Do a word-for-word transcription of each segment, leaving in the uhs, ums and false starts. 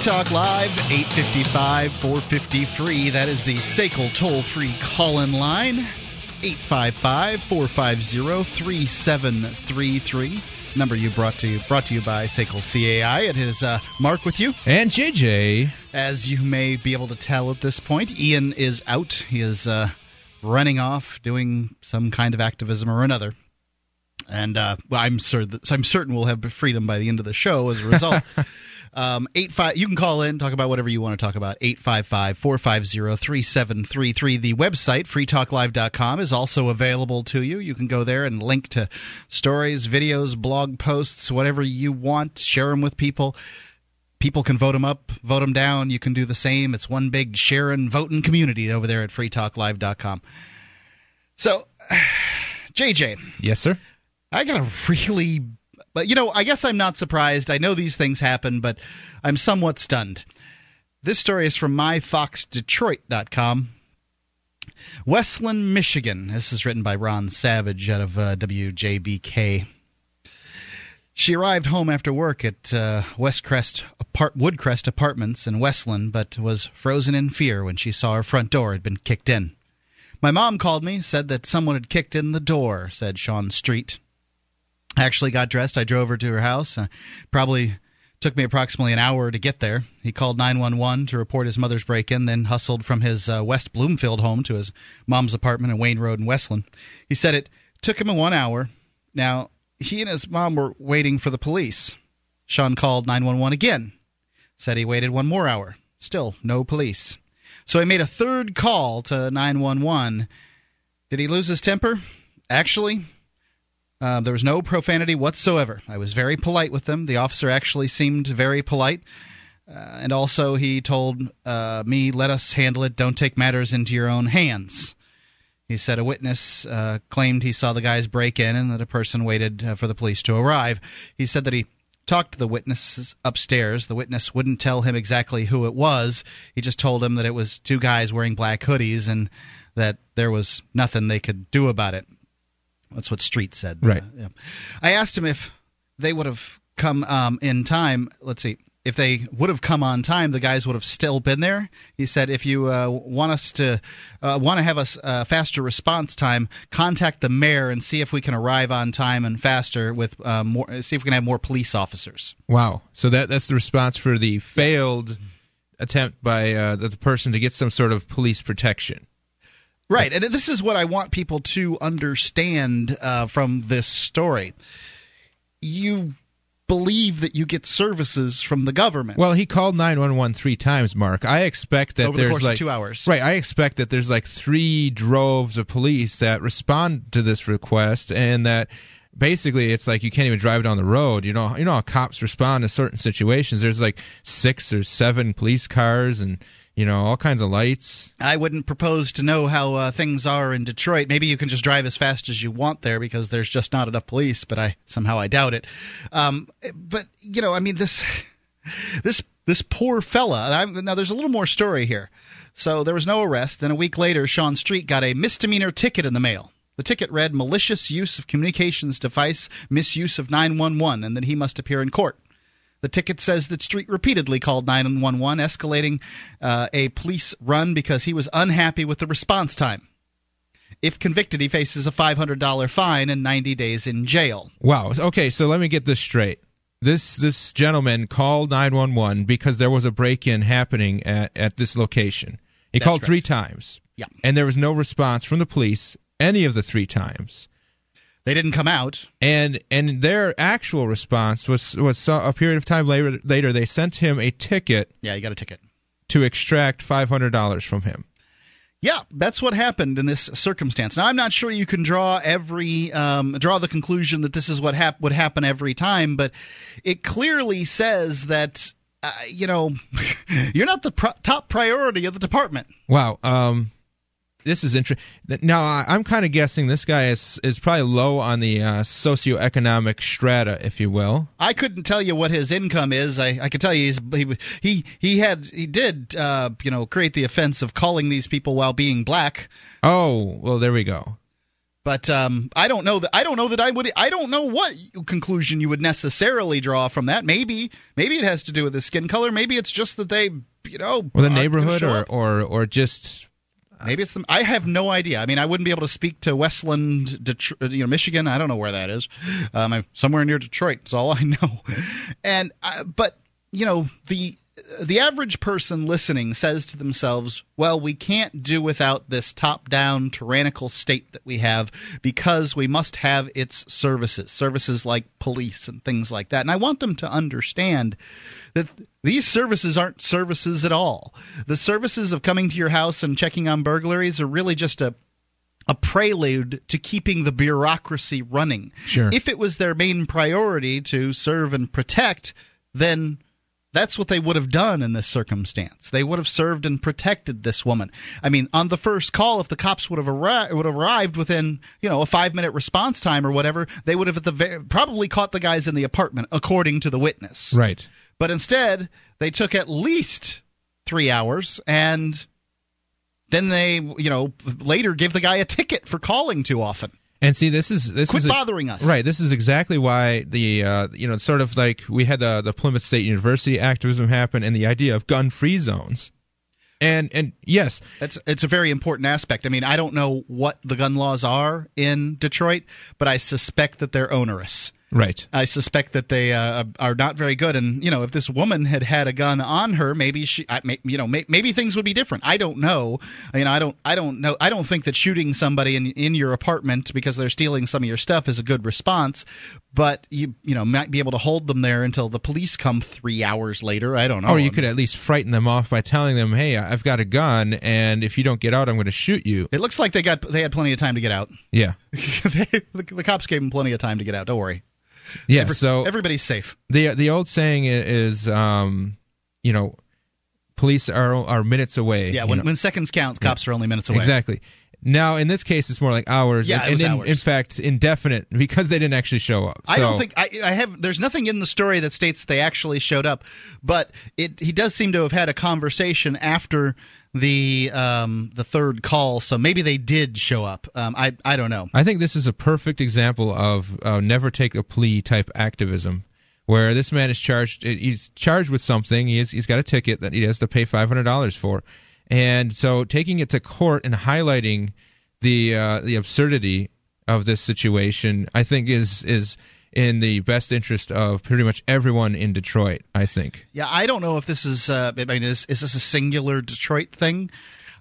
Talk Live, eight five five, four five three. That is the Sakel toll-free call-in line, eight five five, four five zero, three seven three three. Number you brought to you, brought to you by Sakel C A I. It is uh, Mark with you. And J J. As you may be able to tell at this point, Ian is out. He is uh, running off, doing some kind of activism or another. And uh, well, I'm, sur- I'm certain we'll have freedom by the end of the show as a result. um, eight five. You can call in, talk about whatever you want to talk about, eight five five, four five zero, three seven three three. The website, free talk live dot com, is also available to you. You can go there and link to stories, videos, blog posts, whatever you want. Share them with people. People can vote them up, vote them down. You can do the same. It's one big sharing, voting community over there at free talk live dot com. So, J J. Yes, sir? I got to really, but you know, I guess I'm not surprised. I know these things happen, but I'm somewhat stunned. This story is from my fox Detroit dot com. Westland, Michigan. This is written by Ron Savage out of uh, W J B K. She arrived home after work at uh, Westcrest Apart- Woodcrest Apartments in Westland, but was frozen in fear when she saw her front door had been kicked in. My mom called me, said that someone had kicked in the door, said Sean Street. I actually got dressed. I drove her to her house. Uh, probably took me approximately an hour to get there. He called nine one one to report his mother's break-in, then hustled from his uh, West Bloomfield home to his mom's apartment in Wayne Road in Westland. He said it took him one hour. Now, he and his mom were waiting for the police. Sean called nine one one again, said he waited one more hour. Still, no police. So he made a third call to nine one one. Did he lose his temper? Actually, uh, there was no profanity whatsoever. I was very polite with them. The officer actually seemed very polite. Uh, and also he told uh, me, let us handle it. Don't take matters into your own hands. He said a witness uh, claimed he saw the guys break in and that a person waited uh, for the police to arrive. He said that he talked to the witnesses upstairs. The witness wouldn't tell him exactly who it was. He just told him that it was two guys wearing black hoodies and that there was nothing they could do about it. That's what Street said. Right. Uh, yeah. I asked him if they would have come um, in time. Let's see. If they would have come on time, the guys would have still been there. He said, if you uh, want us to uh, want to have a uh, faster response time, contact the mayor and see if we can arrive on time and faster with uh, more. See if we can have more police officers. Wow. So that that's the response for the failed attempt by uh, the person to get some sort of police protection. Right. And this is what I want people to understand uh, from this story. You believe that you get services from the government. Well, he called nine one one three times, Mark. I expect that Over there's the course like of two hours. Right. I expect that there's like three droves of police that respond to this request, and that basically it's like you can't even drive down the road. You know, you know how cops respond to certain situations. There's like six or seven police cars and, you know, all kinds of lights. I wouldn't propose to know how uh, things are in Detroit. Maybe you can just drive as fast as you want there because there's just not enough police, but I somehow I doubt it. Um, but, you know, I mean, this this this poor fella. I, now, there's a little more story here. So there was no arrest. Then a week later, Sean Street got a misdemeanor ticket in the mail. The ticket read malicious use of communications device, misuse of nine one one, and that he must appear in court. The ticket says that Street repeatedly called nine one one, escalating uh, a police run because he was unhappy with the response time. If convicted, he faces a five hundred dollars fine and ninety days in jail. Wow. Okay, so let me get this straight. This this gentleman called nine one one because there was a break-in happening at, at this location. He That's called right. three times. Yeah. And there was no response from the police any of the three times. They didn't come out, and and their actual response was was a period of time later. Later, they sent him a ticket. Yeah, he got a ticket to extract five hundred dollars from him. Yeah, that's what happened in this circumstance. Now, I'm not sure you can draw every um, draw the conclusion that this is what hap- would happen every time, but it clearly says that uh, you know you're not the pro- top priority of the department. Wow. Um, This is interesting. Now, I'm kind of guessing this guy is is probably low on the uh, socioeconomic strata, if you will. I couldn't tell you what his income is. I, I could tell you he's, he he he had he did uh, you know create the offense of calling these people while being black. Oh well, there we go. But um, I don't know that I don't know that I would I don't know what conclusion you would necessarily draw from that. Maybe maybe it has to do with the skin color. Maybe it's just that they, you know, or the neighborhood, or, or or just. Maybe it's the, I have no idea. I mean, I wouldn't be able to speak to Westland, Detroit, you know, Michigan. I don't know where that is. Um, I'm somewhere near Detroit. That's all I know. And I, but you know, the the average person listening says to themselves, "Well, we can't do without this top-down tyrannical state that we have because we must have its services, services like police and things like that." And I want them to understand that. These services aren't services at all. The services of coming to your house and checking on burglaries are really just a a prelude to keeping the bureaucracy running. Sure. If it was their main priority to serve and protect, then that's what they would have done in this circumstance. They would have served and protected this woman. I mean, on the first call, if the cops would have arri- would have arrived within, you know, a five-minute response time or whatever, they would have at the ve- probably caught the guys in the apartment, according to the witness. Right. But instead, they took at least three hours, and then they, you know, later give the guy a ticket for calling too often. And see, this is this Quit is bothering us, right? This is exactly why the uh, you know, it's sort of like we had the the Plymouth State University activism happen, and the idea of gun-free zones. And and yes, that's it's a very important aspect. I mean, I don't know what the gun laws are in Detroit, but I suspect that they're onerous. Right. I suspect that they uh, are not very good. And, you know, if this woman had had a gun on her, maybe she, I, may, you know, may, maybe things would be different. I don't know. I mean, I don't, I don't know. I don't think that shooting somebody in, in your apartment because they're stealing some of your stuff is a good response. But you, you know, might be able to hold them there until the police come three hours later. I don't know. Or you could at least frighten them off by telling them, "Hey, I've got a gun, and if you don't get out, I'm going to shoot you." It looks like they got they had plenty of time to get out. Yeah, they, the, the cops gave them plenty of time to get out. Don't worry. Yeah, Every, so everybody's safe. The the old saying is, um, you know, police are are minutes away. Yeah, when, you know? when seconds count, cops yeah. are only minutes away. Exactly. Now, in this case, it's more like hours. Yeah, and, it was and in, hours. In fact, indefinite, because they didn't actually show up. So. I don't think I, I have. There's nothing in the story that states that they actually showed up, but it he does seem to have had a conversation after the um, the third call, so maybe they did show up. Um, I I don't know. I think this is a perfect example of uh, never take a plea type activism, where this man is charged. He's charged with something. He is, he's got a ticket that he has to pay five hundred dollars for. And so taking it to court and highlighting the uh, the absurdity of this situation, I think, is is in the best interest of pretty much everyone in Detroit, I think. Yeah, I don't know if this is uh, – I mean, is, is this a singular Detroit thing?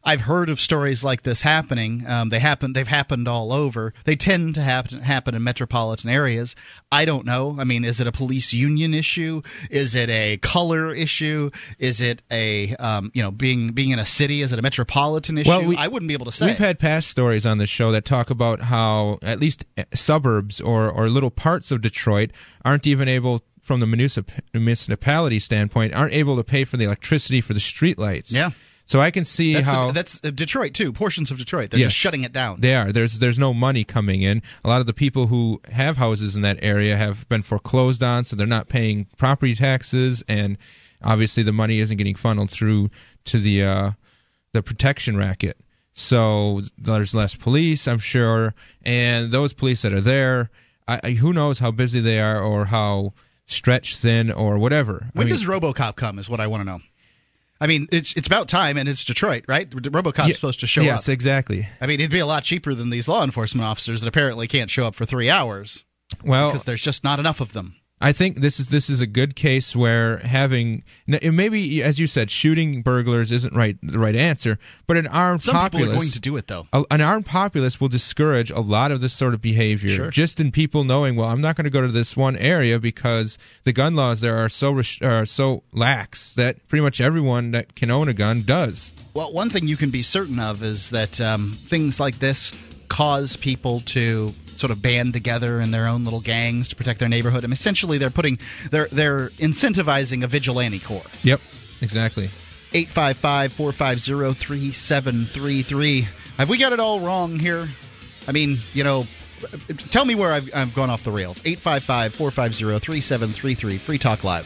I've heard of stories like this happening. Um, they happen, they've happened all over. They tend to happen, happen in metropolitan areas. I don't know. I mean, is it a police union issue? Is it a color issue? Is it a um, you know being being in a city? Is it a metropolitan issue? Well, we, I wouldn't be able to say. We've had past stories on this show that talk about how at least suburbs or, or little parts of Detroit aren't even able, from the municip- municipality standpoint, aren't able to pay for the electricity for the streetlights. Yeah. So I can see that's how the, that's Detroit too. Portions of Detroit, they're yes, just shutting it down. They are. There's there's no money coming in. A lot of the people who have houses in that area have been foreclosed on, so they're not paying property taxes, and obviously the money isn't getting funneled through to the uh, the protection racket. So there's less police, I'm sure, and those police that are there, I, who knows how busy they are or how stretched thin or whatever. When I mean, does RoboCop come? Is what I want to know. I mean, it's it's about time, and it's Detroit, right? RoboCop's yeah, supposed to show yes, up. Yes, exactly. I mean, it'd be a lot cheaper than these law enforcement officers that apparently can't show up for three hours well, because there's just not enough of them. I think this is this is a good case where having – maybe, as you said, shooting burglars isn't right the right answer, but an armed Some populace – Some people are going to do it, though. A, an armed populace will discourage a lot of this sort of behavior, sure, just in people knowing, well, I'm not going to go to this one area because the gun laws there are so res- are so lax that pretty much everyone that can own a gun does. Well, one thing you can be certain of is that um, things like this cause people to – sort of band together in their own little gangs to protect their neighborhood. I mean, essentially, they're putting they're they're incentivizing a vigilante corps. Yep, exactly. eight five five, four five zero, three seven three three. Have we got it all wrong here? I mean, you know, tell me where I've, I've gone off the rails. eight five five, four five zero, three seven three three. Free Talk Live.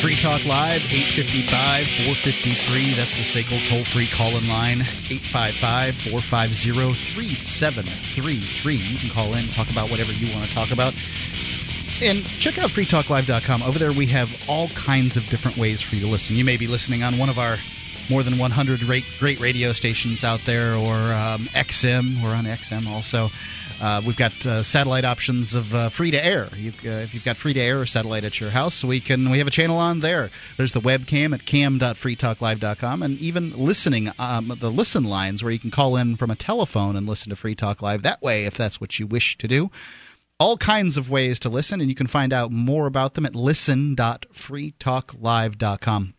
Free Talk Live, eight fifty-five, four fifty-three. That's the Sakel toll-free call-in line, eight five five, four five zero, three seven three three. You can call in, talk about whatever you want to talk about. And check out free talk live dot com. Over there we have all kinds of different ways for you to listen. You may be listening on one of our more than one hundred great radio stations out there, or um, X M. We're on X M also. Uh, we've got uh, satellite options of uh, free-to-air. You, uh, if you've got free-to-air or satellite at your house, we can we have a channel on there. There's the webcam at cam dot free talk live dot com, and even listening, um, the listen lines where you can call in from a telephone and listen to Free Talk Live that way if that's what you wish to do. All kinds of ways to listen, and you can find out more about them at listen dot free talk live dot com.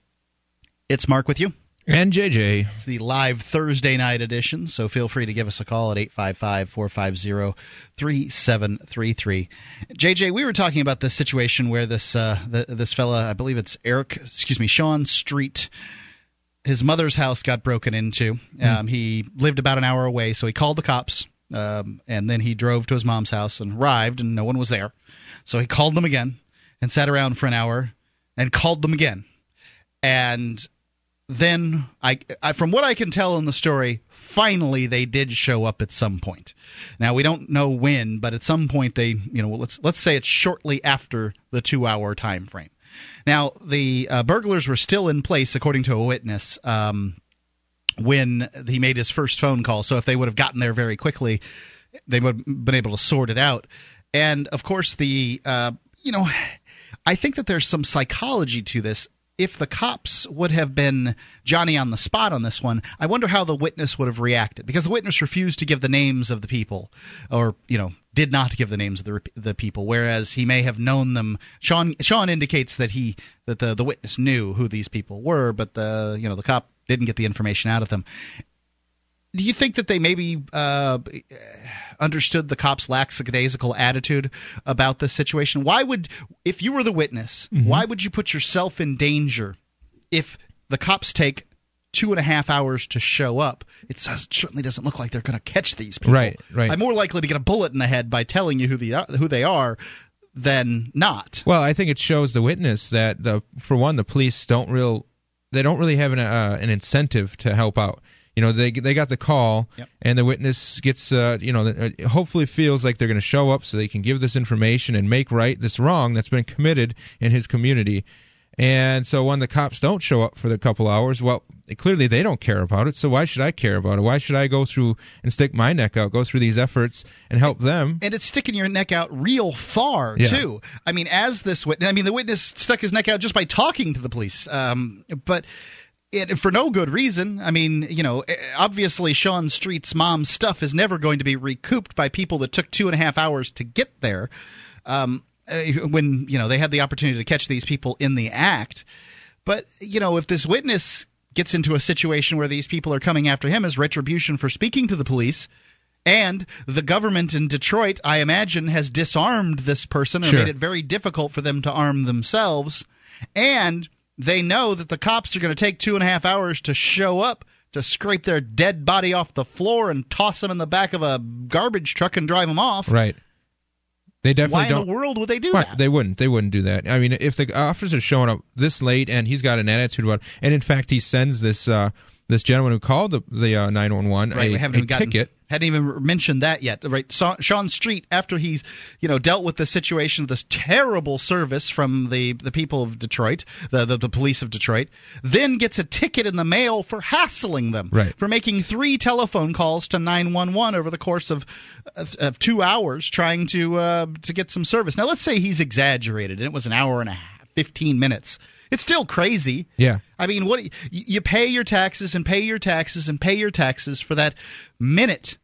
It's Mark with you. And J J. It's the live Thursday night edition, so feel free to give us a call at eight five five, four five zero, three seven three three. J J, we were talking about this situation where this uh, the, this fella, I believe it's Eric, excuse me, Sean Street, his mother's house got broken into. Mm. Um, he lived about an hour away, so he called the cops, um, and then he drove to his mom's house and arrived, and no one was there. So he called them again and sat around for an hour and called them again. And then, I, I, from what I can tell in the story, finally they did show up at some point. Now, we don't know when, but at some point they, you know, let's let's say it's shortly after the two-hour time frame. Now, the uh, burglars were still in place, according to a witness, um, when he made his first phone call. So if they would have gotten there very quickly, they would have been able to sort it out. And, of course, the, uh, you know, I think that there's some psychology to this. If the cops would have been Johnny on the spot on this one, I wonder how the witness would have reacted, because the witness refused to give the names of the people, or, you know, did not give the names of the the people, whereas he may have known them. Sean Sean indicates that he that the, the witness knew who these people were, but the you know the cop didn't get the information out of them. Do you think that they maybe uh, understood the cops' lackadaisical attitude about this situation? Why would, if you were the witness, mm-hmm. why would you put yourself in danger if the cops take two and a half hours to show up? It certainly doesn't look like they're going to catch these people. Right, right. I'm more likely to get a bullet in the head by telling you who the uh, who they are than not. Well, I think it shows the witness that, the for one, the police don't real they don't really have an uh, an incentive to help out. You know, they they got the call, yep. and the witness gets, uh, you know, hopefully feels like they're going to show up so they can give this information and make right this wrong that's been committed in his community. And so when the cops don't show up for the couple hours, well, clearly they don't care about it, so why should I care about it? Why should I go through and stick my neck out, go through these efforts and help them? And it's sticking your neck out real far, yeah. too. I mean, as this witness, I mean, the witness stuck his neck out just by talking to the police, um, but... It, for no good reason. I mean, you know, obviously Sean Street's mom's stuff is never going to be recouped by people that took two and a half hours to get there um, when, you know, they had the opportunity to catch these people in the act. But, you know, if this witness gets into a situation where these people are coming after him as retribution for speaking to the police, and the government in Detroit, I imagine, has disarmed this person and sure. made it very difficult for them to arm themselves, and they know that the cops are going to take two and a half hours to show up to scrape their dead body off the floor and toss them in the back of a garbage truck and drive them off. Right. They definitely Why don't. Why in the world would they do right. that? They wouldn't. They wouldn't do that. I mean, if the officer's showing up this late and he's got an attitude about it, and in fact he sends this uh, this gentleman who called the, the uh, nine one one right, a, we haven't a gotten, ticket. Hadn't even mentioned that yet. Right. So, Sean Street, after he's you know dealt with the situation of this terrible service from the, the people of Detroit, the, the the police of Detroit, then gets a ticket in the mail for hassling them, right. for making three telephone calls to nine one one over the course of of two hours trying to uh, to get some service. Now, let's say he's exaggerated and it was an hour and a half. fifteen minutes. It's still crazy. Yeah. I mean, what you pay your taxes and pay your taxes and pay your taxes for that minute,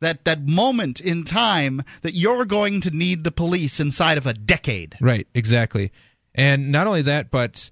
that that moment in time that you're going to need the police inside of a decade. Right, exactly. And not only that, but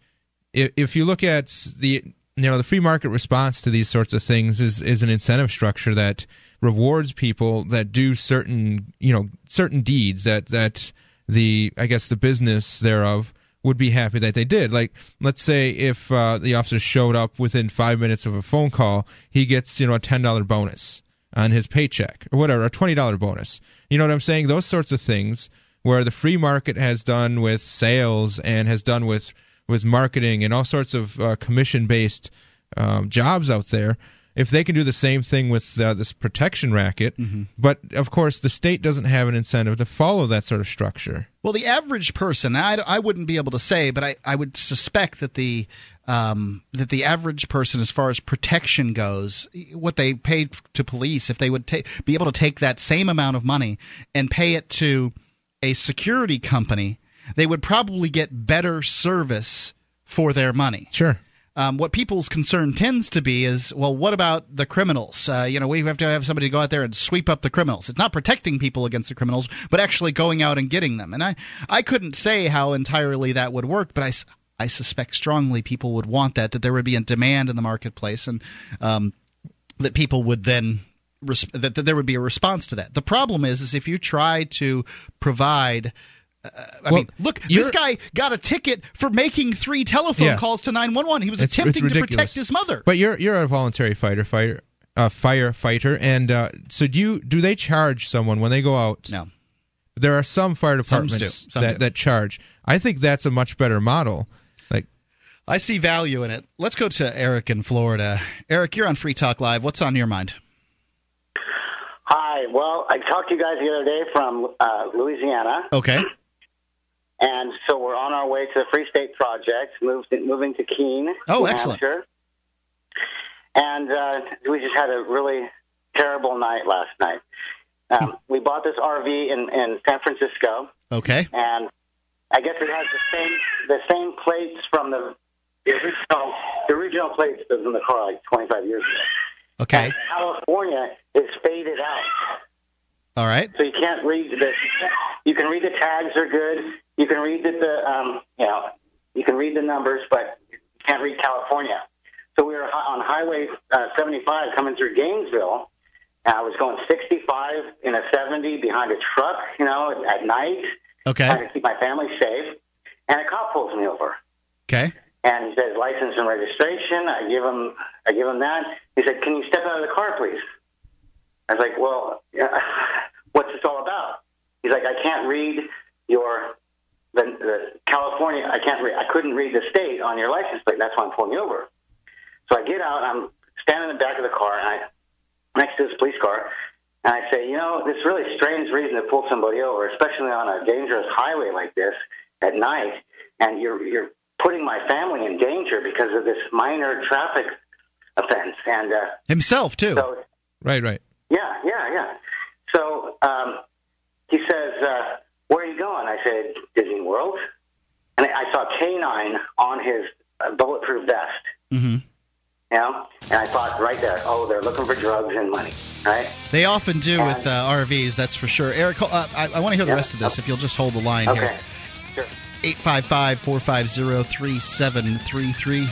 if, if you look at the you know the free market response to these sorts of things is is an incentive structure that rewards people that do certain you know certain deeds that that the I guess the business thereof would be happy that they did. Like, let's say if uh, the officer showed up within five minutes of a phone call, he gets you know a ten dollar bonus on his paycheck or whatever, a twenty dollar bonus. You know what I'm saying? Those sorts of things where the free market has done with sales and has done with, with marketing and all sorts of uh, commission-based um, jobs out there, if they can do the same thing with uh, this protection racket, mm-hmm. but of course the state doesn't have an incentive to follow that sort of structure. Well, the average person, I, I wouldn't be able to say, but I, I would suspect that the um, that the average person, as far as protection goes, what they pay to police, if they would ta- be able to take that same amount of money and pay it to a security company, they would probably get better service for their money. Sure. Um, what people's concern tends to be is, well, what about the criminals? Uh, you know, we have to have somebody go out there and sweep up the criminals. It's not protecting people against the criminals, but actually going out and getting them. And I, I couldn't say how entirely that would work, but I, I suspect strongly people would want that, that there would be a demand in the marketplace and um, that people would then res- – that, that there would be a response to that. The problem is, is if you try to provide – Uh, I well, mean, look, this guy got a ticket for making three telephone yeah. calls to nine one one. He was it's, attempting it's to protect his mother. But you're you're a voluntary fighter, fire, uh, firefighter, and uh, so do you, do they charge someone when they go out? No. There are some fire departments Some do. Some that, do. that charge. I think that's a much better model. Like, I see value in it. Let's go to Eric in Florida. Eric, you're on Free Talk Live. What's on your mind? Hi. Well, I talked to you guys the other day from uh, Louisiana. Okay. And so we're on our way to the Free State Project, moved, moving to Keene. Oh, excellent. New Hampshire. And uh, we just had a really terrible night last night. Um, hmm. We bought this R V in, in San Francisco. Okay. And I guess it has the same the same plates from the, the original the original plates that was in the car like twenty-five years ago. Okay. And California is faded out. All right. So you can't read the you can read the tags are good. You can read that the, um, you know, you can read the numbers, but you can't read California. So we were on Highway uh, seventy-five coming through Gainesville, and I was going sixty-five in a seventy behind a truck, you know, at night. Okay. Trying to keep my family safe, and a cop pulls me over. Okay. And he says, license and registration. I give him, I give him that. He said, can you step out of the car, please? I was like, well, yeah, what's this all about? He's like, I can't read your... The, the California, I can't read, I couldn't read the state on your license plate. That's why I'm pulling you over. So I get out, I'm standing in the back of the car, and I next to this police car, and I say, you know, this really strange reason to pull somebody over, especially on a dangerous highway like this at night, and you're you're putting my family in danger because of this minor traffic offense. And uh, himself too. So, right, right. Yeah, yeah, yeah. So um, he says. Uh, Where are you going? I said, Disney World. And I saw K nine on his uh, bulletproof vest. Mm-hmm. You know? And I thought right there, oh, they're looking for drugs and money, right? They often do and, with uh, R Vs, that's for sure. Eric, uh, I, I want to hear the yeah, rest of this, okay. if you'll just hold the line okay. here. Sure. eight five five, four five zero, three seven three three.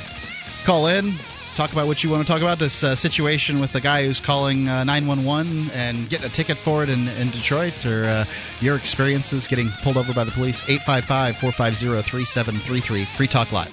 Call in. Talk about what you want to talk about, this uh, situation with the guy who's calling uh, nine one one and getting a ticket for it in, in Detroit, or uh, your experiences getting pulled over by the police. eight five five, four five zero, three seven three three. Free Talk Live.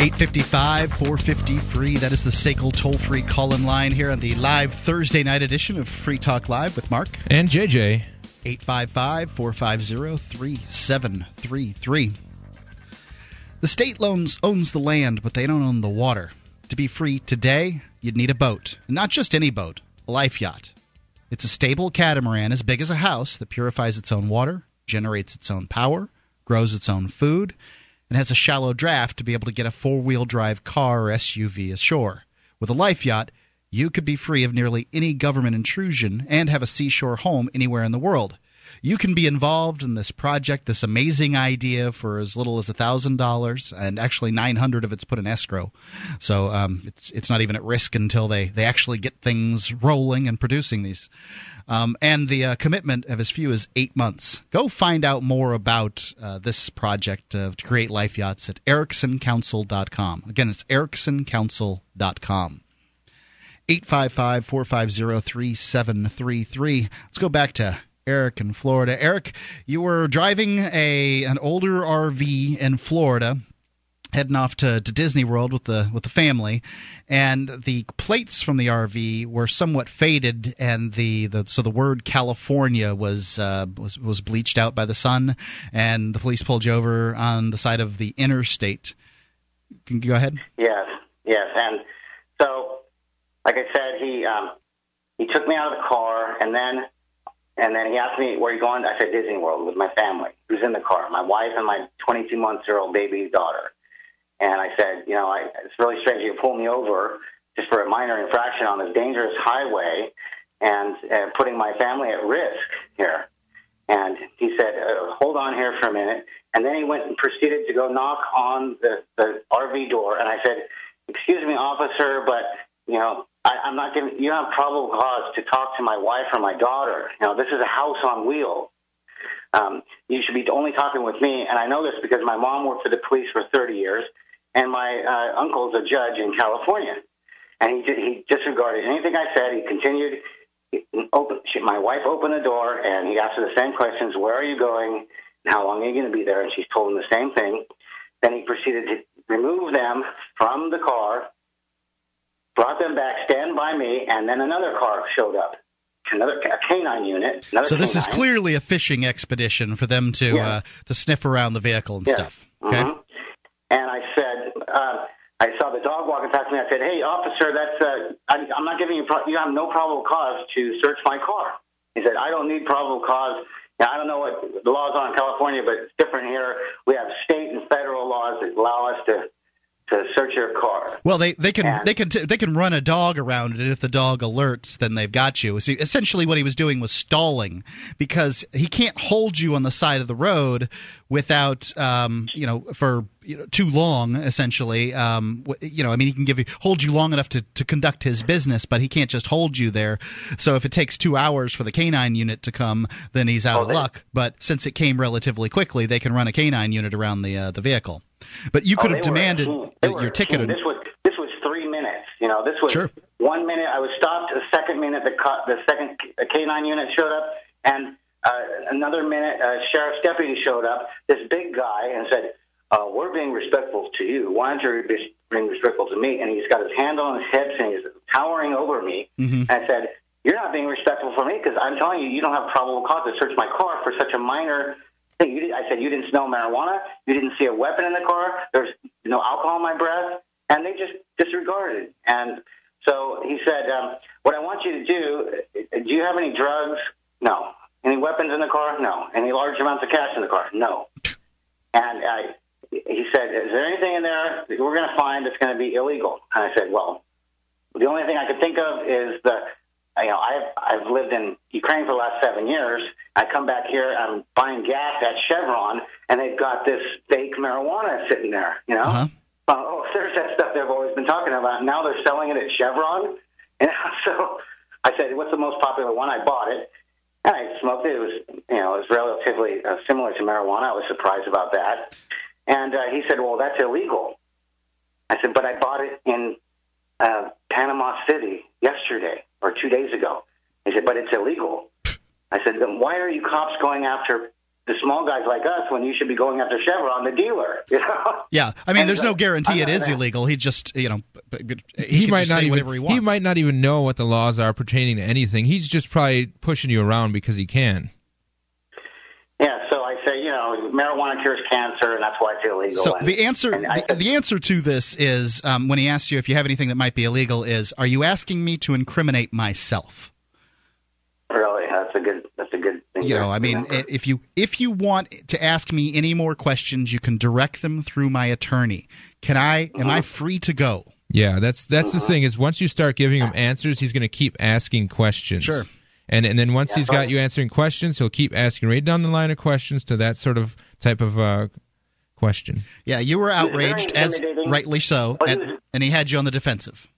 eight five five, four five zero, free. That is the Sakel toll-free call-in line here on the live Thursday night edition of Free Talk Live with Mark. And J J. eight five five, four five zero, three seven three three. The state owns, owns the land, but they don't own the water. To be free today, you'd need a boat. And not just any boat, a life yacht. It's a stable catamaran as big as a house that purifies its own water, generates its own power, grows its own food, and has a shallow draft to be able to get a four-wheel drive car or S U V ashore. With a life yacht, you could be free of nearly any government intrusion and have a seashore home anywhere in the world. You can be involved in this project, this amazing idea, for as little as one thousand dollars, and actually nine hundred dollars of it's put in escrow. So um, it's it's not even at risk until they, they actually get things rolling and producing these. Um, and the uh, commitment of as few as eight months. Go find out more about uh, this project uh, to create life yachts at Erickson Council dot com. Again, it's Erickson Council dot com. eight five five, four five zero, three seven three three. Let's go back to Eric in Florida. Eric, you were driving a an older R V in Florida, heading off to, to Disney World with the with the family, and the plates from the R V were somewhat faded, and the, the so the word California was uh, was was bleached out by the sun, and the police pulled you over on the side of the interstate. Can you go ahead? Yes, yes, and so like I said, he um, he took me out of the car, and then. And then he asked me, where are you going? I said, Disney World with my family. Who's in the car? My wife and my twenty-two-month-old baby's daughter. And I said, you know, I, it's really strange you pull me over just for a minor infraction on this dangerous highway and uh, putting my family at risk here. And he said, uh, hold on here for a minute. And then he went and proceeded to go knock on the, the R V door. And I said, excuse me, officer, but, you know, I, I'm not giving you have probable cause to talk to my wife or my daughter. You know, this is a house on wheels. Um, you should be only talking with me. And I know this because my mom worked for the police for thirty years, and my uh, uncle's a judge in California. And he did, he disregarded anything I said. He continued. He opened, she, my wife opened the door, and he asked her the same questions. Where are you going? And how long are you going to be there? And she's told him the same thing. Then he proceeded to remove them from the car, brought them back, stand by me, and then another car showed up, another a canine unit. Another so this canine. Is clearly a fishing expedition for them to yeah. uh, to sniff around the vehicle and yeah. stuff. Okay. Mm-hmm. And I said, uh, I saw the dog walking past me. I said, hey, officer, that's uh, I, I'm not giving you pro- you have no probable cause to search my car. He said, I don't need probable cause. Now, I don't know what the laws are in California, but it's different here. We have state and federal laws that allow us to. To search your car. Well, they, they can and, they can t- they can run a dog around it, and if the dog alerts, then they've got you. So essentially, what he was doing was stalling, because he can't hold you on the side of the road without um, you know for you know, too long. Essentially, um, you know, I mean, he can give you hold you long enough to, to conduct his business, but he can't just hold you there. So if it takes two hours for the canine unit to come, then he's out oh, of they, luck. But since it came relatively quickly, they can run a canine unit around the uh, the vehicle. But you could oh, have demanded your ticket. This was this was three minutes. You know, this was sure. one minute. I was stopped. The second minute, the co- the second canine unit showed up, and uh, another minute, a sheriff's deputy showed up. This big guy and said, uh, "We're being respectful to you. Why aren't you be being respectful to me?" And he's got his hand on his hips and he's towering over me. Mm-hmm. And I said, "You're not being respectful for me because I'm telling you, you don't have probable cause to search my car for such a minor." I said, you didn't smell marijuana, you didn't see a weapon in the car, there's no alcohol in my breath, and they just disregarded. And so he said, um, what I want you to do, do you have any drugs? No. Any weapons in the car? No. Any large amounts of cash in the car? No. And I, he said, is there anything in there that we're going to find that's going to be illegal? And I said, well, the only thing I could think of is the... You know, I've I've lived in Ukraine for the last seven years. I come back here, I'm buying gas at Chevron, and they've got this fake marijuana sitting there, you know? Uh-huh. Uh, oh, there's that stuff they've always been talking about. Now they're selling it at Chevron. And so I said, what's the most popular one? I bought it, and I smoked it. It was, you know, it was relatively uh, similar to marijuana. I was surprised about that. And uh, he said, well, that's illegal. I said, but I bought it in uh, Panama City yesterday. Or two days ago. He said, but it's illegal. I said, then why are you cops going after the small guys like us when you should be going after Chevron, the dealer. You know? Yeah, I mean, and there's so, no guarantee it is that. illegal. He just, you know, he, he might not even he, he might not even know what the laws are pertaining to anything. He's just probably pushing you around because he can. Yeah, so I say, you know, marijuana cures cancer, and that's why it's illegal. So and, the answer, the, said, the answer to this is, um, when he asks you if you have anything that might be illegal, is, are you asking me to incriminate myself? Really, that's a good. That's a good thing. You know, I mean, if you if you want to ask me any more questions, you can direct them through my attorney. Can I? Mm-hmm. Am I free to go? Yeah, that's that's mm-hmm. the thing is, once you start giving him answers, he's going to keep asking questions. Sure. And and then once yeah, he's got you answering questions, he'll keep asking right down the line of questions to that sort of type of uh, question. Yeah, you were outraged, as rightly so, at, he was, and he had you on the defensive.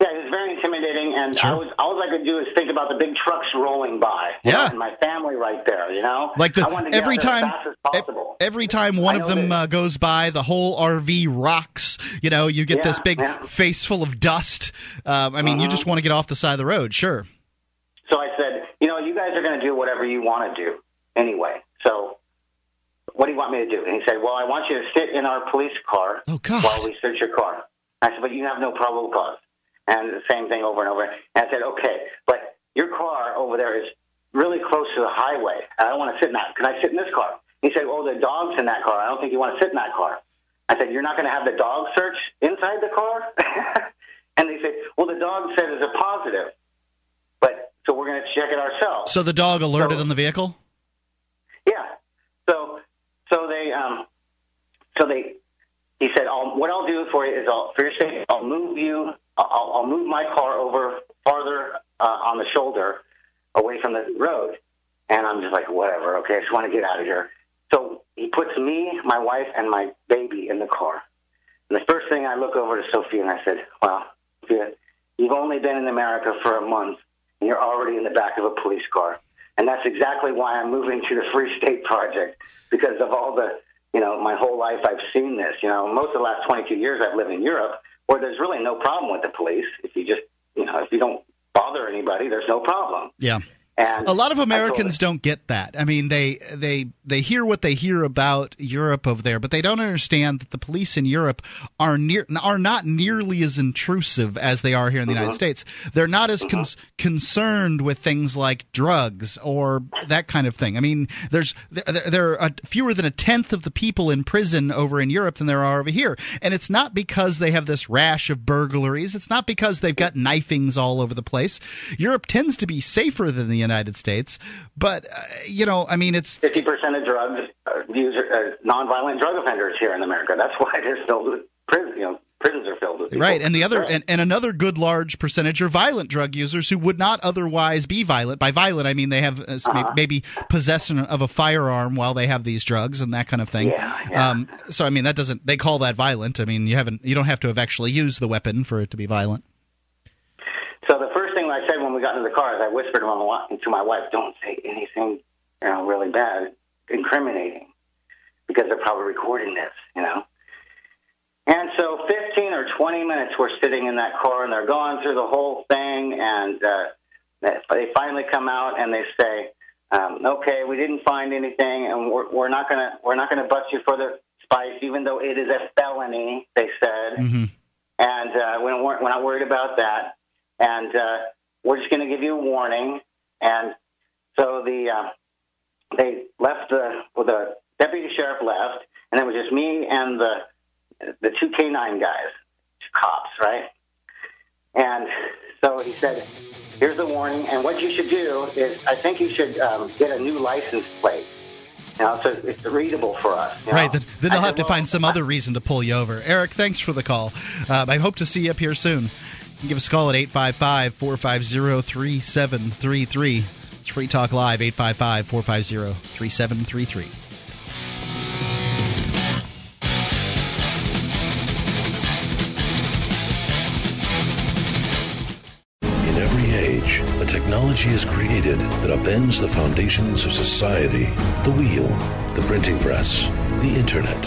Yeah, it was very intimidating, and sure. I was all I could do is think about the big trucks rolling by. Yeah, know, and my family right there, you know. Like the I every time, as fast as possible. every time one of them uh, goes by, the whole R V rocks. You know, you get yeah, this big yeah. face full of dust. Uh, I mean, uh-huh. you just want to get off the side of the road, sure. So I said, you know, you guys are going to do whatever you want to do anyway. So what do you want me to do? And he said, well, I want you to sit in our police car oh, God. while we search your car. I said, but you have no probable cause. And the same thing over and over. And I said, okay, but your car over there is really close to the highway. I don't want to sit in that. Can I sit in this car? He said, oh, the dog's in that car. I don't think you want to sit in that car. I said, you're not going to have the dog search inside the car? And they said, well, the dog said it's a positive. So we're going to check it ourselves. So the dog alerted so, on the vehicle? Yeah. So so they, um, so they, he said, I'll, what I'll do for you is I'll, for your sake, I'll move you, I'll, I'll move my car over farther uh, on the shoulder away from the road. And I'm just like, whatever, okay, I just want to get out of here. So he puts me, my wife, and my baby in the car. And the first thing I look over to Sophia and I said, well, Sophia, you've only been in America for a month. You're already in the back of a police car. And that's exactly why I'm moving to the Free State Project, because of all the, you know, my whole life I've seen this. You know, most of the last twenty-two years I've lived in Europe, where there's really no problem with the police. If you just, you know, if you don't bother anybody, there's no problem. Yeah. And a lot of Americans don't get that. I mean, they they they hear what they hear about Europe over there, but they don't understand that the police in Europe are near are not nearly as intrusive as they are here in the mm-hmm. United States. They're not as con- concerned with things like drugs or that kind of thing. I mean, there's there, there are fewer than a tenth of the people in prison over in Europe than there are over here, and it's not because they have this rash of burglaries. It's not because they've got knifings all over the place. Europe tends to be safer than the United States. United States, but uh, you know, I mean, it's fifty percent of drugs are user, uh, nonviolent drug offenders here in America. That's why they're filled with prison. You know, prisons are filled with people. Right, and the other and, and another good large percentage are violent drug users who would not otherwise be violent. By violent, I mean they have uh, uh-huh. maybe possession of a firearm while they have these drugs and that kind of thing. Yeah, yeah. Um, so, I mean, that doesn't they call that violent? I mean, you haven't you don't have to have actually used the weapon for it to be violent. So the first thing I said when we got into the car is I whispered to my wife, don't say anything, you know, really bad, incriminating, because they're probably recording this, you know. And so fifteen or twenty minutes we're sitting in that car, and they're going through the whole thing, and uh, they finally come out and they say, um, okay, we didn't find anything, and we're, we're not gonna we're not gonna bust you for the spice, even though it is a felony, they said. Mm-hmm. And uh, we weren't, we're not worried about that. And uh, we're just going to give you a warning. And so the uh, they left the well, the deputy sheriff left, and it was just me and the the two K nine guys, two cops, right? And so he said, "Here's the warning, and what you should do is, I think you should um, get a new license plate." You know, so it's readable for us. You know? Right. Then they'll have to find some other reason to pull you over. Eric, thanks for the call. Uh, I hope to see you up here soon. Give us a call at eight five five, four five zero, three seven three three. It's Free Talk Live, eight five five, four five zero, three seven three three. In every age, a technology is created that upends the foundations of society, the wheel. the printing press, the internet.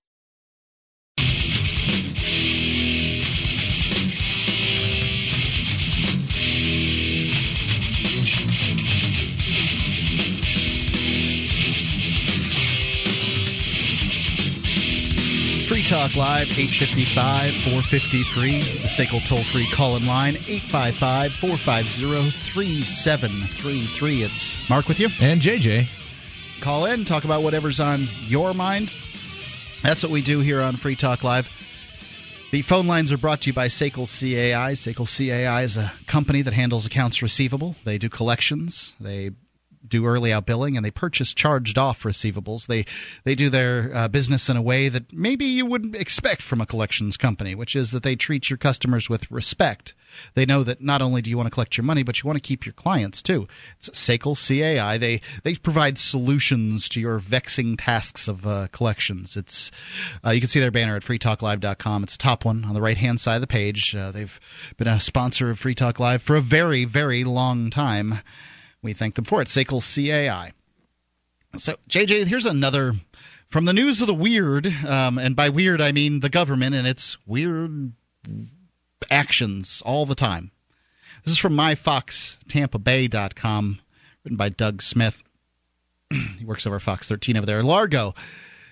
Free Talk Live, eight five five, four five three. It's the Sakel toll-free call-in line, eight five five, four five zero, three seven three three. It's Mark with you. And J J. Call in, talk about whatever's on your mind. That's what we do here on Free Talk Live. The phone lines are brought to you by Sakel C A I. Sakel C A I is a company that handles accounts receivable. They do collections. They do early out billing, and they purchase charged-off receivables. They they do their uh, business in a way that maybe you wouldn't expect from a collections company, which is that they treat your customers with respect. They know that not only do you want to collect your money, but you want to keep your clients, too. It's Sakel C A I. They they provide solutions to your vexing tasks of uh, collections. It's uh, you can see their banner at free talk live dot com. It's the top one on the right-hand side of the page. Uh, they've been a sponsor of Free Talk Live for a very, very long time. We thank them for it. Sakel C A I. So, J J, here's another from the news of the weird, um, and by weird I mean the government and its weird actions all the time. This is from my fox tampa bay dot com, written by Doug Smith. He works over at Fox thirteen over there. Largo,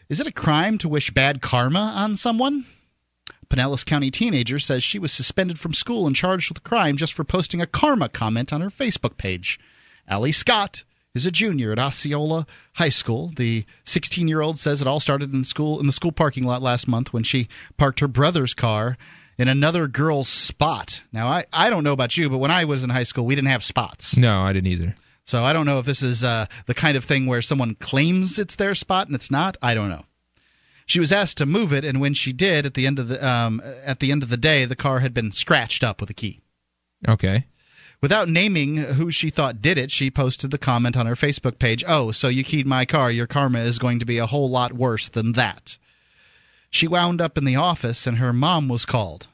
is it a crime to wish bad karma on someone? Pinellas County teenager says she was suspended from school and charged with a crime just for posting a karma comment on her Facebook page. Allie Scott is a junior at Osceola High School. The sixteen-year-old says it all started in school in the school parking lot last month when she parked her brother's car in another girl's spot. Now, I, I don't know about you, but when I was in high school, we didn't have spots. No, I didn't either. So I don't know if this is uh, the kind of thing where someone claims it's their spot and it's not. I don't know. She was asked to move it, and when she did, at the end of the um, at the end of the day, the car had been scratched up with a key. Okay. Without naming who she thought did it, she posted the comment on her Facebook page, "Oh, so you keyed my car. Your karma is going to be a whole lot worse than that." She wound up in the office, and her mom was called.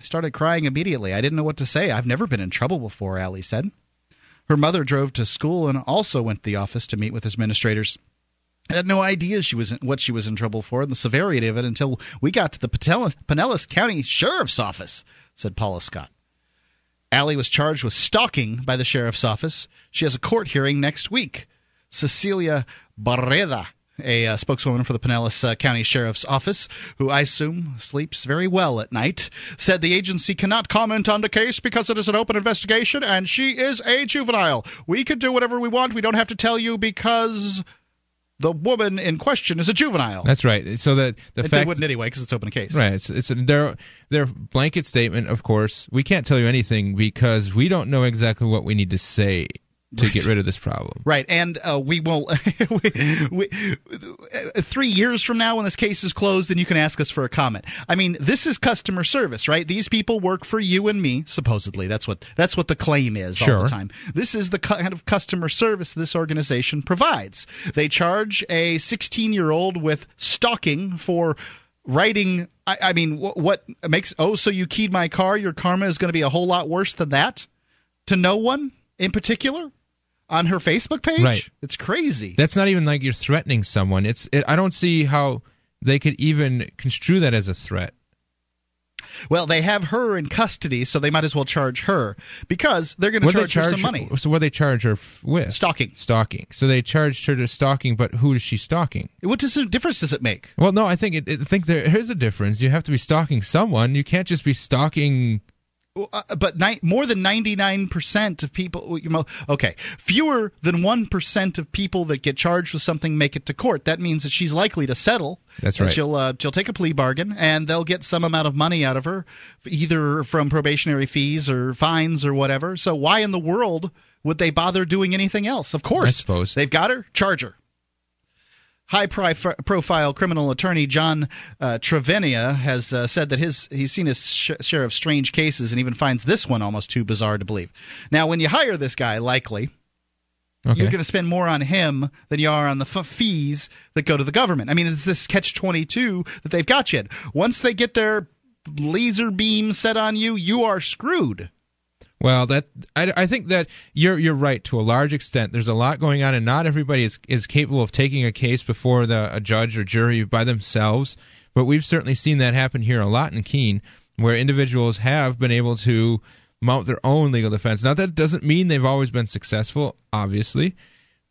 "I started crying immediately. I didn't know what to say. I've never been in trouble before," Allie said. Her mother drove to school and also went to the office to meet with administrators. I had no idea she was in, what she was in trouble for and the severity of it until we got to the Pinellas County Sheriff's Office, said Paula Scott. Allie was charged with stalking by the sheriff's office. She has a court hearing next week. Cecilia Barreda, a uh, spokeswoman for the Pinellas uh, County Sheriff's Office, who I assume sleeps very well at night, said the agency cannot comment on the case because it is an open investigation and she is a juvenile. We can do whatever we want. We don't have to tell you because the woman in question is a juvenile. That's right. So that the fact they wouldn't anyway because it's open case. Right. It's it's their their blanket statement. Of course, we can't tell you anything because we don't know exactly what we need to say to right. get rid of this problem. Right. And uh, we won't. we, we, three years from now, when this case is closed, then you can ask us for a comment. I mean, this is customer service, right? These people work for you and me, supposedly. That's what that's what the claim is sure. all the time. This is the kind of customer service this organization provides. They charge a sixteen-year-old with stalking for writing. I, I mean, what, what makes oh, so you keyed my car? Your karma is going to be a whole lot worse than that to no one in particular. On her Facebook page? Right. It's crazy. That's not even like you're threatening someone. It's it, I don't see how they could even construe that as a threat. Well, they have her in custody, so they might as well charge her because they're going to charge, charge her some money. So what they charge her with? Stalking. Stalking. So they charged her to stalking, but who is she stalking? What does, difference does it make? Well, no, I think it, it, I think there is a difference. You have to be stalking someone. You can't just be stalking. Uh, but ni- more than ninety-nine percent of people, you know, okay, fewer than one percent of people that get charged with something make it to court. That means that she's likely to settle. That's right. She'll, uh, she'll take a plea bargain, and they'll get some amount of money out of her, either from probationary fees or fines or whatever. So why in the world would they bother doing anything else? Of course. I suppose. They've got her. Charge her. high-profile criminal attorney John uh, Travenia has uh, said that his he's seen his sh- share of strange cases and even finds this one almost too bizarre to believe. Now, when you hire this guy, likely, okay. you're going to spend more on him than you are on the f- fees that go to the government. I mean, it's this catch twenty-two that they've got you. Once they get their laser beam set on you, you are screwed. Well, that I, I think that you're you're right to a large extent. There's a lot going on, and not everybody is, is capable of taking a case before the, a judge or jury by themselves. But we've certainly seen that happen here a lot in Keene, where individuals have been able to mount their own legal defense. Now, that doesn't mean they've always been successful, obviously,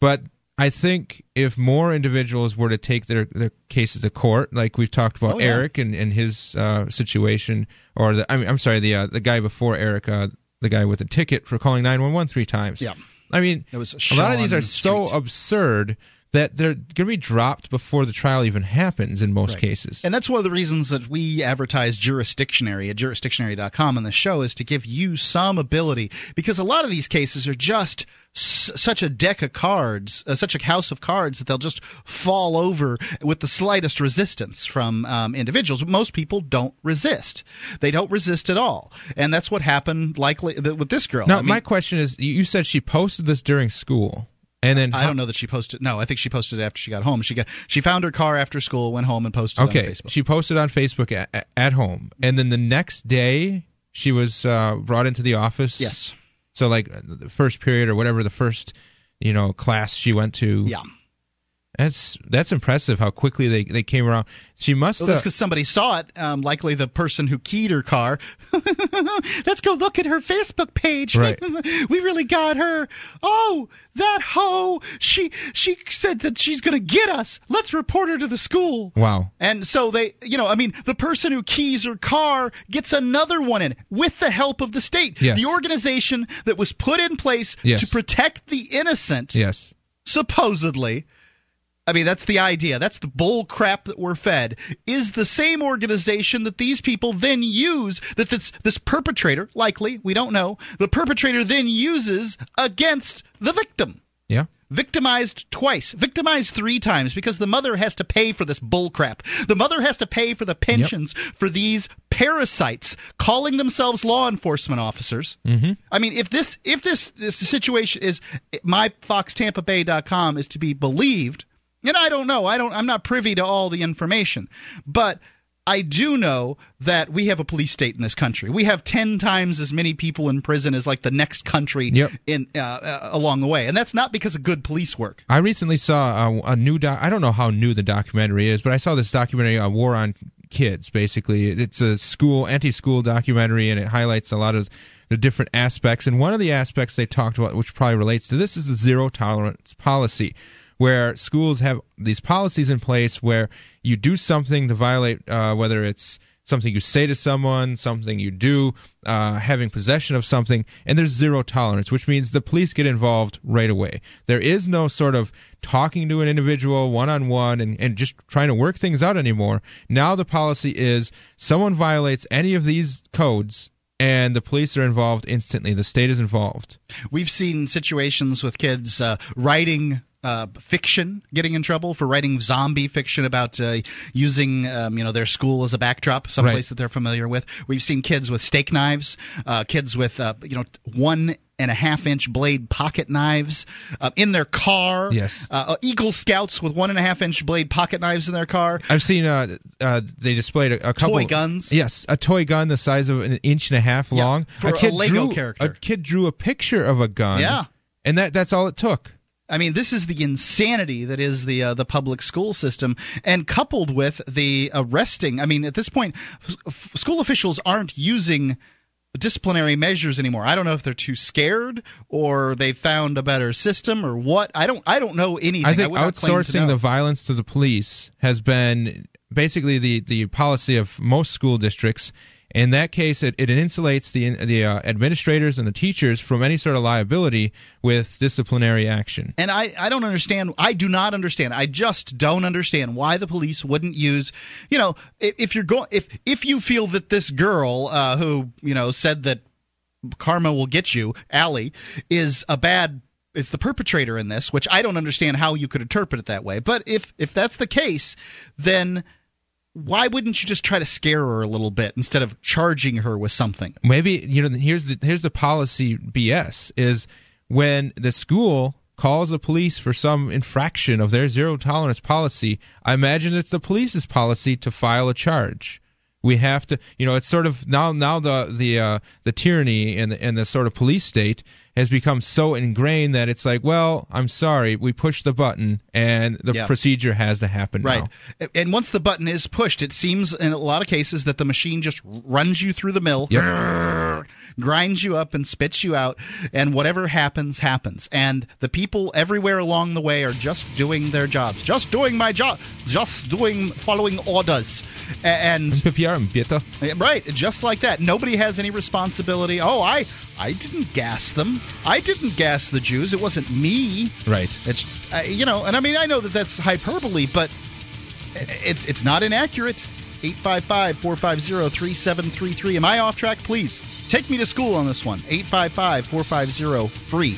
but I think if more individuals were to take their, their cases to court, like we've talked about oh, yeah. Eric and, and his uh, situation, or the, I mean, I'm sorry, the uh, the guy before Eric. Uh, The guy with the ticket for calling nine one one three times. Yeah. I mean, a lot of these are so absurd that they're going to be dropped before the trial even happens in most right. cases. And that's one of the reasons that we advertise Jurisdictionary at jurisdictionary dot com on the show, is to give you some ability, because a lot of these cases are just s- such a deck of cards, uh, such a house of cards, that they'll just fall over with the slightest resistance from um, individuals. But most people don't resist. They don't resist at all. And that's what happened likely th- with this girl. Now, I mean, my question is, you said she posted this during school. And then I don't know that she posted. No, I think she posted it after she got home. She got she found her car after school, went home, and posted okay, on Facebook. She posted on Facebook at, at home. And then the next day, she was uh, brought into the office. Yes. So, like, the first period or whatever, the first, you know, class she went to. Yeah. That's that's impressive how quickly they, they came around. She must have. Well, that's because somebody saw it. Um, likely the person who keyed her car. Let's go look at her Facebook page. Right. We really got her. Oh, that hoe. She she said that she's going to get us. Let's report her to the school. Wow. And so they, you know, I mean, the person who keys her car gets another one in with the help of the state. Yes. The organization that was put in place yes. to protect the innocent. Yes. Supposedly. I mean, that's the idea. That's the bull crap that we're fed, is the same organization that these people then use, that this, this perpetrator, likely, we don't know, the perpetrator then uses against the victim. Yeah. Victimized twice. Victimized three times, because the mother has to pay for this bull crap. The mother has to pay for the pensions yep. for these parasites calling themselves law enforcement officers. Mm-hmm. I mean, if this if this, this situation is my fox tampa bay dot com is to be believed. And I don't know. I don't. I'm not privy to all the information, but I do know that we have a police state in this country. We have ten times as many people in prison as like the next country yep. in uh, uh, along the way, and that's not because of good police work. I recently saw a, a new. Doc, I don't know how new the documentary is, but I saw this documentary, a War on Kids. Basically, it's a school anti-school documentary, and it highlights a lot of the different aspects. And one of the aspects they talked about, which probably relates to this, is the zero tolerance policy, where schools have these policies in place where you do something to violate, uh, whether it's something you say to someone, something you do, uh, having possession of something, and there's zero tolerance, which means the police get involved right away. There is no sort of talking to an individual one-on-one and, and just trying to work things out anymore. Now the policy is someone violates any of these codes, and the police are involved instantly. The state is involved. We've seen situations with kids uh, writing... Uh, fiction, getting in trouble for writing zombie fiction about uh, using um, you know, their school as a backdrop, someplace right. that they're familiar with. We've seen kids with steak knives, uh, kids with uh, you know one and a half inch blade pocket knives uh, in their car. Yes, uh, Eagle Scouts with one and a half inch blade pocket knives in their car. I've seen uh, uh, they displayed a, a couple toy guns. Yes, a toy gun the size of an inch and a half yeah. long. For a, kid a Lego drew, character, a kid drew a picture of a gun. Yeah, and that that's all it took. I mean, this is the insanity that is the uh, the public school system, and coupled with the arresting. I mean, at this point, f- school officials aren't using disciplinary measures anymore. I don't know if they're too scared or they found a better system or what. I don't. I don't know anything. I think I outsourcing the violence to the police has been basically the the policy of most school districts. In that case, it, it insulates the the uh, administrators and the teachers from any sort of liability with disciplinary action. And I, I don't understand. I do not understand. I just don't understand why the police wouldn't use, you know, if, if you're going, if if you feel that this girl uh, who, you know, said that karma will get you, Allie, is a bad is the perpetrator in this, which I don't understand how you could interpret it that way. But if if that's the case, then why wouldn't you just try to scare her a little bit instead of charging her with something? Maybe, you know, here's the here's the policy B S is when the school calls the police for some infraction of their zero tolerance policy, I imagine it's the police's policy to file a charge. We have to, you know, it's sort of now now the the uh, the tyranny and the, and the sort of police state has become so ingrained that it's like, well, I'm sorry, we pushed the button and the yeah. procedure has to happen right. now. And once the button is pushed, it seems in a lot of cases that the machine just runs you through the mill, yep. grinds you up and spits you out, and whatever happens, happens. And the people everywhere along the way are just doing their jobs, just doing my job, just doing, following orders. And right, just like that. Nobody has any responsibility. Oh, I, I didn't gas them. I didn't gas the Jews. It wasn't me. Right. It's uh, you know, and I mean, I know that that's hyperbole, but it's it's not inaccurate. eight five five, four five zero, three seven three three. Am I off track? Please take me to school on this one. eight five five, four five zero, free.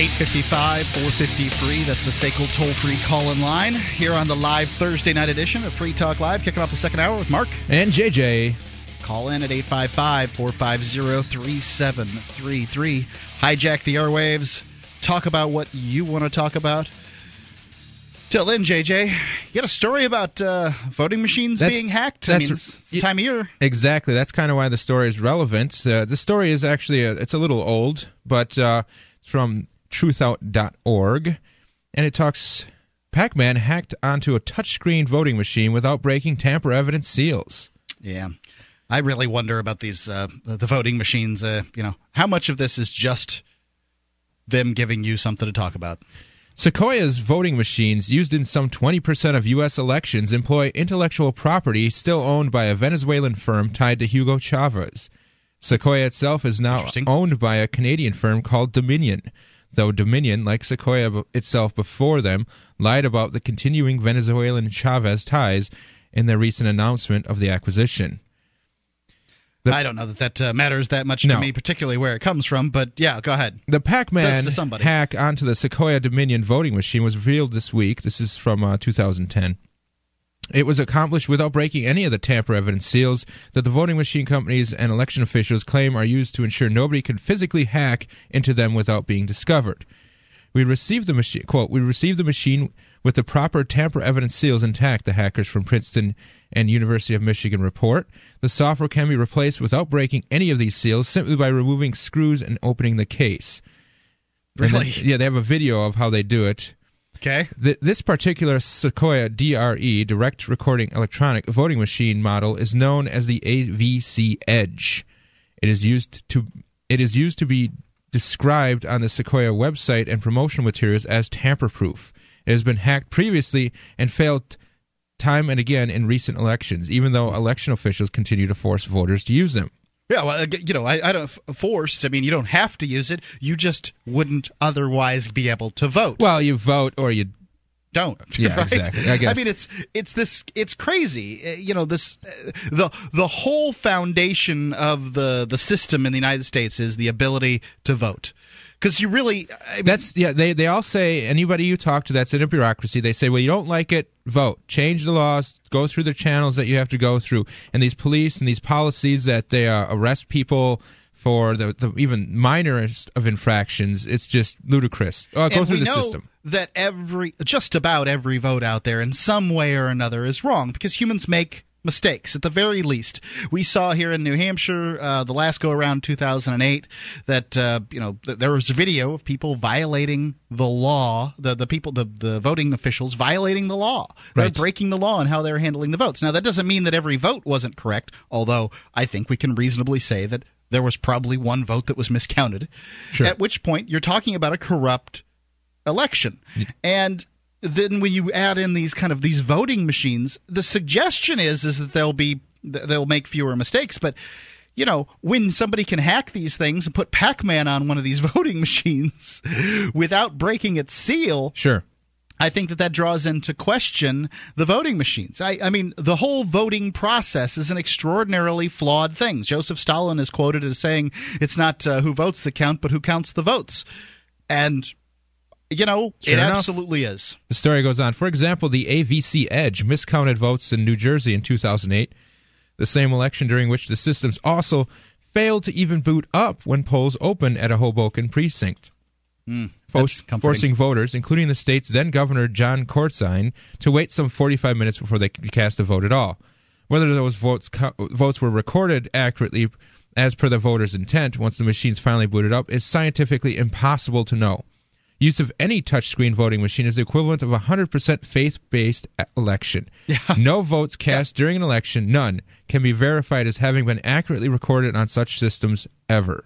eight fifty-five, four fifty-three, that's the Sakel toll-free call-in line here on the live Thursday night edition of Free Talk Live, kicking off the second hour with Mark. And J J. Call in at eight five five, four five zero, three seven three three. Hijack the airwaves, talk about what you want to talk about. Till then, J J, you got a story about uh, voting machines that's, being hacked? That's, I mean, it's the time of year. Exactly, that's kind of why the story is relevant. Uh, the story is actually, a, it's a little old, but uh, from truthout dot org, and it talks Pac-Man hacked onto a touchscreen voting machine without breaking tamper evidence seals. Yeah, I really wonder about these uh, the voting machines. Uh, you know, how much of this is just them giving you something to talk about? Sequoia's voting machines, used in some twenty percent of U S elections, employ intellectual property still owned by a Venezuelan firm tied to Hugo Chavez. Sequoia itself is now owned by a Canadian firm called Dominion, though Dominion, like Sequoia itself before them, lied about the continuing Venezuelan Chavez ties in their recent announcement of the acquisition. The, I don't know that that uh, matters that much no. to me, particularly where it comes from, but yeah, go ahead. The Pac-Man hack onto the Sequoia Dominion voting machine was revealed this week. This is from uh, two thousand ten. It was accomplished without breaking any of the tamper evidence seals that the voting machine companies and election officials claim are used to ensure nobody can physically hack into them without being discovered. We received the machine, quote, we received the machine with the proper tamper evidence seals intact, the hackers from Princeton and University of Michigan report. The software can be replaced without breaking any of these seals simply by removing screws and opening the case. Really? Then, yeah, they have a video of how they do it. Okay. This particular Sequoia D R E, Direct Recording Electronic Voting Machine model, is known as the A V C Edge. It is used to it is used to be described on the Sequoia website and promotional materials as tamper-proof. It has been hacked previously and failed time and again in recent elections, even though election officials continue to force voters to use them. Yeah, well, you know, I, I don't forced. I mean, you don't have to use it. You just wouldn't otherwise be able to vote. Well, you vote or you don't. Yeah, right? Exactly. I guess. I mean, it's it's this it's crazy. You know, this the the whole foundation of the the system in the United States is the ability to vote. Because you really, I mean, that's yeah. They they all say, anybody you talk to that's in a bureaucracy, they say, well, you don't like it, vote, change the laws, go through the channels that you have to go through, and these police and these policies that they uh, arrest people for the, the even minorest of infractions, it's just ludicrous. Uh, go and through the system. That every, just about every vote out there in some way or another is wrong because humans make mistakes, at the very least. We saw here in New Hampshire uh, the last go-around two thousand eight that uh, you know th- there was a video of people violating the law, the, the people, the, the voting officials violating the law. They're right. breaking the law in how they're handling the votes. Now, that doesn't mean that every vote wasn't correct, although I think we can reasonably say that there was probably one vote that was miscounted, sure. at which point you're talking about a corrupt election. Yeah. And then when you add in these kind of these voting machines, the suggestion is is that they'll be they'll make fewer mistakes. But, you know, when somebody can hack these things and put Pac-Man on one of these voting machines without breaking its seal, sure, I think that that draws into question the voting machines. I, I mean, the whole voting process is an extraordinarily flawed thing. Joseph Stalin is quoted as saying, "It's not uh, who votes that count, but who counts the votes." And You know, sure it enough. absolutely is. The story goes on. For example, the A V C Edge miscounted votes in New Jersey in two thousand eight, the same election during which the systems also failed to even boot up when polls opened at a Hoboken precinct, mm, Fos- forcing voters, including the state's then-Governor John Corzine, to wait some forty-five minutes before they could cast a vote at all. Whether those votes co- votes were recorded accurately as per the voters' intent once the machines finally booted up is scientifically impossible to know. Use of any touchscreen voting machine is the equivalent of a one hundred percent faith-based election. Yeah. No votes cast yeah. during an election, none, can be verified as having been accurately recorded on such systems ever.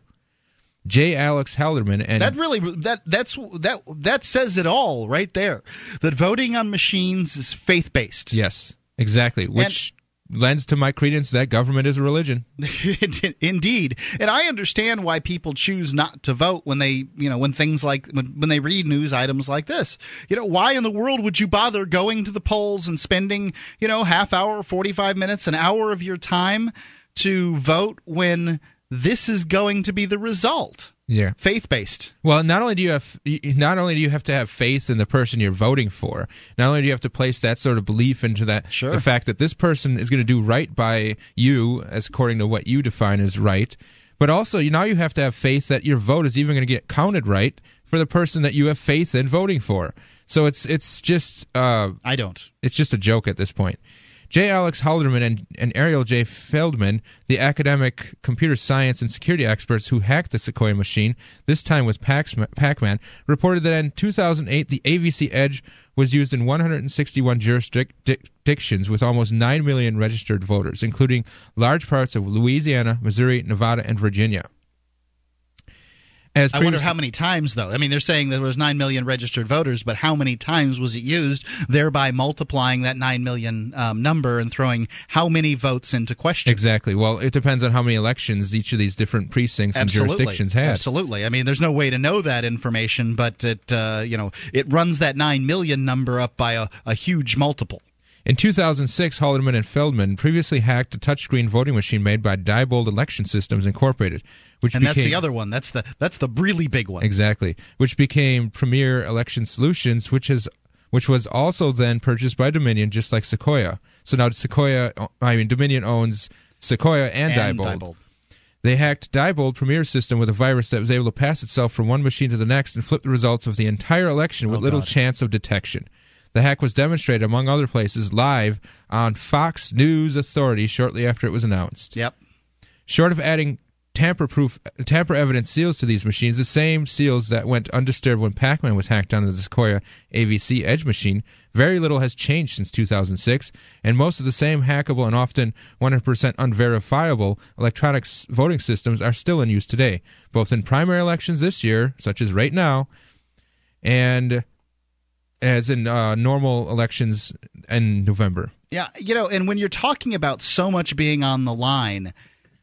J. Alex Halderman and that really that that's that that says it all right there. That voting on machines is faith-based. Yes, exactly. Which. And- lends to my credence that government is a religion. Indeed. And I understand why people choose not to vote when they, you know, when things like, when, when they read news items like this. You know, why in the world would you bother going to the polls and spending, you know, half hour, forty-five minutes, an hour of your time to vote when this is going to be the result? Yeah. Faith-based. Well, not only do you have not only do you have to have faith in the person you're voting for, not only do you have to place that sort of belief into that sure. the fact that this person is going to do right by you, as according to what you define as right, but also you, now you have to have faith that your vote is even going to get counted right for the person that you have faith in voting for. So it's it's just uh, I don't. It's just a joke at this point. J. Alex Halderman and, and Ariel J. Feldman, the academic computer science and security experts who hacked the Sequoia machine, this time with Pac-Man, reported that in two thousand eight, the A V C Edge was used in one hundred sixty-one jurisdictions with almost nine million registered voters, including large parts of Louisiana, Missouri, Nevada, and Virginia. As I wonder how many times, though. I mean, they're saying there was nine million registered voters, but how many times was it used, thereby multiplying that nine million um, number and throwing how many votes into question? Exactly. Well, it depends on how many elections each of these different precincts Absolutely. and jurisdictions had. Absolutely. I mean, there's no way to know that information, but it, uh, you know, it runs that nine million number up by a, a huge multiple. In two thousand six, Halderman and Feldman previously hacked a touchscreen voting machine made by Diebold Election Systems Incorporated, which and became, that's the other one. That's the that's the really big one. Exactly, which became Premier Election Solutions, which is which was also then purchased by Dominion, just like Sequoia. So now Sequoia, I mean Dominion owns Sequoia and, and Diebold. Diebold. They hacked Diebold Premier's system with a virus that was able to pass itself from one machine to the next and flip the results of the entire election with oh, little God. chance of detection. The hack was demonstrated, among other places, live on Fox News Authority shortly after it was announced. Yep. Short of adding tamper-proof, tamper-evident seals to these machines, the same seals that went undisturbed when Pac-Man was hacked onto the Sequoia A V C Edge machine, very little has changed since two thousand six, and most of the same hackable and often one hundred percent unverifiable electronic voting systems are still in use today, both in primary elections this year, such as right now, and as in uh, normal elections in November. Yeah, you know, and when you're talking about so much being on the line,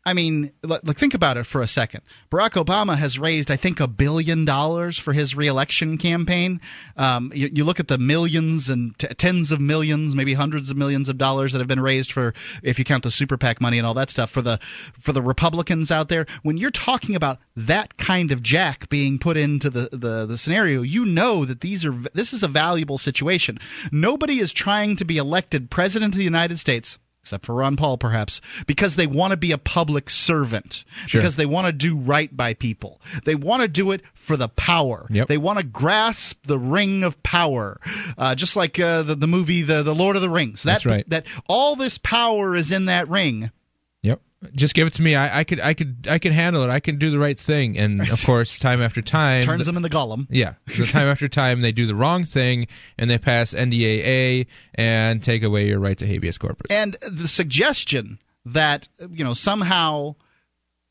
I mean, look, think about it for a second. Barack Obama has raised, I think, a billion dollars for his reelection campaign. Um, you, you look at the millions and t- tens of millions, maybe hundreds of millions of dollars that have been raised for, if you count the super PAC money and all that stuff, for the for the Republicans out there. When you're talking about that kind of jack being put into the, the, the scenario, you know that these are this is a valuable situation. Nobody is trying to be elected president of the United States except for Ron Paul perhaps, because they want to be a public servant, sure. because they want to do right by people. They want to do it for the power. Yep. They want to grasp the ring of power, uh, just like uh, the, the movie the, the Lord of the Rings. That, That's right. That all this power is in that ring. Yep. Just give it to me. I, I could, I could, I could handle it. I can do the right thing. And of course, time after time, turns the, them into Gollum. Yeah, so time after time, they do the wrong thing, and they pass N D A A and take away your right to habeas corpus. And the suggestion that you know somehow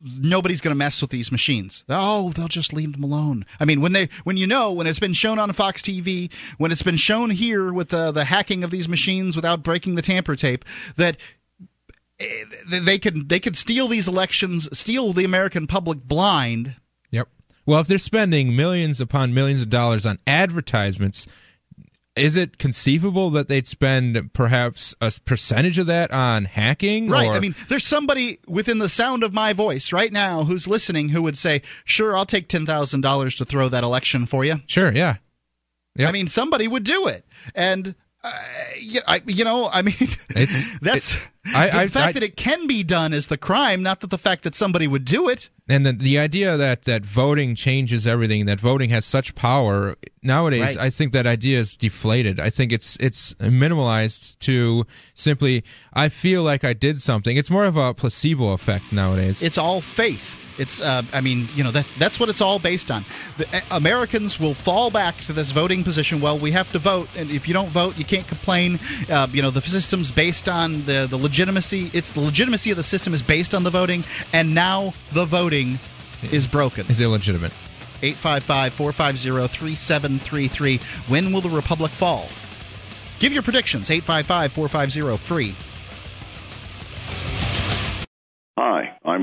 nobody's going to mess with these machines. Oh, they'll just leave them alone. I mean, when they, when you know, when it's been shown on Fox T V, when it's been shown here with the the hacking of these machines without breaking the tamper tape, that. They could they could steal these elections, steal the American public blind. Yep. Well, if they're spending millions upon millions of dollars on advertisements, is it conceivable that they'd spend perhaps a percentage of that on hacking? Right. Or? I mean, there's somebody within the sound of my voice right now who's listening who would say, sure, I'll take ten thousand dollars to throw that election for you. Sure, yeah. Yep. I mean, somebody would do it. And... Uh, you, I, you know, I mean, it's, that's it, I, the I, fact I, that it can be done is the crime, not that the fact that somebody would do it. And the, the idea that, that voting changes everything, that voting has such power nowadays, right. I think that idea is deflated. I think it's it's minimalized to simply, I feel like I did something. It's more of a placebo effect nowadays. It's all faith. It's, uh, I mean, you know, that that's what it's all based on. The, uh, Americans will fall back to this voting position. Well, we have to vote, and if you don't vote, you can't complain. Uh, you know, the system's based on the, the legitimacy. It's the legitimacy of the system is based on the voting, and now the voting is broken. It's illegitimate. eight five five, four five zero, three seven three three. When will the Republic fall? Give your predictions. eight five five, four five zero, free. Hi, I'm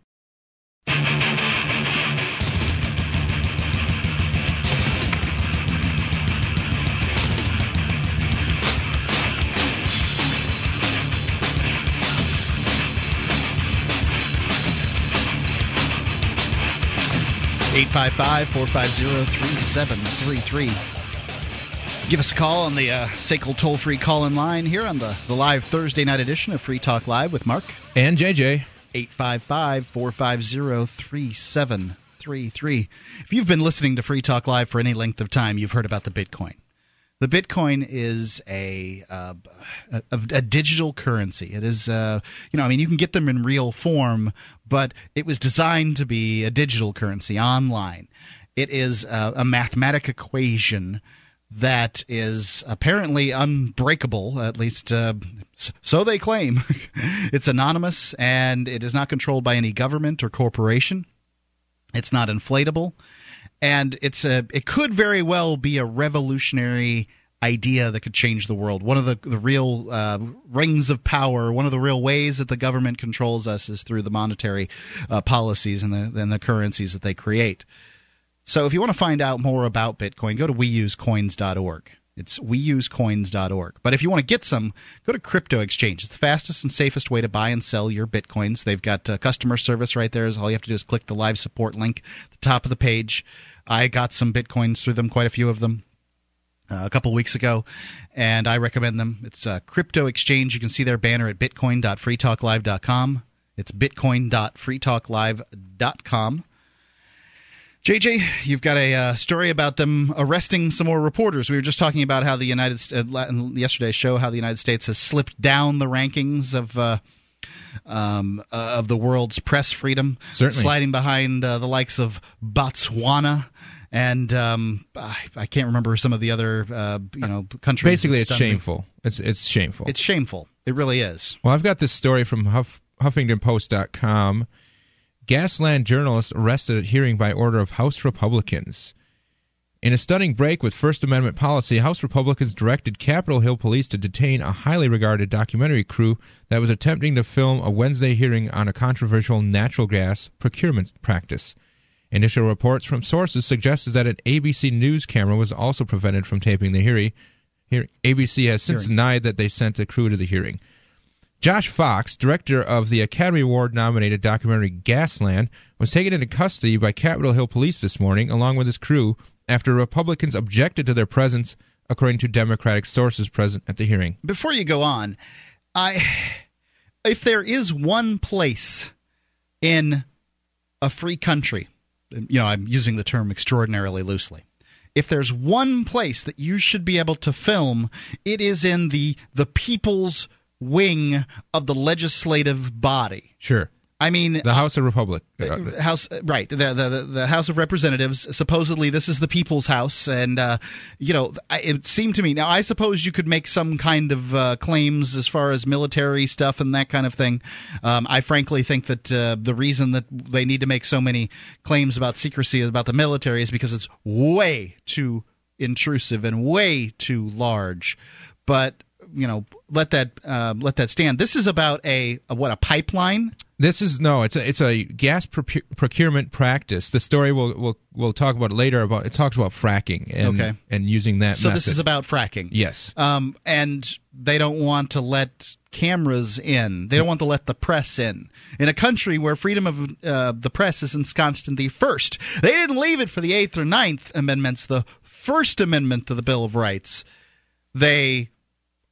eight five five, four five zero, three seven three three. Give us a call on the uh, Sakel toll-free call-in line here on the, the live Thursday night edition of Free Talk Live with Mark. And J J. eight five five, four five zero, three seven three three. If you've been listening to Free Talk Live for any length of time, you've heard about the Bitcoin. The Bitcoin is a uh, a, a digital currency. It is, uh, you know, I mean, you can get them in real form, but it was designed to be a digital currency online. It is a, a mathematic equation that is apparently unbreakable, at least uh, so they claim. It's anonymous, and it is not controlled by any government or corporation. It's not inflatable, and it's a it could very well be a revolutionary idea that could change the world. One of the, the real uh, rings of power, one of the real ways that the government controls us is through the monetary uh, policies and the, and the currencies that they create. So if you want to find out more about Bitcoin, go to we use coins dot org. It's we use coins dot org. But if you want to get some, go to Crypto Exchange. It's the fastest and safest way to buy and sell your Bitcoins. They've got uh, customer service right there. All you have to do is click the live support link at the top of the page. I got some Bitcoins through them, quite a few of them, uh, a couple weeks ago, and I recommend them. It's uh, Crypto Exchange. You can see their banner at bitcoin dot free talk live dot com. It's bitcoin dot free talk live dot com. J J, you've got a uh, story about them arresting some more reporters. We were just talking about how the United States, uh, yesterday's show, how the United States has slipped down the rankings of uh, um, uh, of the world's press freedom, certainly sliding behind uh, the likes of Botswana and um, I, I can't remember some of the other uh, you know countries. Basically, it's shameful. It's it's shameful. It's shameful. It really is. Well, I've got this story from Huff, Huffington Post dot com. Gasland journalist arrested at hearing by order of House Republicans. In a stunning break with First Amendment policy, House Republicans directed Capitol Hill police to detain a highly regarded documentary crew that was attempting to film a Wednesday hearing on a controversial natural gas procurement practice. Initial reports from sources suggested that an A B C News camera was also prevented from taping the hearing. A B C has since hearing. denied that they sent a crew to the hearing. Josh Fox, director of the Academy Award-nominated documentary Gasland, was taken into custody by Capitol Hill police this morning, along with his crew, after Republicans objected to their presence, according to Democratic sources present at the hearing. Before you go on, I, if there is one place in a free country, you know, I'm using the term extraordinarily loosely, if there's one place that you should be able to film, it is in the the people's wing of the legislative body. Sure. I mean, the House of Republic, House, right? The, the the House of Representatives. Supposedly, this is the people's house, and uh, you know, it seemed to me. Now, I suppose you could make some kind of uh, claims as far as military stuff and that kind of thing. Um, I frankly think that uh, the reason that they need to make so many claims about secrecy about the military is because it's way too intrusive and way too large. But you know, let that uh, let that stand. This is about a, a what a pipeline. This is no, it's a, it's a gas procure, procurement practice. The story we'll we'll we'll talk about later about it talks about fracking and okay. and using that. So method. This is about fracking. Yes. Um, and they don't want to let cameras in. They don't want to let the press in. In a country where freedom of uh, the press is ensconced in the first, they didn't leave it for the Eighth or Ninth Amendments. The First Amendment to the Bill of Rights, they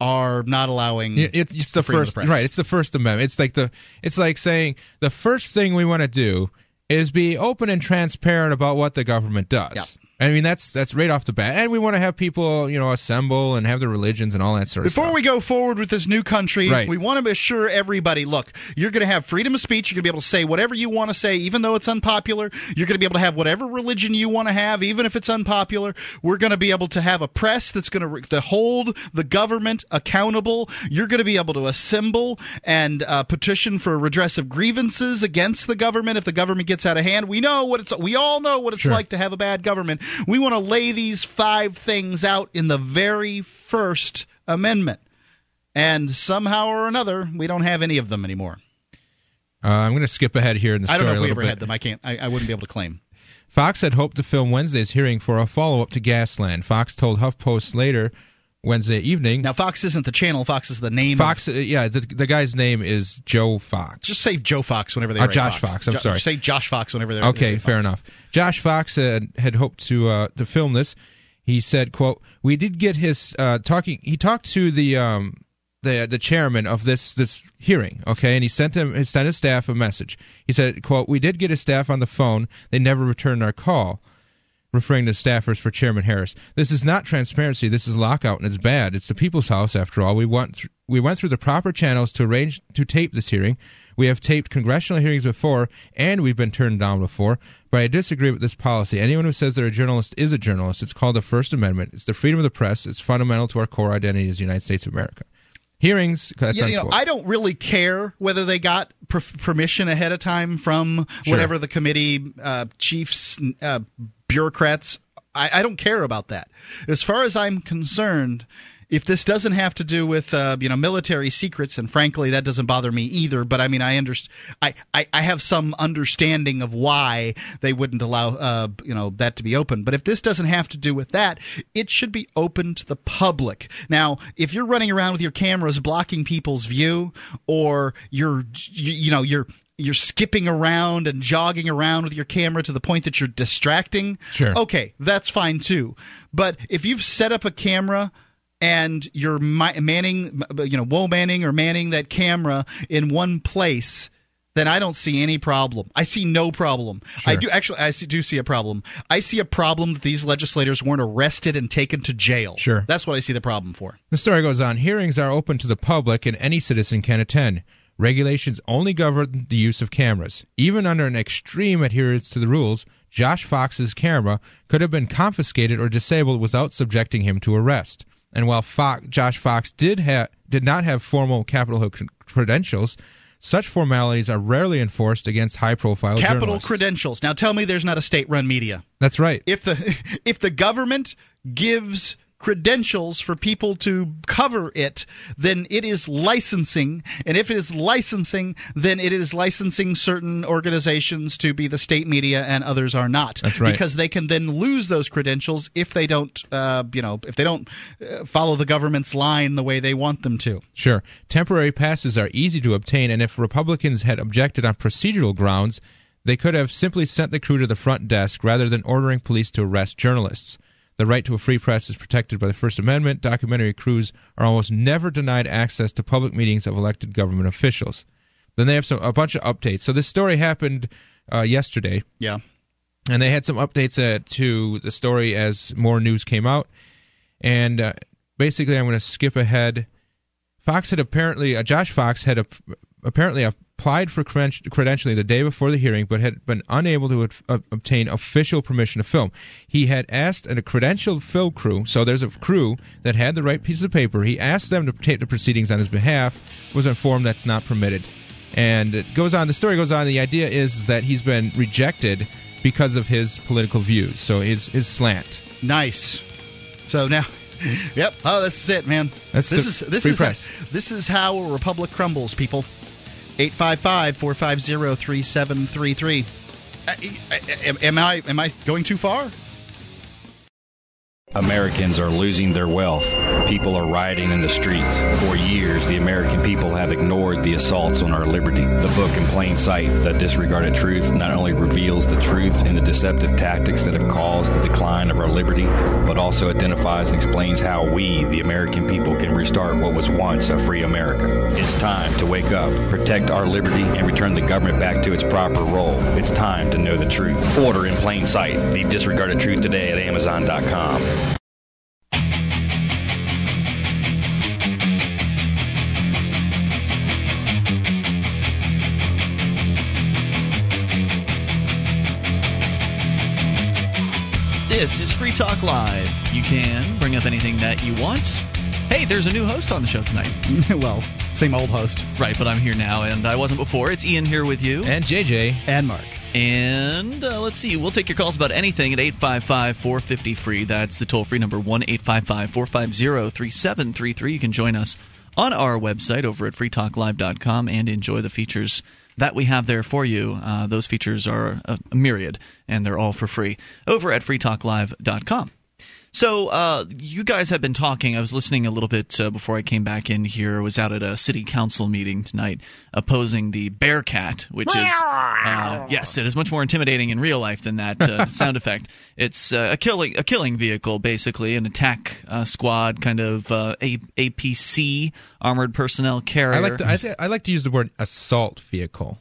are not allowing. It's, it's the, the first, the right? It's the First Amendment. It's like the, it's like saying the first thing we want to do is be open and transparent about what the government does. Yeah. I mean, that's that's right off the bat, and we want to have people, you know, assemble and have their religions and all that sort of Before stuff. Before we go forward with this new country, right. we want to assure everybody: look, you're going to have freedom of speech. You're going to be able to say whatever you want to say, even though it's unpopular. You're going to be able to have whatever religion you want to have, even if it's unpopular. We're going to be able to have a press that's going to, re- to hold the government accountable. You're going to be able to assemble and uh, petition for redress of grievances against the government if the government gets out of hand. We know what it's. We all know what it's sure. like to have a bad government. We want to lay these five things out in the very First Amendment. And somehow or another, we don't have any of them anymore. Uh, I'm going to skip ahead here in the story a little bit. I don't know if we ever had them. I can't. I, I wouldn't be able to claim. Fox had hoped to film Wednesday's hearing for a follow-up to Gasland. Fox told HuffPost later Wednesday evening. Now, Fox isn't the channel. Fox is the name. Fox, of, yeah, the, the guy's name is Joe Fox. Just say Joe Fox whenever they. Oh, write Josh Fox. Fox I'm jo- sorry. Say Josh Fox whenever they. Okay, fair Fox. Enough. Josh Fox uh, had hoped to uh, to film this. He said, "Quote: We did get his uh, talking. He talked to the um, the the chairman of this this hearing. Okay, and he sent him he sent his staff a message. He said, "Quote: We did get his staff on the phone. They never returned our call." Referring to staffers for Chairman Harris. This is not transparency. This is lockout, and it's bad. It's the people's house, after all. We went, th- we went through the proper channels to arrange to tape this hearing. We have taped congressional hearings before, and we've been turned down before. But I disagree with this policy. Anyone who says they're a journalist is a journalist. It's called the First Amendment. It's the freedom of the press. It's fundamental to our core identity as the United States of America. Hearings. That's you, you know, I don't really care whether they got per- permission ahead of time from sure. whatever the committee uh, chiefs, uh, bureaucrats. I, I don't care about that. As far as I'm concerned, if this doesn't have to do with uh, you know military secrets, and frankly, that doesn't bother me either. But I mean, I underst- I, I, I have some understanding of why they wouldn't allow uh, you know that to be open. But if this doesn't have to do with that, it should be open to the public. Now, if you're running around with your cameras blocking people's view, or you're you, you know you're you're skipping around and jogging around with your camera to the point that you're distracting, sure, okay, that's fine too. But if you've set up a camera and you're manning, you know, woe manning or manning that camera in one place, then I don't see any problem. I see no problem. Sure. I do actually. I see, do see a problem. I see a problem that these legislators weren't arrested and taken to jail. Sure, that's what I see the problem for. The story goes on. Hearings are open to the public, and any citizen can attend. Regulations only govern the use of cameras. Even under an extreme adherence to the rules, Josh Fox's camera could have been confiscated or disabled without subjecting him to arrest. And while Fox, Josh Fox did ha- did not have formal Capitol Hill credentials, Such formalities are rarely enforced against high-profile journalists. Capital credentials. Now tell me there's not a state-run media. That's right. If the if the government gives credentials for people to cover it, then it is licensing, and if it is licensing, then it is licensing certain organizations to be the state media and others are not. That's right. Because they can then lose those credentials if they don't, uh, you know, if they don't uh, follow the government's line the way they want them to. Sure. Temporary passes are easy to obtain, and if Republicans had objected on procedural grounds, they could have simply sent the crew to the front desk rather than ordering police to arrest journalists. The right to a free press is protected by the First Amendment. Documentary crews are almost never denied access to public meetings of elected government officials. Then they have some a bunch of updates. So this story happened uh, yesterday. Yeah. And they had some updates uh, to the story as more news came out. And uh, basically I'm going to skip ahead. Fox had apparently, uh, Josh Fox had a, apparently applied for credentialing the day before the hearing, but had been unable to ad- uh, obtain official permission to film. He had asked a credentialed film crew, so there's a crew that had the right piece of paper. He asked them to tape the proceedings on his behalf, was informed that's not permitted. And it goes on, the story goes on, the idea is that he's been rejected because of his political views, so his, his slant. Nice. So now... Yep. Oh, this is it, man. That's this is this is press. How, this is how a republic crumbles, people. eight five five, four five zero, three seven three three. Am I am I going too far? Americans are losing their wealth. People are rioting in the streets. For years, the American people have ignored the assaults on our liberty. The book In Plain Sight, The Disregarded Truth, not only reveals the truth and the deceptive tactics that have caused the decline of our liberty, but also identifies and explains how we, the American people, can restart what was once a free America. It's time to wake up, protect our liberty, and return the government back to its proper role. It's time to know the truth. Order In Plain Sight, The Disregarded Truth today at Amazon dot com. This is Free Talk Live. You can bring up anything that you want. Hey, there's a new host on the show tonight. Well, same old host. Right, but I'm here now, and I wasn't before. It's Ian here with you. And J J. And Mark. And uh, let's see, we'll take your calls about anything at eight five five, four five zero, F R E E. That's the toll-free number, one eight five five, four five zero, three seven three three. You can join us on our website over at free talk live dot com and enjoy the features that we have there for you. Uh, those features are a myriad, and they're all for free over at free talk live dot com. So uh, you guys have been talking. I was listening a little bit uh, before I came back in here. I was out at a city council meeting tonight opposing the Bearcat, which is, uh, yes, it is much more intimidating in real life than that uh, sound effect. It's uh, a killing a killing vehicle, basically, an attack uh, squad, kind of uh, A P C, armored personnel carrier. I like to, I th- I like to use the word assault vehicle.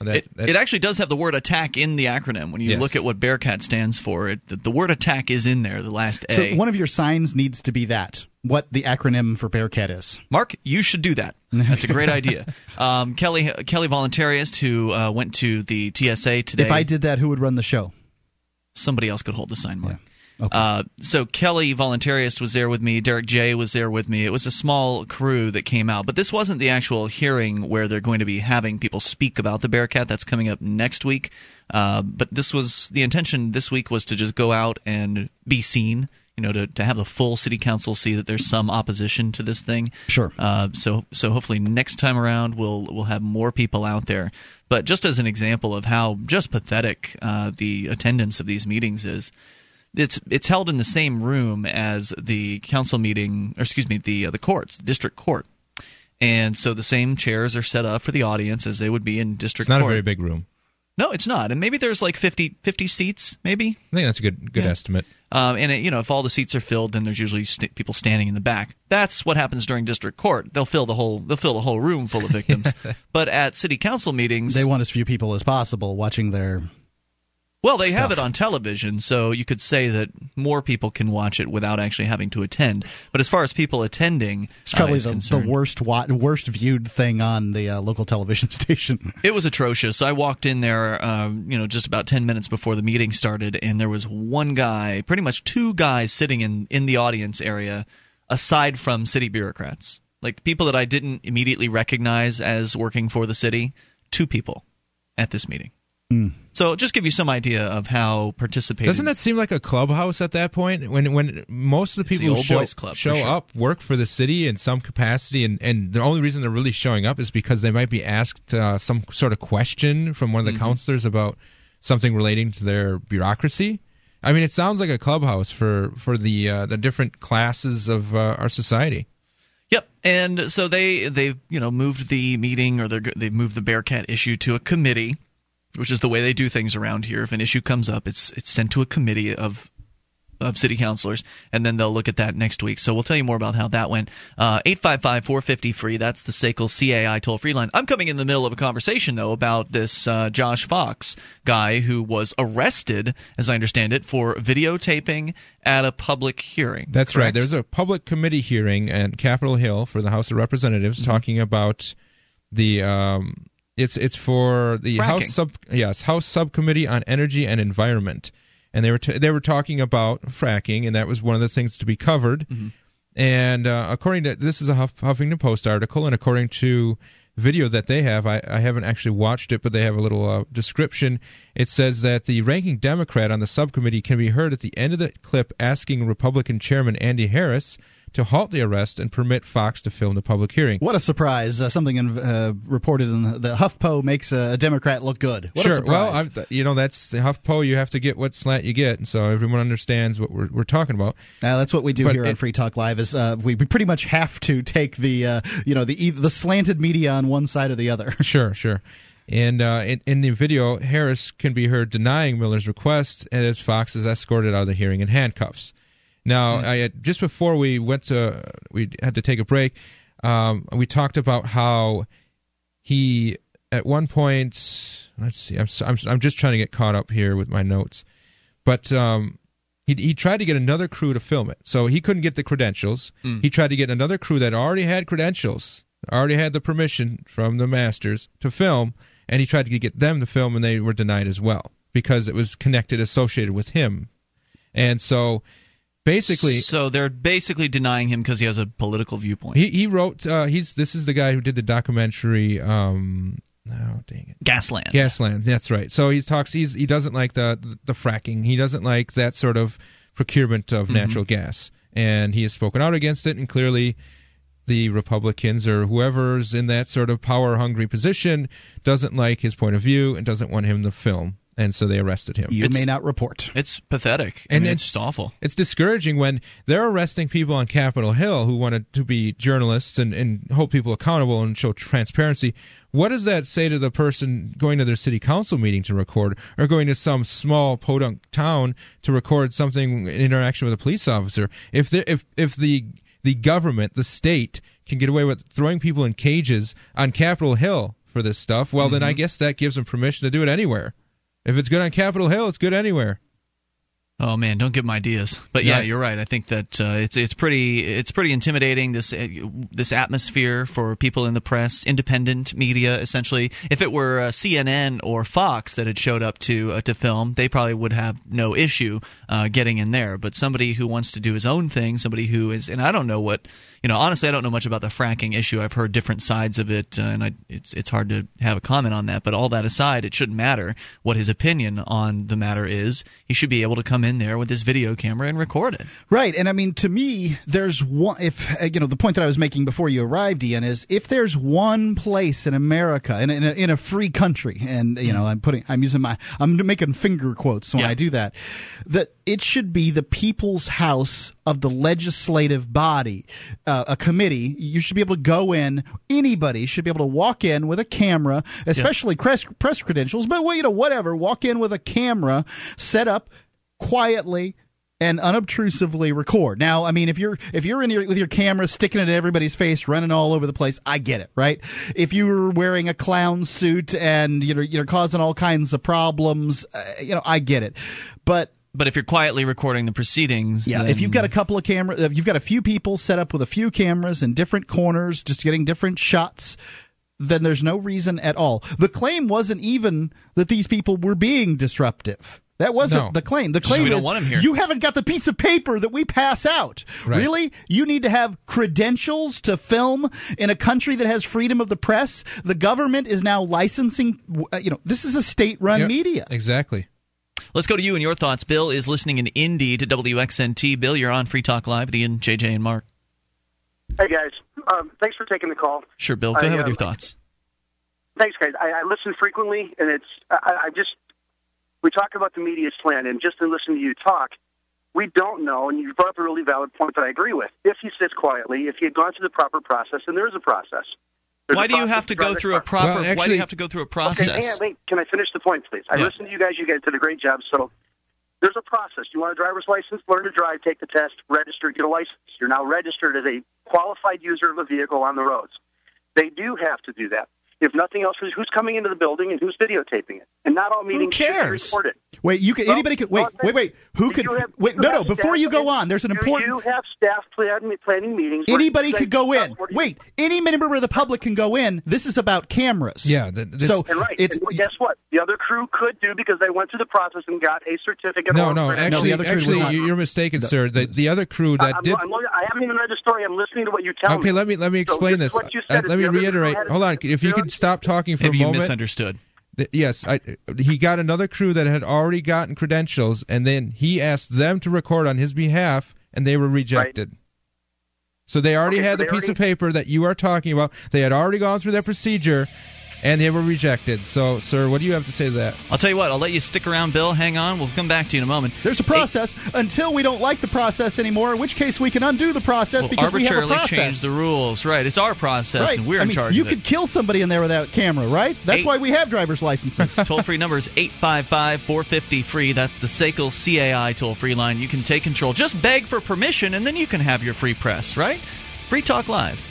That, it, that, it actually does have the word attack in the acronym. When you yes. look at what Bearcat stands for, it, the, the word attack is in there, the last A. So one of your signs needs to be that, what the acronym for Bearcat is. Mark, you should do that. That's a great idea. Um, Kelly Kelly Voluntarist, who uh, went to the T S A today. If I did that, who would run the show? Somebody else could hold the sign, Mark. Yeah. Okay. Uh, so Kelly Voluntarist was there with me. Derek J was there with me. It was a small crew that came out. But this wasn't the actual hearing where they're going to be having people speak about the Bearcat. That's coming up next week. Uh, but this was the intention this week was to just go out and be seen, you know, to, to have the full city council see that there's some opposition to this thing. Sure. Uh, so so hopefully next time around we'll we'll have more people out there. But just as an example of how just pathetic uh, the attendance of these meetings is, It's it's held in the same room as the council meeting, or excuse me, the uh, the courts, district court, and so the same chairs are set up for the audience as they would be in district court. It's not a very big room. No, it's not, and maybe there's like fifty seats, maybe. I think that's a good good yeah. estimate. Uh, and it, you know, if all the seats are filled, then there's usually st- people standing in the back. That's what happens during district court. They'll fill the whole they'll fill the whole room full of victims. But at city council meetings, they want as few people as possible watching their. Well, they stuff. have it on television, so you could say that more people can watch it without actually having to attend. But as far as people attending, it's probably uh, the, concerned, the worst wa- worst viewed thing on the uh, local television station. It was atrocious. I walked in there, uh, you know, just about ten minutes before the meeting started, and there was one guy, pretty much two guys, sitting in, in the audience area, aside from city bureaucrats. Like, the people that I didn't immediately recognize as working for the city, two people at this meeting. Mm. So just give you some idea of how participating. Doesn't that seem like a clubhouse at that point? When when most of the people the who show, club, show sure. up work for the city in some capacity, and, and the only reason they're really showing up is because they might be asked uh, some sort of question from one of the mm-hmm. counselors about something relating to their bureaucracy. I mean, it sounds like a clubhouse for, for the uh, the different classes of uh, our society. Yep, and so they they've you know moved the meeting, or they've moved the Bearcat issue to a committee, which is the way they do things around here. If an issue comes up, it's it's sent to a committee of of city councilors, and then they'll look at that next week. So we'll tell you more about how that went. Uh, eight five five, four five zero, F R E E, that's the Sakel C A I toll-free line. I'm coming in the middle of a conversation, though, about this uh, Josh Fox guy who was arrested, as I understand it, for videotaping at a public hearing. That's correct? Right. There's a public committee hearing at Capitol Hill for the House of Representatives mm-hmm. talking about the... Um, It's it's for the Fracking. House sub yes House Subcommittee on Energy and Environment, and they were t- they were talking about fracking, and that was one of the things to be covered. Mm-hmm. And uh, according to this is a Huff- Huffington Post article, and according to video that they have, I, I haven't actually watched it, but they have a little uh, description. It says that the ranking Democrat on the subcommittee can be heard at the end of the clip asking Republican Chairman Andy Harris to halt the arrest and permit Fox to film the public hearing. What a surprise. Uh, something in, uh, reported in the, the HuffPo makes a, a Democrat look good. What sure. a surprise. Well, I'm, you know, that's the HuffPo. You have to get what slant you get, and so everyone understands what we're, we're talking about. Uh, that's what we do but here it, on Free Talk Live is uh, we, we pretty much have to take the, uh, you know, the the slanted media on one side or the other. Sure, sure. And uh, in, in the video, Harris can be heard denying Miller's request as Fox is escorted out of the hearing in handcuffs. Now, I had, just before we went to, we had to take a break, um, we talked about how he, at one point, let's see, I'm I'm, I'm just trying to get caught up here with my notes, but um, he he tried to get another crew to film it, so he couldn't get the credentials. Mm. He tried to get another crew that already had credentials, already had the permission from the masters to film, and he tried to get them to film, and they were denied as well, because it was connected, associated with him. And so... Basically, so they're basically denying him because he has a political viewpoint. He, he wrote, uh, he's this is the guy who did the documentary. Um, oh dang it, Gasland. Gasland, that's right. So he talks. He's he doesn't like the the fracking. He doesn't like that sort of procurement of mm-hmm. natural gas, and he has spoken out against it. And clearly, the Republicans or whoever's in that sort of power hungry position doesn't like his point of view and doesn't want him to film. And so they arrested him. You it's, may not report. It's pathetic. And I mean, it's, it's just awful. It's discouraging when they're arresting people on Capitol Hill who wanted to be journalists and, and hold people accountable and show transparency. What does that say to the person going to their city council meeting to record, or going to some small podunk town to record something in interaction with a police officer? If there, if if the the government, the state, can get away with throwing people in cages on Capitol Hill for this stuff, well, mm-hmm. then I guess that gives them permission to do it anywhere. If it's good on Capitol Hill, it's good anywhere. Oh man, don't give them ideas. But yeah, yeah. You're right. I think that uh, it's it's pretty it's pretty intimidating, this uh, this atmosphere for people in the press, independent media essentially. If it were uh, C N N or Fox that had showed up to uh, to film, they probably would have no issue uh, getting in there. But somebody who wants to do his own thing, somebody who is, and I don't know what you know. Honestly, I don't know much about the fracking issue. I've heard different sides of it, uh, and I, it's it's hard to have a comment on that. But all that aside, it shouldn't matter what his opinion on the matter is. He should be able to come in there with this video camera and record it. Right. And I mean, to me, there's one, if, you know, the point that I was making before you arrived, Ian, is if there's one place in America, in, in, a, in a free country, and, you mm-hmm. know, I'm putting, I'm using my, I'm making finger quotes when yeah. I do that, that it should be the people's house of the legislative body, uh, a committee. You should be able to go in, anybody should be able to walk in with a camera, especially yeah. press, press credentials, but, well, you know, whatever, walk in with a camera, set up, quietly and unobtrusively record. Now, I mean, if you're if you're in your, with your camera sticking it in everybody's face, running all over the place, I get it, right? If you were wearing a clown suit and you know you're causing all kinds of problems, uh, you know, I get it. But But if you're quietly recording the proceedings, yeah. Then... If you've got a couple of cameras, if you've got a few people set up with a few cameras in different corners, just getting different shots, then there's no reason at all. The claim wasn't even that these people were being disruptive. That wasn't no. the claim. The claim so is you haven't got the piece of paper that we pass out. Right. Really? You need to have credentials to film in a country that has freedom of the press. The government is now licensing. You know, this is a state-run yep. media. Exactly. Let's go to you and your thoughts. Bill is listening in Indy to W X N T. Bill, you're on Free Talk Live with Ian, J J, and Mark. Hey, guys. Um, thanks for taking the call. Sure, Bill. Go I, ahead uh, with your thoughts. Thanks, guys. I, I listen frequently, and it's I, I just – we talk about the media's plan, and just in listening to you talk, we don't know, and you brought up a really valid point that I agree with. If he sits quietly, if he had gone through the proper process, and there is a process. Why do you have to go through a proper process? Why do you have to go through a process? Okay, hey, wait, can I finish the point, please? I yeah. listened to you guys. You guys did a great job. So there's a process. You want a driver's license? Learn to drive, take the test, register, get a license. You're now registered as a qualified user of a vehicle on the roads. They do have to do that. If nothing else, who's coming into the building and who's videotaping it? And not all meetings should be recorded. Wait, you can, well, anybody could wait, wait, wait. Who could? Have, wait, no, no. Before you go on, there's an important. You have staff planning, planning meetings. Anybody could go in. Wait, any member of the public can go in. This is about cameras. Yeah. That's, so and right. It's, and guess what? The other crew could do because they went through the process and got a certificate. No, no. Actually, no, the other crew actually, not, you're mistaken, no. sir. The, the other crew that I'm, did. I'm, I haven't even read the story. I'm listening to what you tell okay, me. Okay, let me let me explain so this. Let me reiterate. Hold on. If you could. Stop talking for Maybe a moment. Maybe you misunderstood. Yes, I, he got another crew that had already gotten credentials, and then he asked them to record on his behalf, and they were rejected. Right. So they already okay, had so the piece already... of paper that you are talking about. They had already gone through that procedure, and they were rejected. So, sir, what do you have to say to that? I'll tell you what. I'll let you stick around, Bill. Hang on. We'll come back to you in a moment. There's a process hey. until we don't like the process anymore, in which case we can undo the process we'll because we have a process. Arbitrarily change the rules. Right. It's our process, right. and we're I in mean, charge of it. You could kill somebody in there without camera, right? That's eight. why we have driver's licenses. Toll-free number is eight five five, four five zero, F R E E. That's the Sakel C A I toll-free line. You can take control. Just beg for permission, and then you can have your free press, right? Free Talk Live.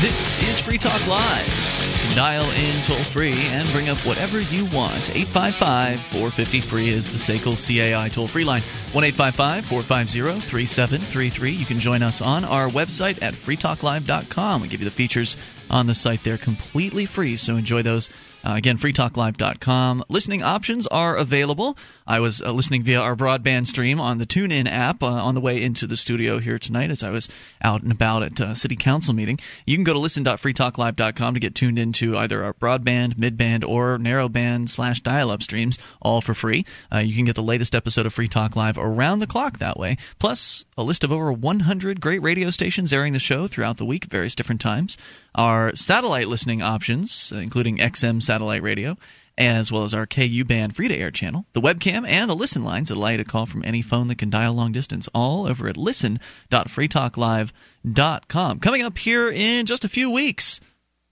This is Free Talk Live. Dial in toll-free and bring up whatever you want. eight five five, four five zero, F R E E is the Sakel C A I toll-free line. one eight five five, four five zero, three seven three three. You can join us on our website at free talk live dot com. We give you the features on the site. They're completely free, so enjoy those. Uh, again, free talk live dot com. Listening options are available. I was uh, listening via our broadband stream on the TuneIn app uh, on the way into the studio here tonight as I was out and about at a city council meeting. You can go to listen dot free talk live dot com to get tuned into either our broadband, midband, or narrowband slash dial-up streams, all for free. Uh, you can get the latest episode of Free Talk Live around the clock that way, plus a list of over one hundred great radio stations airing the show throughout the week at various different times. Our satellite listening options, including X M satellite radio, as well as our K U band free-to-air channel, the webcam, and the listen lines that allow you to call from any phone that can dial long distance, all over at listen dot free talk live dot com. Coming up here in just a few weeks,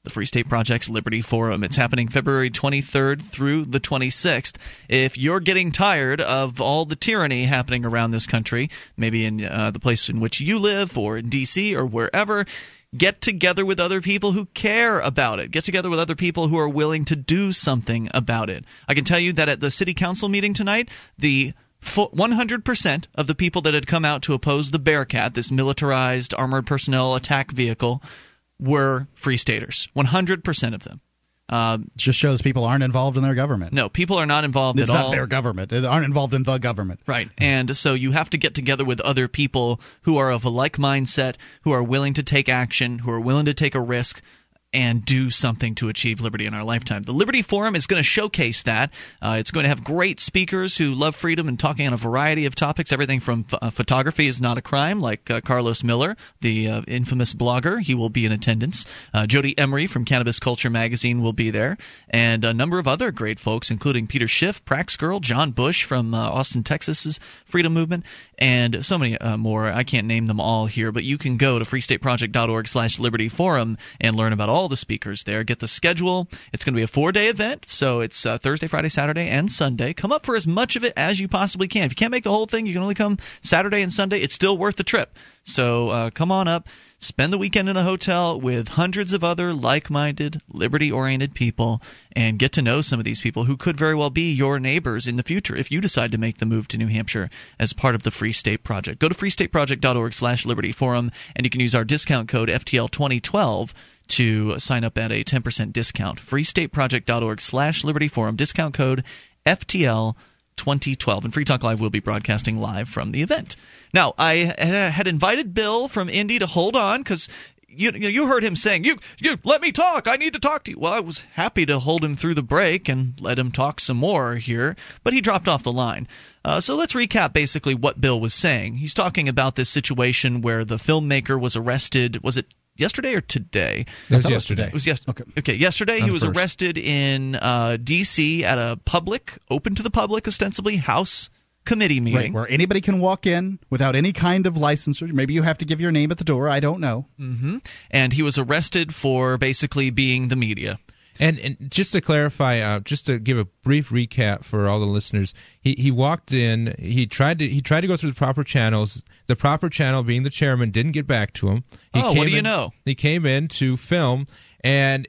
the Free State Project's Liberty Forum. It's happening February twenty-third through the twenty-sixth. If you're getting tired of all the tyranny happening around this country, maybe in uh, the place in which you live or in D C or wherever, get together with other people who care about it. Get together with other people who are willing to do something about it. I can tell you that at the city council meeting tonight, the one hundred percent of the people that had come out to oppose the Bearcat, this militarized armored personnel attack vehicle, were Free Staters. one hundred percent of them. Um, Just shows people aren't involved in their government. No, people are not involved it's at not all. It's not their government. They aren't involved in the government. Right. And so you have to get together with other people who are of a like mindset, who are willing to take action, who are willing to take a risk, and do something to achieve liberty in our lifetime. The Liberty Forum is going to showcase that. Uh, it's going to have great speakers who love freedom and talking on a variety of topics. Everything from uh, photography is not a crime, like uh, Carlos Miller, the uh, infamous blogger. He will be in attendance. Uh, Jody Emery from Cannabis Culture Magazine will be there. And a number of other great folks, including Peter Schiff, Prax Girl, John Bush from uh, Austin, Texas's Freedom Movement, and so many uh, more. I can't name them all here, but you can go to free state project dot org slash liberty forum and learn about all all the speakers there. Get the schedule. It's going to be a four-day event, so it's uh, Thursday, Friday, Saturday, and Sunday. Come up for as much of it as you possibly can. If you can't make the whole thing, you can only come Saturday and Sunday. It's still worth the trip. So uh, come on up. Spend the weekend in a hotel with hundreds of other like-minded, liberty-oriented people, and get to know some of these people who could very well be your neighbors in the future if you decide to make the move to New Hampshire as part of the Free State Project. Go to free state project dot org slash liberty forum, and you can use our discount code F T L twenty twelve to sign up at a ten percent discount. free state project dot org slash liberty forum, discount code F T L twenty twelve. And Free Talk Live will be broadcasting live from the event. Now, I had invited Bill from Indy to hold on because you you heard him saying, you, you let me talk. I need to talk to you. Well, I was happy to hold him through the break and let him talk some more here, but he dropped off the line. Uh, so let's recap basically what Bill was saying. He's talking about this situation where the filmmaker was arrested. Was it yesterday or today? That was yesterday. It was yesterday. Okay. okay. Yesterday, he was arrested in uh, D C at a public, open to the public, ostensibly, House Committee meeting. Right, where anybody can walk in without any kind of license. Maybe you have to give your name at the door. I don't know. Mm-hmm. And he was arrested for basically being the media. And, and just to clarify, uh, just to give a brief recap for all the listeners, he, he walked in. He tried to he tried to go through the proper channels. The proper channel being the chairman didn't get back to him. He oh, came what do you in, know? He came in to film, and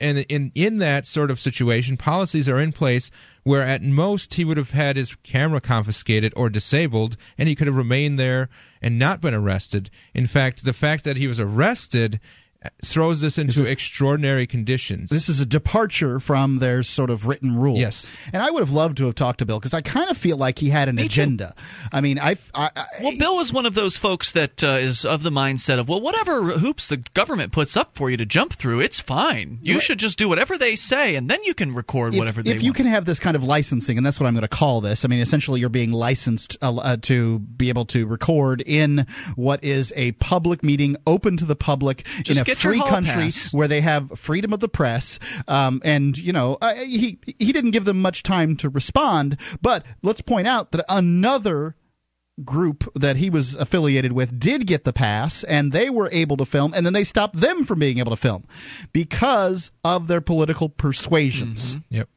and in in that sort of situation, policies are in place where at most he would have had his camera confiscated or disabled, and he could have remained there and not been arrested. In fact, the fact that he was arrested throws this into this is, extraordinary conditions. This is a departure from their sort of written rules. Yes. And I would have loved to have talked to Bill because I kind of feel like he had an Me agenda. Too. I mean, I, I, I... Well, Bill was one of those folks that uh, is of the mindset of, well, whatever hoops the government puts up for you to jump through, it's fine. You right. should just do whatever they say, and then you can record if, whatever they if want. If you can have this kind of licensing, and that's what I'm going to call this. I mean, essentially you're being licensed uh, uh, to be able to record in what is a public meeting, open to the public, just in a free country pass. Where they have freedom of the press, um, and you know uh, he he didn't give them much time to respond. But let's point out that another group that he was affiliated with did get the pass, and they were able to film, and then they stopped them from being able to film because of their political persuasions. Mm-hmm. Yep.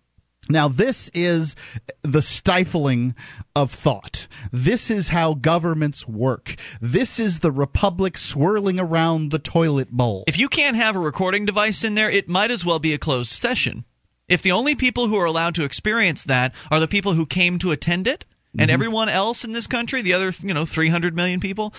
Now, this is the stifling of thought. This is how governments work. This is the republic swirling around the toilet bowl. If you can't have a recording device in there, it might as well be a closed session. If the only people who are allowed to experience that are the people who came to attend it, and mm-hmm. everyone else in this country, the other, you know, three hundred million people,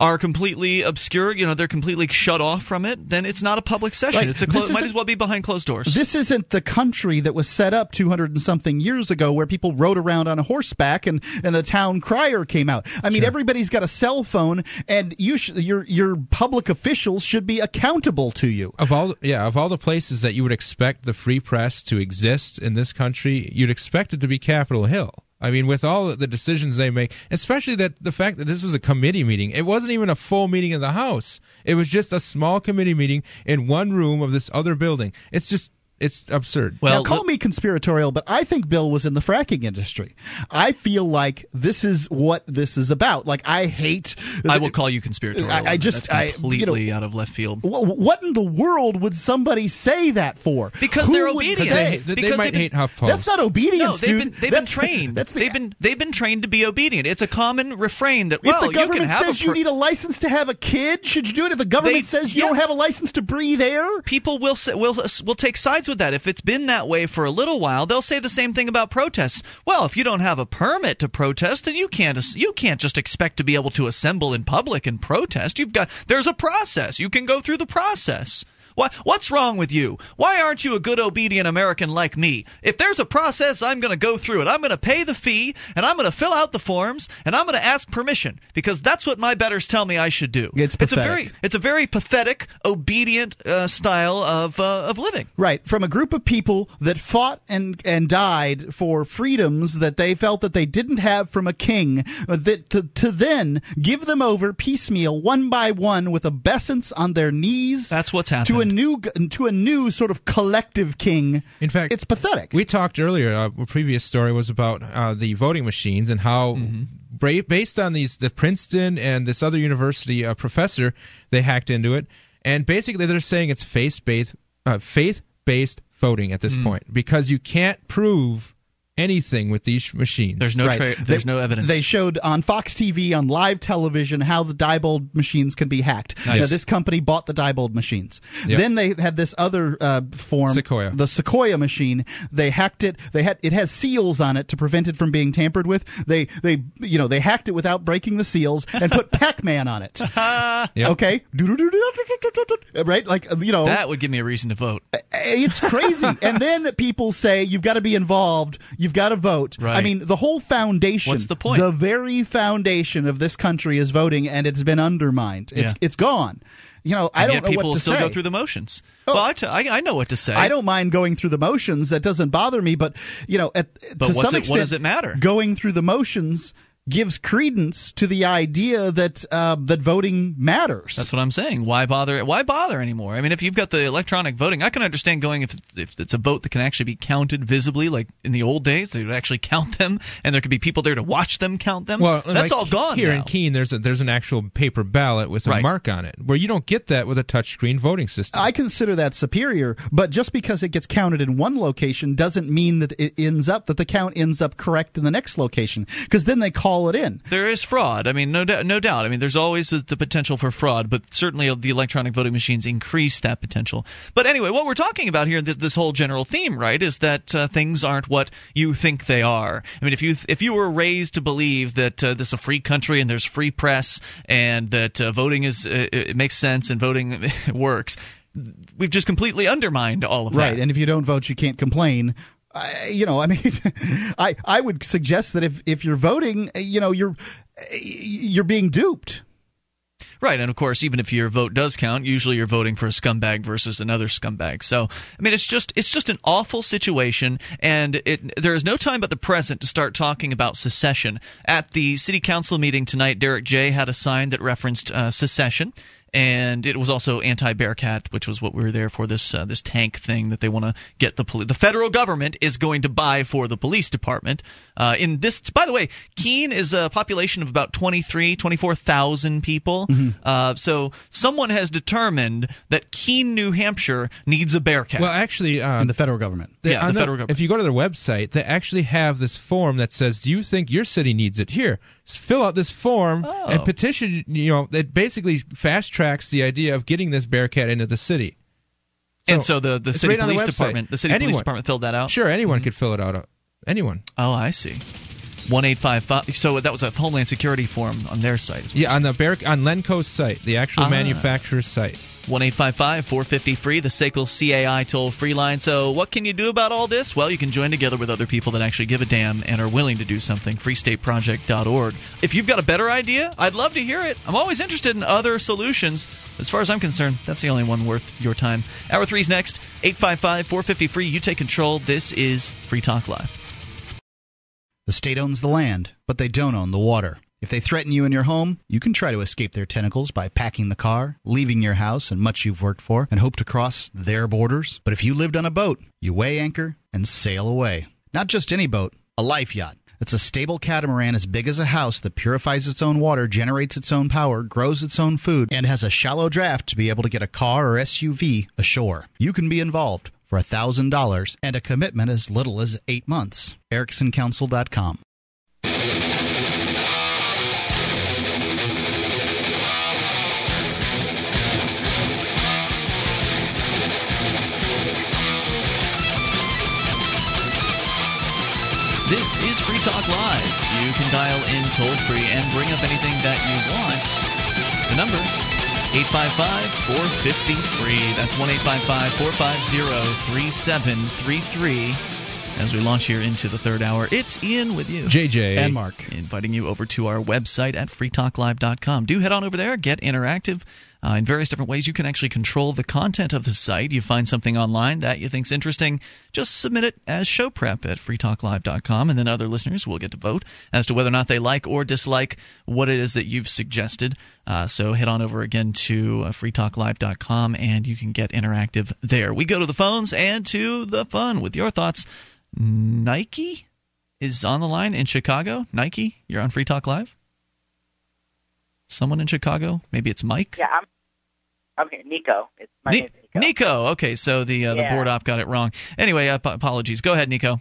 are completely obscure, you know, they're completely shut off from it, then it's not a public session. Right. It's a clo- might as well be behind closed doors. This isn't the country that was set up two hundred and something years ago where people rode around on horseback and, and the town crier came out. I mean, sure. everybody's got a cell phone, and you sh- your your public officials should be accountable to you. Of all, yeah, of all the places that you would expect the free press to exist in this country, you'd expect it to be Capitol Hill. I mean, with all the decisions they make, especially that the fact that this was a committee meeting. It wasn't even a full meeting of the House. It was just a small committee meeting in one room of this other building. It's just it's absurd. Well, now, call me conspiratorial, but I think Bill was in the fracking industry. I feel like this is what this is about. Like, I hate... I will call you conspiratorial. I, I just... That's completely I, you know, out of left field. What in the world would somebody say that for? Because Who they're obedient. They, they, because they might been, hate HuffPost. That's not obedience, dude. No, they've, been, they've been trained. That's the, they've, been, they've been trained to be obedient. It's a common refrain that, well, if the government you can says have a per- you need a license to have a kid, should you do it? If the government they, says you yeah. don't have a license to breathe air? People will say, will, will take sides with that. If it's been that way for a little while, they'll say the same thing about protests. Well, if you don't have a permit to protest, then you can't you can't just expect to be able to assemble in public and protest. You've got there's a process. You can go through the process. Why, what's wrong with you? Why aren't you a good, obedient American like me? If there's a process, I'm going to go through it. I'm going to pay the fee, and I'm going to fill out the forms, and I'm going to ask permission, because that's what my betters tell me I should do. It's pathetic. It's a very, it's a very pathetic, obedient uh, style of uh, of living. Right. From a group of people that fought and, and died for freedoms that they felt that they didn't have from a king, that to, to then give them over piecemeal, one by one, with obeisance on their knees. That's what's happening. New to a new sort of collective king. In fact, it's pathetic. We talked earlier. Uh, our previous story was about uh, the voting machines and how, mm-hmm. bra- based on these, the Princeton and this other university uh, professor, they hacked into it, and basically they're saying it's faith-based uh, faith-based voting at this mm. point, because you can't prove anything with these machines. There's no right. tra- there's they, no evidence. They showed on Fox T V, on live television, how the Diebold machines can be hacked. Nice. Now, this company bought the Diebold machines. Yep. Then they had this other uh, form, Sequoia. the Sequoia machine. They hacked it. They had it has seals on it to prevent it from being tampered with. They they you know they hacked it without breaking the seals and put Pac-Man on it. Yep. Okay, right? Like you know that would give me a reason to vote. It's crazy. And then people say you've got to be involved. You You've got to vote. Right. I mean, the whole foundation, what's the point? The very foundation of this country is voting, and it's been undermined. It's yeah. it's gone. You know, I and don't know what to say. People still go through the motions. Oh, well, I, t- I, I know what to say. I don't mind going through the motions. That doesn't bother me. But you know, at, but to some it, extent, what does it matter? Going through the motions gives credence to the idea that uh, that voting matters. That's what I'm saying. Why bother? Why bother anymore? I mean, if you've got the electronic voting, I can understand going if if it's a vote that can actually be counted visibly, like in the old days, they would actually count them, and there could be people there to watch them count them. Well, that's like all gone here now. In Keene. There's a, there's an actual paper ballot with a right. mark on it, where you don't get that with a touchscreen voting system. I consider that superior, but just because it gets counted in one location doesn't mean that it ends up that the count ends up correct in the next location, because then they call it in. There is fraud. I mean, no, no doubt. I mean, there's always the potential for fraud, but certainly the electronic voting machines increase that potential. But anyway, what we're talking about here, this whole general theme, right, is that uh, things aren't what you think they are. I mean, if you if you were raised to believe that uh, this is a free country and there's free press and that uh, voting is uh, it makes sense and voting works, we've just completely undermined all of that. Right, and if you don't vote, you can't complain. I, you know, I mean, I I would suggest that if, if you're voting, you know, you're you're being duped. Right, and of course, even if your vote does count, usually you're voting for a scumbag versus another scumbag. So, I mean, it's just it's just an awful situation, and it, there is no time but the present to start talking about secession. At the city council meeting tonight, Derek J had a sign that referenced uh, secession. And it was also anti-Bearcat, which was what we were there for, this uh, this tank thing that they want to get the police. The federal government is going to buy for the police department. Uh, in this, by the way, Keene is a population of about twenty-three, twenty-four thousand people. Mm-hmm. Uh, so someone has determined that Keene, New Hampshire needs a Bearcat. Well, actually, um, in the federal government. They, yeah, the, the federal government. If you go to their website, they actually have this form that says, do you think your city needs it? Here, fill out this form oh. and petition, you know, that basically fast tracks the idea of getting this Bearcat into the city. So and so the, the city right police the department, the city anyone, police department filled that out? Sure, anyone mm-hmm. could fill it out. Anyone. Oh, I see. one eight five five So that was a Homeland Security form on their site. Yeah, on the Bear- on Lenco's site, the actual ah. manufacturer's site. one eight five five four five zero free the Sakel C A I toll-free line. So what can you do about all this? Well, you can join together with other people that actually give a damn and are willing to do something. free state project dot org If you've got a better idea, I'd love to hear it. I'm always interested in other solutions. As far as I'm concerned, that's the only one worth your time. Hour three's next. eight five five four five zero free You take control. This is Free Talk Live. The state owns the land, but they don't own the water. If they threaten you in your home, you can try to escape their tentacles by packing the car, leaving your house and much you've worked for, and hope to cross their borders. But if you lived on a boat, you weigh anchor and sail away. Not just any boat, a life yacht. It's a stable catamaran as big as a house that purifies its own water, generates its own power, grows its own food, and has a shallow draft to be able to get a car or S U V ashore. You can be involved for one thousand dollars and a commitment as little as eight months. Erickson Council dot com This is Free Talk Live. You can dial in toll-free and bring up anything that you want. The number, eight five five four five zero free That's one eight five five four five zero three seven three three As we launch here into the third hour, it's Ian with you. J J. And Mark. Inviting you over to our website at free talk live dot com Do head on over there, get interactive. Uh, in various different ways, you can actually control the content of the site. You find something online that you think's interesting, just submit it as show prep at free talk live dot com and then other listeners will get to vote as to whether or not they like or dislike what it is that you've suggested. Uh, so head on over again to uh, free talk live dot com and you can get interactive there. We go to the phones and to the fun with your thoughts. Nike is on the line in Chicago. Nike, you're on Free Talk Live. Someone in Chicago? Maybe it's Mike? Yeah, I'm, I'm here. Nico. It's my Ni- name. Nico. Nico. Okay, so the uh, yeah. the board op got it wrong. Anyway, ap- apologies. Go ahead, Nico.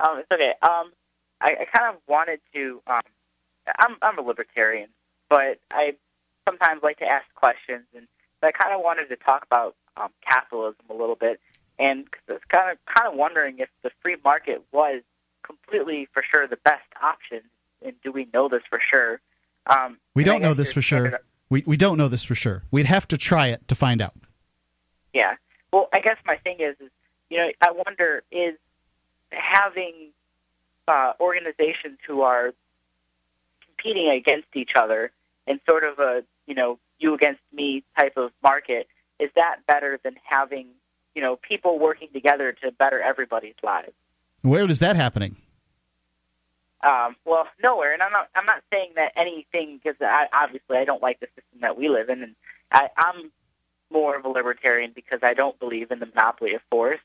Um, it's okay. Um, I, I kind of wanted to. Um, I'm I'm a libertarian, but I sometimes like to ask questions, and so I kind of wanted to talk about um, capitalism a little bit, and cause I was kind of kind of wondering if the free market was completely for sure the best option, and do we know this for sure? Um, we don't know this for sure. We we don't know this for sure. We'd have to try it to find out. Yeah. Well, I guess my thing is, is you know, I wonder is having uh, organizations who are competing against each other in sort of a, you know, you against me type of market, is that better than having, you know, people working together to better everybody's lives? Where is that happening? Um, well, nowhere, and I'm not. I'm not saying that anything because I, obviously I don't like the system that we live in, and I, I'm more of a libertarian because I don't believe in the monopoly of force.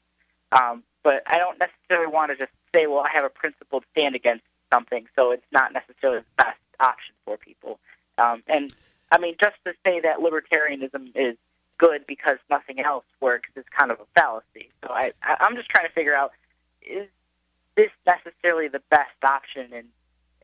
Um, but I don't necessarily want to just say, well, I have a principled stand against something, so it's not necessarily the best option for people. Um, and I mean, just to say that libertarianism is good because nothing else works is kind of a fallacy. So I, I, I'm just trying to figure out is. This necessarily the best option, and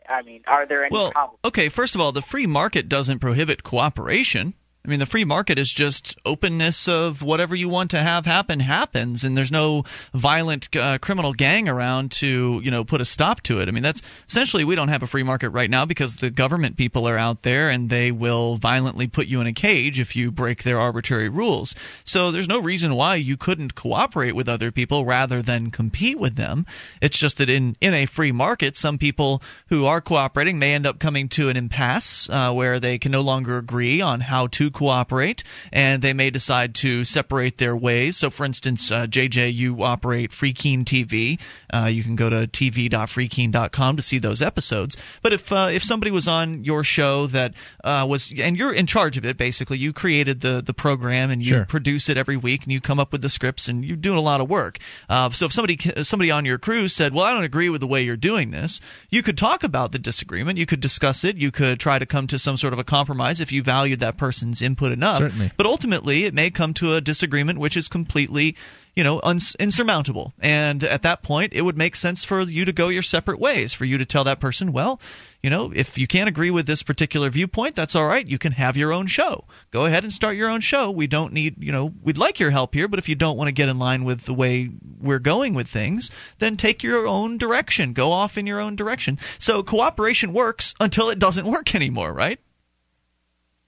I mean, are there any well, problems? Well, okay, first of all, the free market doesn't prohibit cooperation. I mean, the free market is just openness of whatever you want to have happen happens, and there's no violent uh, criminal gang around to, you know, put a stop to it. I mean, that's essentially we don't have a free market right now because the government people are out there and they will violently put you in a cage if you break their arbitrary rules. So there's no reason why you couldn't cooperate with other people rather than compete with them. It's just that in, in a free market, some people who are cooperating may end up coming to an impasse uh, where they can no longer agree on how to cooperate, and they may decide to separate their ways. So, for instance, uh, J J, you operate Free Keene T V. Uh, you can go to t v dot free keene dot com to see those episodes. But if uh, if somebody was on your show that uh, was, and you're in charge of it, basically, you created the, the program and you sure. produce it every week, and you come up with the scripts, and you're doing a lot of work. Uh, so, if somebody somebody on your crew said, "Well, I don't agree with the way you're doing this," you could talk about the disagreement, you could discuss it, you could try to come to some sort of a compromise if you valued that person's input enough. Certainly. But ultimately it may come to a disagreement which is completely, you know, uns- insurmountable, and at that point it would make sense for you to go your separate ways, for you to tell that person, well, you know, if you can't agree with this particular viewpoint, that's all right, you can have your own show, go ahead and start your own show, we don't need, you know, we'd like your help here, but if you don't want to get in line with the way we're going with things, then take your own direction, go off in your own direction. So cooperation works until it doesn't work anymore, right?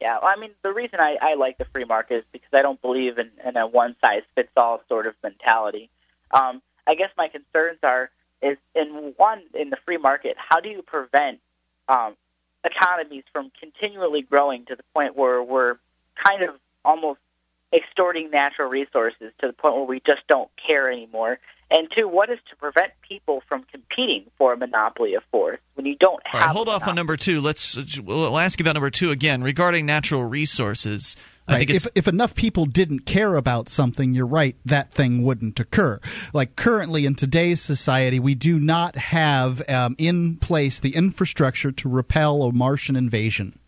Yeah, well, I mean, the reason I, I like the free market is because I don't believe in, in a one-size-fits-all sort of mentality. Um, I guess my concerns are, is in one, in the free market, how do you prevent um, economies from continually growing to the point where we're kind of almost extorting natural resources to the point where we just don't care anymore? And two, what is to prevent people from competing for a monopoly of force when you don't have? All right, hold off on number two. Let's we'll ask you about number two again regarding natural resources. I right. think if if enough people didn't care about something, you're right, that thing wouldn't occur. Like currently in today's society, we do not have um, in place the infrastructure to repel a Martian invasion,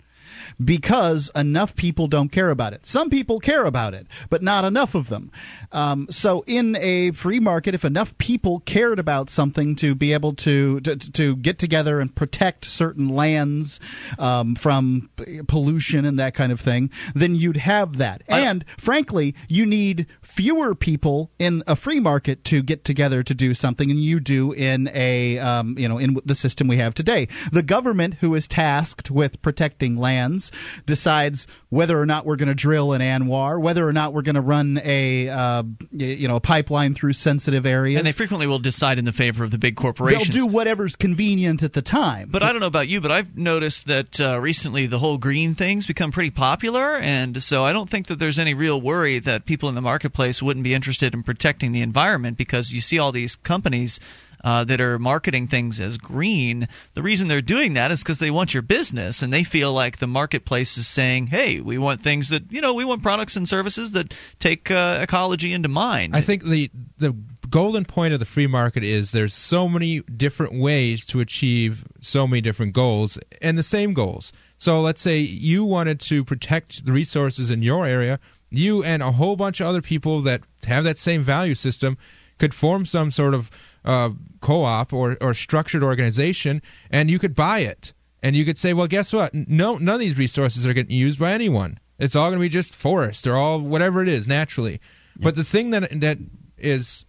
because enough people don't care about it. Some people care about it, but not enough of them. Um, so in a free market, if enough people cared about something to be able to to, to get together and protect certain lands um, from pollution and that kind of thing, then you'd have that. And frankly, you need fewer people in a free market to get together to do something than you do in a um, you know in the system we have today. The government, who is tasked with protecting lands, decides whether or not we're going to drill in Anwar, whether or not we're going to run a uh, you know a pipeline through sensitive areas, and they frequently will decide in the favor of the big corporations. They'll do whatever's convenient at the time. But I don't know about you, but I've noticed that uh, recently the whole green thing's become pretty popular, and so I don't think that there's any real worry that people in the marketplace wouldn't be interested in protecting the environment, because you see all these companies Uh, that are marketing things as green. The reason they're doing that is because they want your business, and they feel like the marketplace is saying, hey, we want things that, you know, we want products and services that take uh, ecology into mind. I think the the golden point of the free market is there's so many different ways to achieve so many different goals, and the same goals. So let's say you wanted to protect the resources in your area. you and a whole bunch of other people that have that same value system could form some sort of uh, co-op or, or structured organization, and you could buy it. And you could say, well, guess what? No, none of these resources are getting used by anyone. It's all going to be just forest or all whatever it is naturally. Yeah. But the thing that that is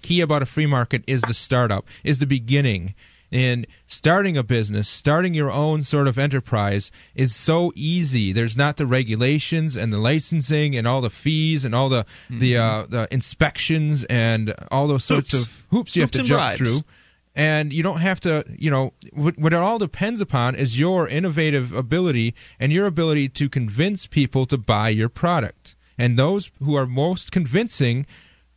key about a free market is the startup, is the beginning. And starting a business, starting your own sort of enterprise is so easy. There's not the regulations and the licensing and all the fees and all the mm-hmm. the, uh, the inspections and all those sorts Oops. of hoops you Oops have to jump bribes. through. And you don't have to, you know, what, what it all depends upon is your innovative ability and your ability to convince people to buy your product. And those who are most convincing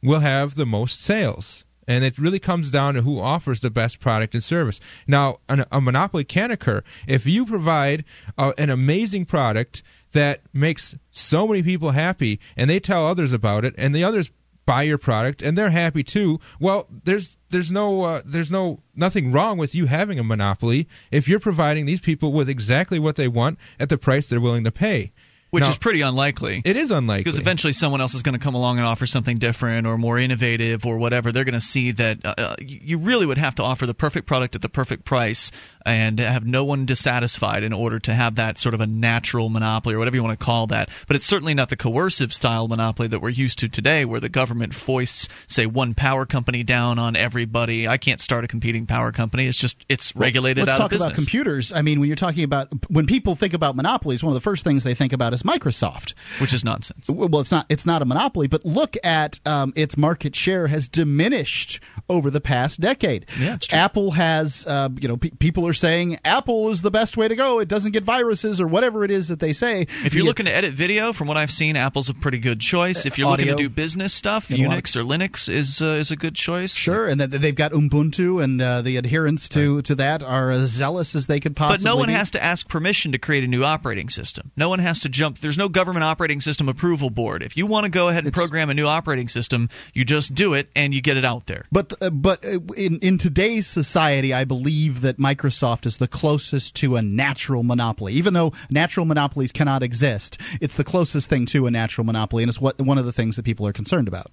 will have the most sales. And it really comes down to who offers the best product and service. Now, an, a monopoly can occur. If you provide uh, an amazing product that makes so many people happy and they tell others about it and the others buy your product and they're happy too, well, there's there's no uh, there's no nothing wrong with you having a monopoly if you're providing these people with exactly what they want at the price they're willing to pay. Which now, is pretty unlikely. It is unlikely. Because eventually someone else is going to come along and offer something different or more innovative or whatever. They're going to see that uh, you really would have to offer the perfect product at the perfect price and have no one dissatisfied in order to have that sort of a natural monopoly or whatever you want to call that. But it's certainly not the coercive style monopoly that we're used to today where the government foists, say, one power company down on everybody. I can't start a competing power company. It's just it's regulated well, out of business. Let's talk about computers. I mean, when you're talking about – when people think about monopolies, one of the first things they think about is Microsoft, which is nonsense. Well, it's not it's not a monopoly, but look at um, its market share has diminished over the past decade. Yeah, Apple has uh, you know pe- people are saying Apple is the best way to go. It doesn't get viruses or whatever it is that they say. If you're yeah. looking to edit video, from what I've seen, Apple's a pretty good choice. If you're Audio, looking to do business stuff, Unix or Linux is uh, is a good choice. Sure, and then they've got Ubuntu, and uh, the adherents to right. to that are as zealous as they could possibly be. But no one be. has to ask permission to create a new operating system. No one has to jump. There's no government operating system approval board. If you want to go ahead and it's, program a new operating system, you just do it and you get it out there. But uh, but in, in today's society, I believe that Microsoft is the closest to a natural monopoly. Even though natural monopolies cannot exist, it's the closest thing to a natural monopoly, and it's what one of the things that people are concerned about.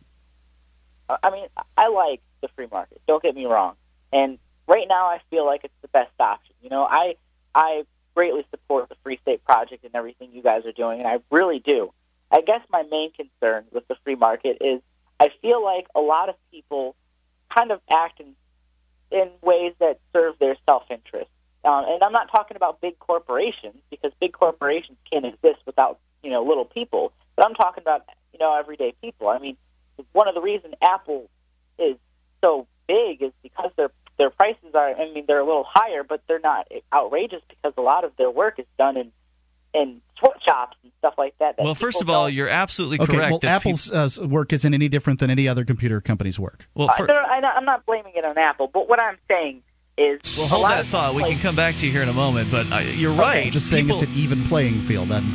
I mean, I like the free market. Don't get me wrong. And right now, I feel like it's the best option. You know, I I. greatly support the Free State Project and everything you guys are doing, and I really do. I guess my main concern with the free market is I feel like a lot of people kind of act in, in ways that serve their self-interest. Um, and I'm not talking about big corporations, because big corporations can't exist without, you know, little people. But I'm talking about, you know, everyday people. I mean, one of the reasons Apple is so big is because they're Their prices are, I mean, they're a little higher, but they're not outrageous because a lot of their work is done in in sweatshops and stuff like that. that well, first of all, don't. you're absolutely okay, correct. Well, that Apple's people, uh, work isn't any different than any other computer company's work. Well, for, I, I'm not blaming it on Apple, but what I'm saying is well, hold a lot that of thought. Places, we can come back to you here in a moment, but uh, you're okay, right. I'm just saying people, it's an even playing field. I'm,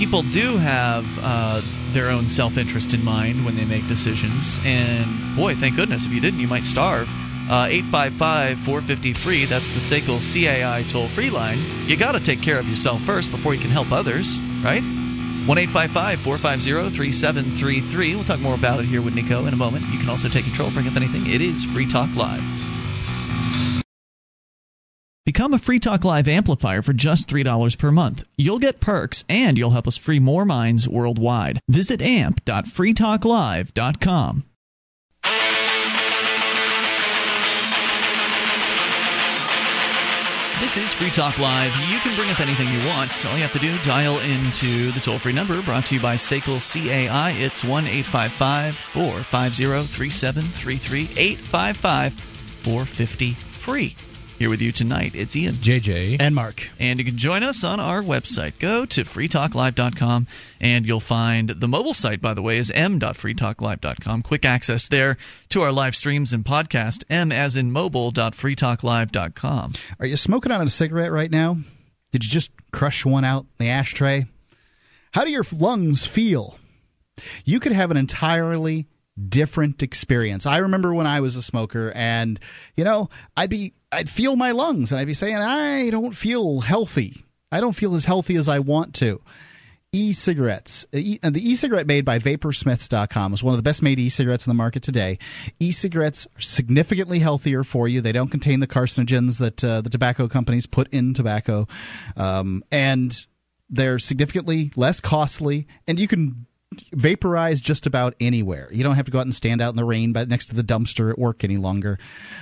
people do have uh, their own self-interest in mind when they make decisions, and boy, thank goodness if you didn't, you might starve. Uh, eight five five, four five zero, F R E E, that's the Sakel C A I toll-free line. You got to take care of yourself first before you can help others, right? one eight five five, four five zero, three seven three three. We'll talk more about it here with Nico in a moment. You can also take control, bring up anything. It is Free Talk Live. Become a Free Talk Live amplifier for just three dollars per month. You'll get perks, and you'll help us free more minds worldwide. Visit amp dot free talk live dot com. This is Free Talk Live. You can bring up anything you want. All you have to do, dial into the toll-free number brought to you by Sakel C A I. It's one eight five five, four five zero, three seven three three, eight five five, four five zero, F R E E. Here with you tonight, it's Ian, J J, and Mark. And you can join us on our website. Go to free talk live dot com, and you'll find the mobile site, by the way, is m dot free talk live dot com. Quick access there to our live streams and podcast, m as in mobile dot free talk live dot com. Are you smoking on a cigarette right now? Did you just crush one out in the ashtray? How do your lungs feel? You could have an entirely different experience. I remember when I was a smoker, and, you know, I'd be I'd feel my lungs, and I'd be saying, I don't feel healthy. I don't feel as healthy as I want to. e-cigarettes. E- the e-cigarette made by Vapor Smiths dot com is one of the best made e-cigarettes in the market today. E-cigarettes are significantly healthier for you. They don't contain the carcinogens that uh, the tobacco companies put in tobacco. Um, and they're significantly less costly, and you can vaporize just about anywhere. You don't have to go out and stand out in the rain by, next to the dumpster at work any longer.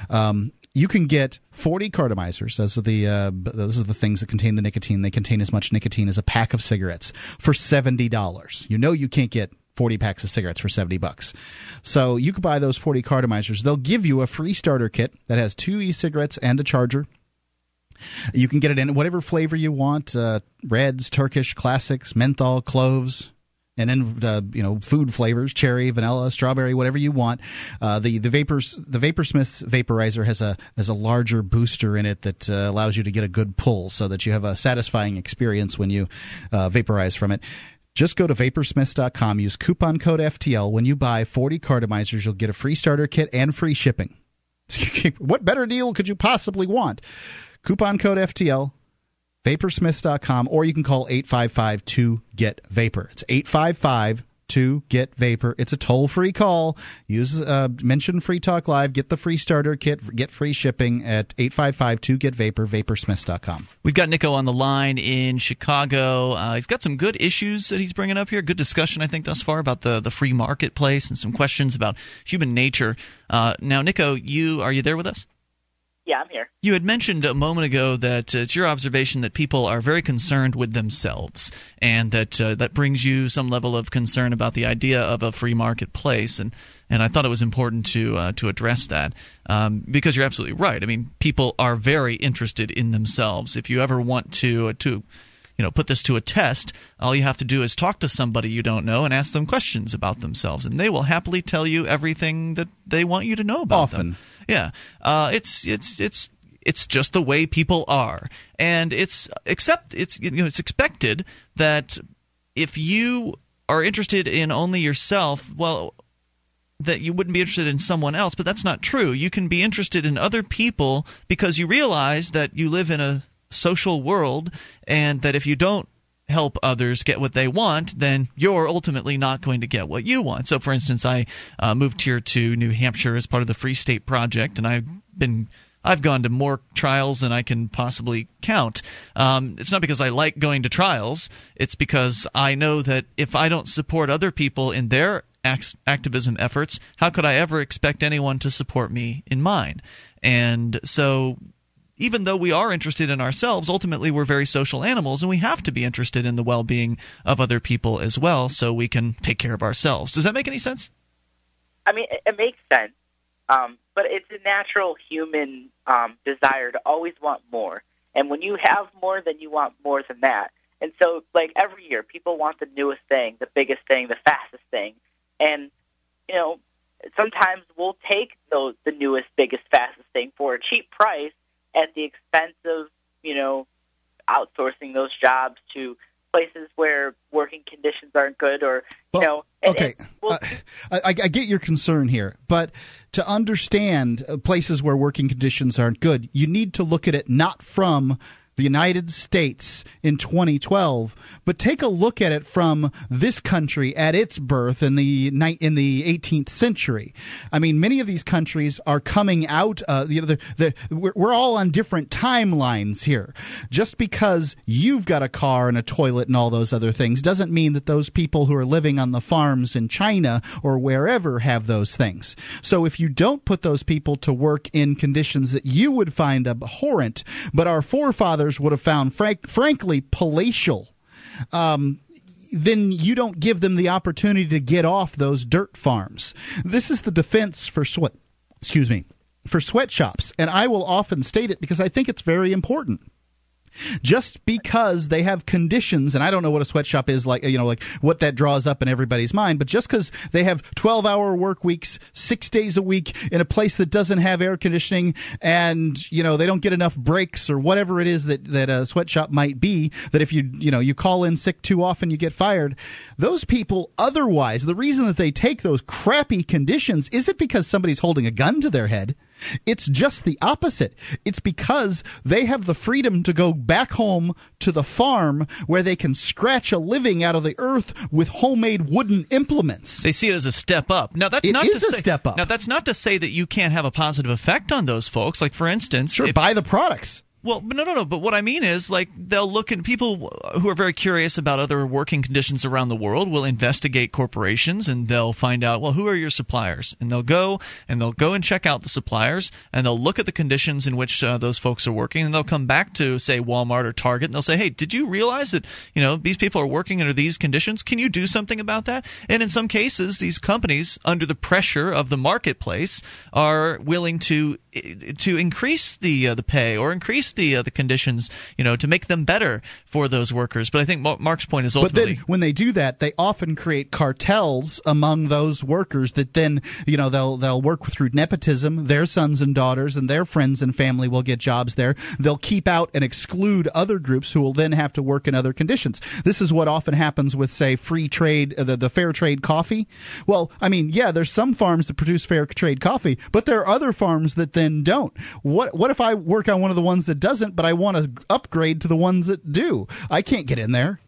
Um, you can get forty cartomizers. Those are the uh, those are the things that contain the nicotine. They contain as much nicotine as a pack of cigarettes for seventy dollars. You know you can't get forty packs of cigarettes for seventy bucks. So you could buy those forty cartomizers. They'll give you a free starter kit that has two e-cigarettes and a charger. You can get it in whatever flavor you want, uh, reds, Turkish, classics, menthol, cloves. And then uh, you know, food flavors, cherry, vanilla, strawberry, whatever you want. Uh, the the vapors the Vaporsmith's vaporizer has a has a larger booster in it that uh, allows you to get a good pull, so that you have a satisfying experience when you uh, vaporize from it. Just go to Vaporsmiths dot com. Use coupon code F T L when you buy forty cartomizers. You'll get a free starter kit and free shipping. What better deal could you possibly want? Coupon code F T L. Vaporsmiths dot com, or you can call eight five five, two, get, vapor. It's eight five five, two, get, vapor. It's a toll-free call. Use uh, mention Free Talk Live. Get the free starter kit. Get free shipping at eight five five, two, get, vapor, Vaporsmiths dot com. We've got Nico on the line in Chicago. Uh, he's got some good issues that he's bringing up here. Good discussion, I think, thus far about the, the free marketplace and some questions about human nature. Uh, now, Nico, you are you there with us? Yeah, I'm here. You had mentioned a moment ago that uh, it's your observation that people are very concerned with themselves, and that uh, that brings you some level of concern about the idea of a free marketplace, and, and I thought it was important to uh, to address that, um, because you're absolutely right. I mean, people are very interested in themselves. If you ever want to uh, to you know put this to a test, all you have to do is talk to somebody you don't know and ask them questions about themselves, and they will happily tell you everything that they want you to know about Often. them. Yeah, uh, it's it's it's it's just the way people are, and it's except it's you know it's expected that if you are interested in only yourself, well, that you wouldn't be interested in someone else. But that's not true. You can be interested in other people because you realize that you live in a social world, and that if you don't help others get what they want, then you're ultimately not going to get what you want. So, for instance, I uh, moved here to New Hampshire as part of the Free State Project, and I've been I've gone to more trials than I can possibly count. Um, it's not because I like going to trials. It's because I know that if I don't support other people in their act- activism efforts, how could I ever expect anyone to support me in mine? And so, even though we are interested in ourselves, ultimately we're very social animals, and we have to be interested in the well-being of other people as well, so we can take care of ourselves. Does that make any sense? I mean, it makes sense, um, but it's a natural human um, desire to always want more. And when you have more, then you want more than that. And so, like, every year, people want the newest thing, the biggest thing, the fastest thing. And, you know, sometimes we'll take those, the newest, biggest, fastest thing for a cheap price, at the expense of, you know, outsourcing those jobs to places where working conditions aren't good, or, you well, know. And, okay. And we'll, uh, I, I get your concern here, but to understand places where working conditions aren't good, you need to look at it not from the United States in twenty twelve, but take a look at it from this country at its birth in the ni- in the eighteenth century. I mean, many of these countries are coming out. Uh, you know, the, the, we're, we're all on different timelines here. Just because you've got a car and a toilet and all those other things doesn't mean that those people who are living on the farms in China or wherever have those things. So if you don't put those people to work in conditions that you would find abhorrent, but our forefathers would have found, frank, frankly, palatial, um, then you don't give them the opportunity to get off those dirt farms. This is the defense for sweat, excuse me, for sweatshops, and I will often state it because I think it's very important. Just because they have conditions, and I don't know what a sweatshop is like, you know, like what that draws up in everybody's mind, but just because they have twelve-hour work weeks, six days a week in a place that doesn't have air conditioning, and, you know, they don't get enough breaks or whatever it is that, that a sweatshop might be, that if you, you know, you call in sick too often, you get fired. Those people otherwise, the reason that they take those crappy conditions isn't because somebody's holding a gun to their head. It's just the opposite. It's because they have the freedom to go back home to the farm where they can scratch a living out of the earth with homemade wooden implements. They see it as a step up. Now that's it not is to a say, step up. Now that's not to say that you can't have a positive effect on those folks. Like for instance, sure, if, buy the products. Well, no, no, no. But what I mean is, like, they'll look at people who are very curious about other working conditions around the world will investigate corporations, and they'll find out, well, who are your suppliers? And they'll go and they'll go and check out the suppliers, and they'll look at the conditions in which uh, those folks are working, and they'll come back to, say, Walmart or Target, and they'll say, hey, did you realize that, you know, these people are working under these conditions? Can you do something about that? And in some cases, these companies, under the pressure of the marketplace, are willing to to increase the uh, the pay or increase the uh, the conditions, you know, to make them better for those workers. But I think Mark's point is ultimately, but then when they do that, they often create cartels among those workers that then, you know, they'll they'll work through nepotism. Their sons and daughters and their friends and family will get jobs there. They'll keep out and exclude other groups who will then have to work in other conditions. This is what often happens with, say, free trade, the, the fair trade coffee. Well, I mean, yeah, there's some farms that produce fair trade coffee, but there are other farms that then don't. What what if I work on one of the ones that doesn't, but I want to upgrade to the ones that do? I can't get in there.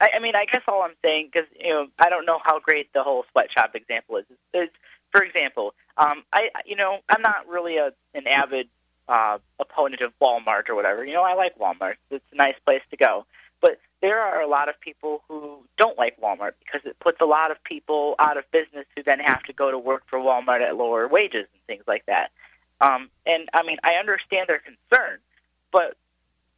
I, I mean, I guess all I'm saying, because, you know, I don't know how great the whole sweatshop example is. is, is for example, um, I, you know, I'm not really a, an avid uh, opponent of Walmart or whatever. You know, I like Walmart. It's a nice place to go. But there are a lot of people who don't like Walmart because it puts a lot of people out of business who then have to go to work for Walmart at lower wages and things like that. Um, and, I mean, I understand their concern, but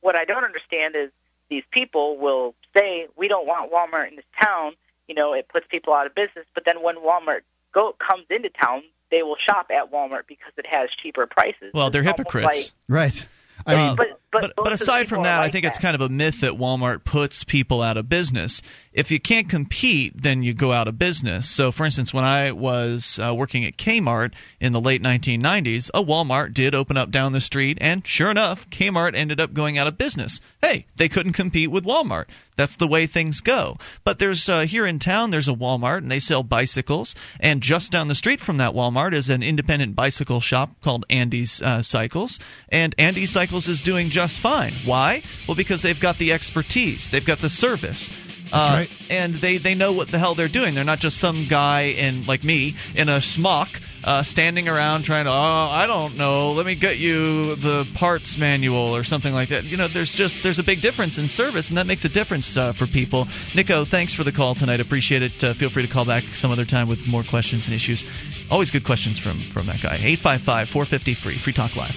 what I don't understand is these people will say, we don't want Walmart in this town, you know, it puts people out of business, but then when Walmart go, comes into town, they will shop at Walmart because it has cheaper prices. Well, they're hypocrites. Like, right. I mean, uh, but, but, but, but aside from that, like I think that. It's kind of a myth that Walmart puts people out of business. If you can't compete, then you go out of business. So, for instance, when I was uh, working at Kmart in the late nineteen nineties, a Walmart did open up down the street, and sure enough, Kmart ended up going out of business. Hey, they couldn't compete with Walmart. That's the way things go. But there's uh, here in town, there's a Walmart, and they sell bicycles. And just down the street from that Walmart is an independent bicycle shop called Andy's uh, Cycles. And Andy's Cycles is doing just fine. Why? Well, because they've got the expertise. They've got the service. Uh, right. And they, they know what the hell they're doing. They're not just some guy in like me in a smock uh, standing around trying to, oh, I don't know, let me get you the parts manual or something like that. You know, there's just there's a big difference in service, and that makes a difference uh, for people. Nico, thanks for the call tonight. Appreciate it. Uh, feel free to call back some other time with more questions and issues. Always good questions from, from that guy. eight five five, four five zero, F R E E. Free Talk Live.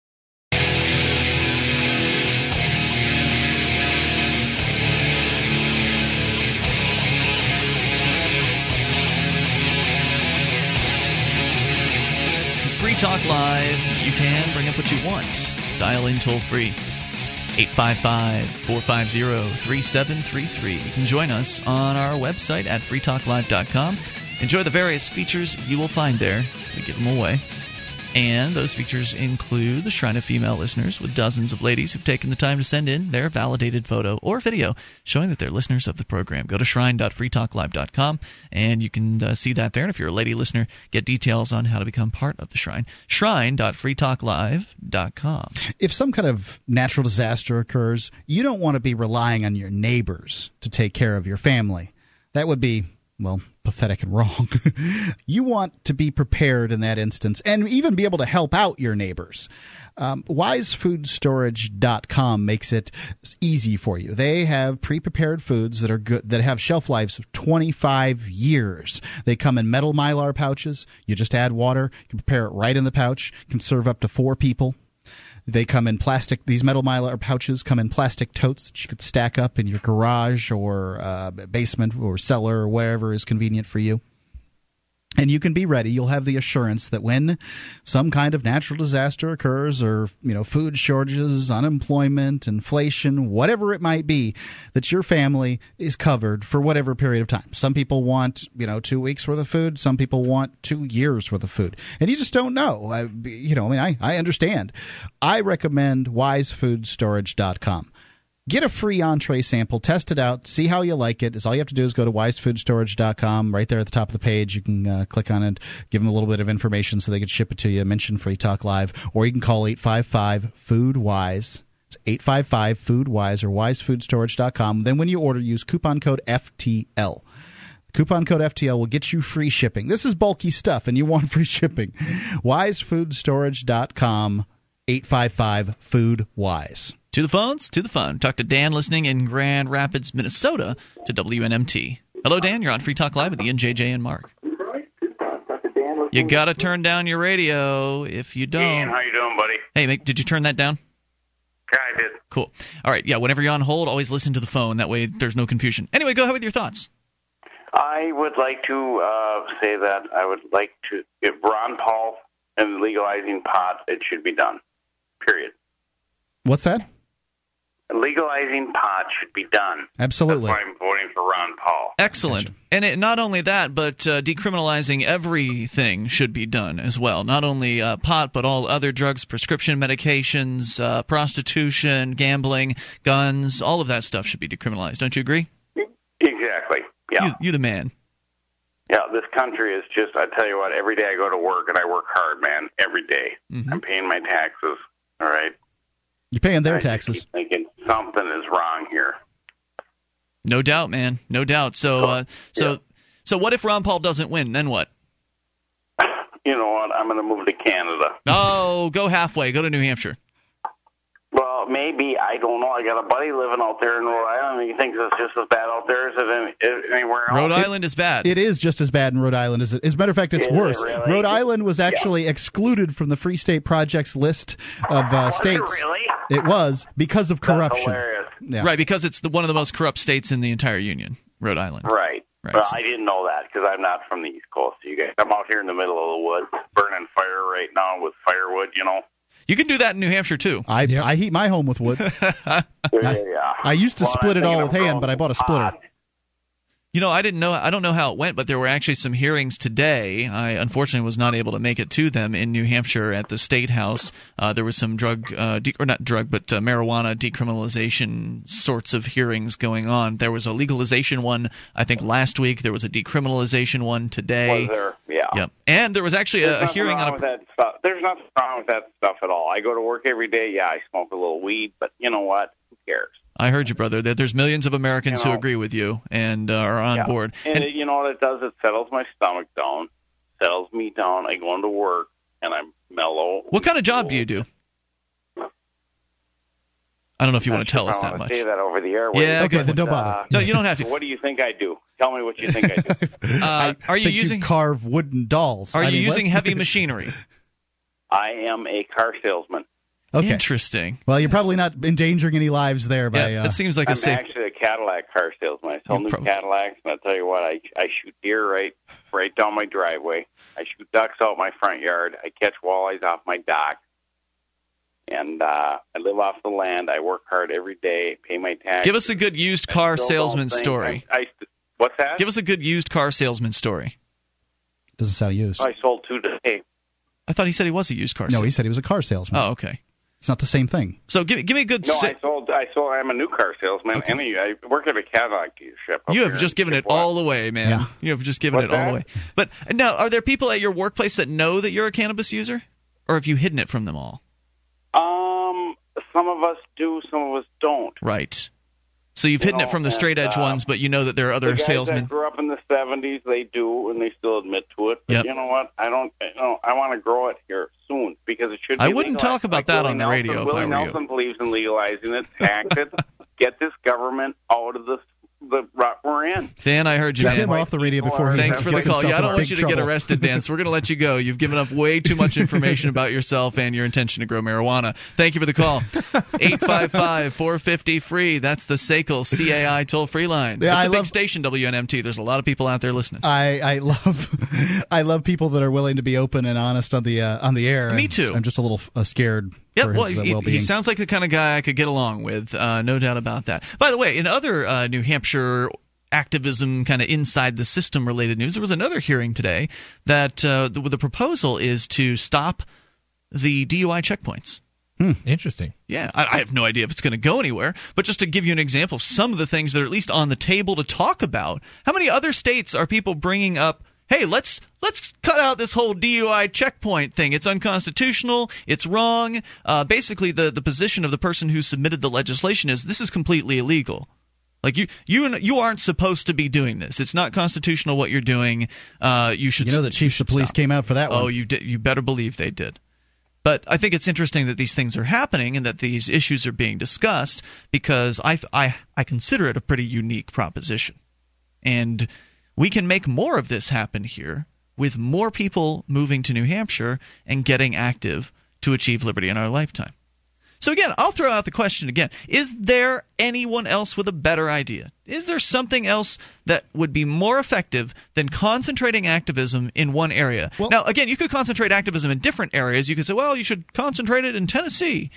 Talk Live. You can bring up what you want. Dial in toll free, eight five five, four five zero, three seven three three. You can join us on our website at free talk live dot com. Enjoy the various features you will find there. We give them away. And those features include the Shrine of Female Listeners, with dozens of ladies who've taken the time to send in their validated photo or video showing that they're listeners of the program. Go to shrine dot free talk live dot com and you can uh, see that there. And if you're a lady listener, get details on how to become part of the Shrine. shrine dot free talk live dot com. If some kind of natural disaster occurs, you don't want to be relying on your neighbors to take care of your family. That would be, well, pathetic and wrong. You want to be prepared in that instance and even be able to help out your neighbors. Um, wise food storage dot com makes it easy for you. They have pre-prepared foods that are good, that have shelf lives of twenty-five years. They come in metal Mylar pouches. You just add water, you can prepare it right in the pouch, you can serve up to four people. They come in plastic. These metal Mylar pouches come in plastic totes that you could stack up in your garage or uh, basement or cellar or wherever is convenient for you. And you can be ready. You'll have the assurance that when some kind of natural disaster occurs, or, you know, food shortages, unemployment, inflation, whatever it might be, that your family is covered for whatever period of time. Some people want, you know, two weeks worth of food. Some people want two years worth of food. And you just don't know. I, you know, I mean, I, I understand. I recommend wise food storage dot com. Get a free entree sample, test it out, see how you like it. It's all you have to do is go to wise food storage dot com. Right there at the top of the page, you can uh, click on it, give them a little bit of information so they can ship it to you. Mention Free Talk Live, or you can call eight five five food wise. It's eight five five food wise or wise food storage dot com. Then when you order, use coupon code F T L. Coupon code F T L will get you free shipping. This is bulky stuff, and you want free shipping. wise food storage dot com, eight five five food wise. To the phones, to the fun. Talk to Dan listening in Grand Rapids, Minnesota, to W N M T. Hello, Dan. You're on Free Talk Live with Ian, J J, and Mark. You got to turn down your radio if you don't. Ian, how you doing, buddy? Hey, Mick, did you turn that down? Yeah, I did. Cool. All right, yeah, whenever you're on hold, always listen to the phone. That way there's no confusion. Anyway, go ahead with your thoughts. I would like to uh, say that I would like to, if Ron Paul and legalizing pot, it should be done, period. What's that? Legalizing pot should be done. Absolutely. That's why I'm voting for Ron Paul. Excellent. Gotcha. And it, not only that, but uh, decriminalizing everything should be done as well. Not only uh, pot, but all other drugs, prescription medications, uh, prostitution, gambling, guns, all of that stuff should be decriminalized. Don't you agree? Exactly. Yeah. You, you the man. Yeah, this country is just, I tell you what, every day I go to work, and I work hard, man, every day. Mm-hmm. I'm paying my taxes, all right? You're paying their taxes. I keep thinking something is wrong here. No doubt, man. No doubt. So, uh, so, yeah. so, what if Ron Paul doesn't win? Then what? You know what? I'm going to move to Canada. Oh, go halfway. Go to New Hampshire. Well, maybe. I don't know. I got a buddy living out there in Rhode Island. He thinks it's just as bad out there as it any, anywhere else. Rhode Island is bad. It is just as bad in Rhode Island. As, it, as a matter of fact, it's is worse. It really? Rhode Island was actually yeah. excluded from the Free State Project's list of uh, states. Really? It was because of corruption. Yeah. Right, because it's the, one of the most corrupt states in the entire union, Rhode Island. Right. right well, so. I didn't know that because I'm not from the East Coast. You guys, I'm out here in the middle of the woods burning fire right now with firewood, you know. You can do that in New Hampshire, too. I yeah. I heat my home with wood. I, I used to well, split it all with hand, but I bought a splitter. You know, I didn't know. I don't know how it went, but there were actually some hearings today. I unfortunately was not able to make it to them in New Hampshire at the State House. Uh, there was some drug, uh, de- or not drug, but uh, marijuana decriminalization sorts of hearings going on. There was a legalization one, I think, last week. There was a decriminalization one today. Was there? Yeah. Yep. And there was actually a, a hearing on a. With that stuff. There's nothing wrong with that stuff at all. I go to work every day. Yeah, I smoke a little weed, but you know what? Who cares? I heard you, brother. That there's millions of Americans you know, who agree with you and uh, are on yeah. board. And, and you know what it does? It settles my stomach down, settles me down. I go into work, and I'm mellow. What kind of job do you do? I don't know if you I'm want to sure tell us that much. I say that over the air. Yeah, okay, then don't uh, bother. No, you don't have to. What do you think I do? Tell me what you think I do. uh, are you using you carve wooden dolls? Are I you mean, using what? heavy machinery? I am a car salesman. Okay. Interesting. Well, you're probably not endangering any lives there. By yeah, uh, it seems like I'm a safe... actually a Cadillac car salesman. I sell new probably... Cadillacs, and I tell you what, I I shoot deer right right down my driveway. I shoot ducks out my front yard. I catch walleyes off my dock, and uh, I live off the land. I work hard every day, pay my taxes. Give us a good used car salesman story. I, I, what's that? Give us a good used car salesman story. Doesn't sound used. I sold two today. I thought he said he was a used car. No, salesman. He said he was a car salesman. Oh, okay. It's not the same thing. So give, give me a good... No, sa- I sold, I sold, I'm a new car salesman. Okay. And I work at a Cadillac dealership. You have just given it what? all away, man. Yeah. You have just given What's it that? all away. But now, are there people at your workplace that know that you're a cannabis user? Or have you hidden it from them all? Um, some of us do, some of us don't. Right. So you've you hidden know, it from the straight-edge uh, ones, but you know that there are other the guys salesmen. That grew up in the seventies, they do, and they still admit to it. But yep. you know what? I don't. You know, I want to grow it here soon because it should be I wouldn't legalized. talk about like that Willie on the Nelson, radio Willie if I were Nelson you. Willie Nelson believes in legalizing it. Tax it. Get this government out of the the rut we're in. Dan, I heard you. Get him off the radio before he Thanks for the call. Yeah, I don't want you to trouble. get arrested, Dan, so we're going to let you go. You've given up way too much information about yourself and your intention to grow marijuana. Thank you for the call. eight five five, four five zero, F R E E. That's the Sakel C A I toll-free line. It's yeah, a big love, station, W N M T. There's a lot of people out there listening. I, I love I love people that are willing to be open and honest on the, uh, on the air. Me too. I'm just a little uh, scared. Yeah, well, he, he sounds like the kind of guy I could get along with, uh, no doubt about that. By the way, in other uh, New Hampshire activism, kind of inside the system related news, there was another hearing today that uh, the, the proposal is to stop the D U I checkpoints. Hmm. Interesting. Yeah, I, I have no idea if it's going to go anywhere, but just to give you an example of some of the things that are at least on the table to talk about, how many other states are people bringing up? Hey, let's let's cut out this whole D U I checkpoint thing. It's unconstitutional. It's wrong. Uh, basically, the, the position of the person who submitted the legislation is this is completely illegal. Like you you you aren't supposed to be doing this. It's not constitutional what you're doing. Uh, you should. You know the chiefs of police stop. came out for that one. Oh, you did, you better believe they did. But I think it's interesting that these things are happening and that these issues are being discussed because I I I consider it a pretty unique proposition. And we can make more of this happen here with more people moving to New Hampshire and getting active to achieve liberty in our lifetime. So again, I'll throw out the question again. Is there anyone else with a better idea? Is there something else that would be more effective than concentrating activism in one area? Well, now, again, you could concentrate activism in different areas. You could say, well, you should concentrate it in Tennessee.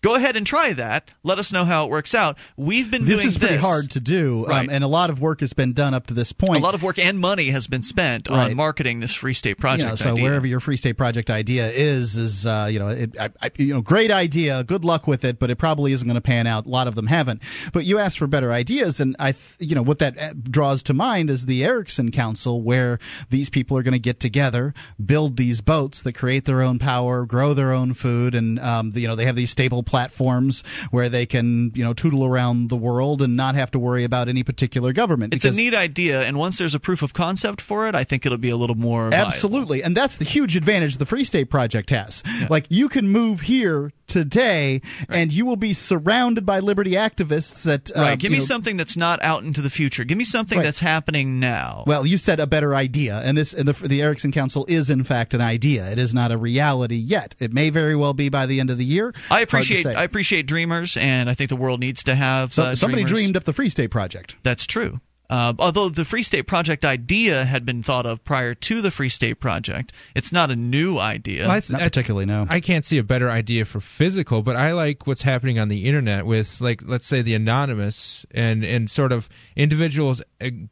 Go ahead and try that. Let us know how it works out. We've been this doing this. This is pretty hard to do, right. um, and a lot of work has been done up to this point. A lot of work and money has been spent right. on marketing this Free State Project you know, so idea. So wherever your Free State Project idea is, is uh, you know, it, I, I, you know, great idea, good luck with it, but it probably isn't going to pan out. A lot of them haven't. But you asked for better ideas, and I, th- you know, what that draws to mind is the Erickson Council, where these people are going to get together, build these boats that create their own power, grow their own food, and um, you know, they have these staple platforms where they can, you know, tootle around the world and not have to worry about any particular government. It's a neat idea, and once there's a proof of concept for it, I think it'll be a little more Absolutely, viable. And that's the huge advantage the Free State Project has. Yeah. Like, you can move here today, right. and you will be surrounded by liberty activists that... Uh, right, give me know, something that's not out into the future. Give me something right. that's happening now. Well, you said a better idea, and this and the, the Erickson Council is, in fact, an idea. It is not a reality yet. It may very well be by the end of the year. I appreciate I appreciate dreamers, and I think the world needs to have uh, Somebody dreamers. dreamed up the Free State Project. That's true. Uh, although the Free State Project idea had been thought of prior to the Free State Project, it's not a new idea. Well, not I, particularly, no. I can't see a better idea for physical, but I like what's happening on the internet with, like, let's say the anonymous and, and sort of individuals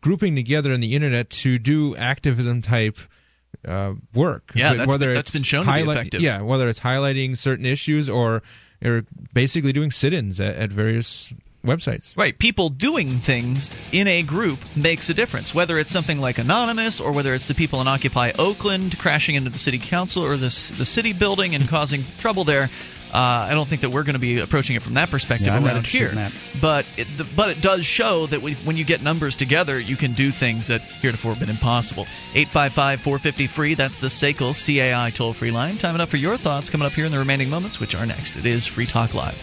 grouping together on the internet to do activism-type uh, work. Yeah, that's, whether that's it's been shown highlight- to be effective. Yeah, whether it's highlighting certain issues or... They're basically doing sit-ins at, at various websites. Right. People doing things in a group makes a difference, whether it's something like Anonymous or whether it's the people in Occupy Oakland crashing into the city council or this, the city building and causing trouble there. Uh, I don't think that we're going to be approaching it from that perspective yeah, around here. But it, the, but it does show that we, when you get numbers together, you can do things that heretofore have been impossible. eight five five, four five zero, F R E E. That's the Sakel C A I toll-free line. Time enough for your thoughts coming up here in the remaining moments, which are next. It is Free Talk Live.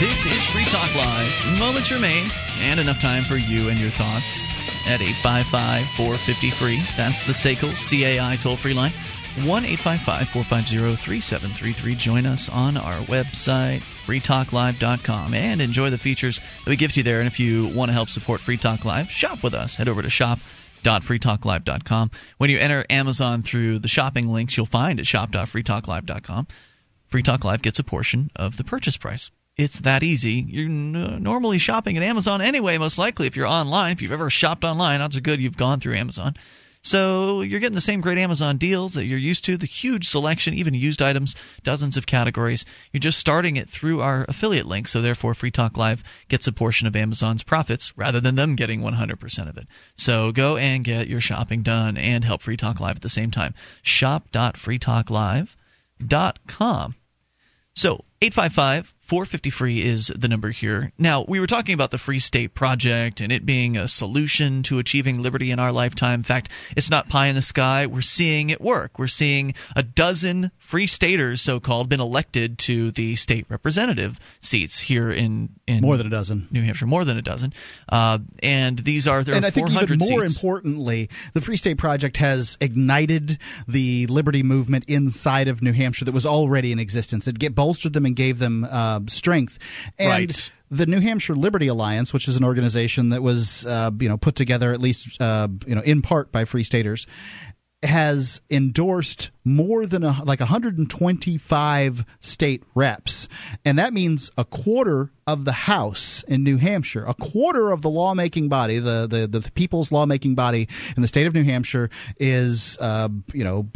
This is Free Talk Live. Moments remain, and enough time for you and your thoughts at eight five five, four five zero, F R E E. That's the Sakel C A I toll-free line, one eight five five, four five zero, three seven three three. Join us on our website, free talk live dot com, and enjoy the features that we give to you there. And if you want to help support Free Talk Live, shop with us. Head over to shop dot free talk live dot com. When you enter Amazon through the shopping links you'll find at shop dot free talk live dot com, Free Talk Live gets a portion of the purchase price. It's that easy. You're n- normally shopping at Amazon anyway, most likely, if you're online. If you've ever shopped online, odds are good you've gone through Amazon. So you're getting the same great Amazon deals that you're used to, the huge selection, even used items, dozens of categories. You're just starting it through our affiliate link, so therefore Free Talk Live gets a portion of Amazon's profits rather than them getting one hundred percent of it. So go and get your shopping done and help Free Talk Live at the same time. shop dot free talk live dot com. So eight five five, four five zero, free is the number here. Now, we were talking about the Free State Project and it being a solution to achieving liberty in our lifetime. In fact, it's not pie in the sky. We're seeing it work. We're seeing a dozen free staters, so-called, been elected to the state representative seats here in, in more than a dozen. New Hampshire. More than a dozen. Uh, and these are there and are I think even more seats. Importantly, the Free State Project has ignited the liberty movement inside of New Hampshire that was already in existence. It get, bolstered them and gave them uh, Uh, strength. And right. The New Hampshire Liberty Alliance, which is an organization that was uh, you know, put together at least uh, you know, in part by Free Staters, has endorsed more than a, like one hundred twenty-five state reps. And that means a quarter of the House in New Hampshire, a quarter of the lawmaking body, the the, the people's lawmaking body in the state of New Hampshire is, uh, you know,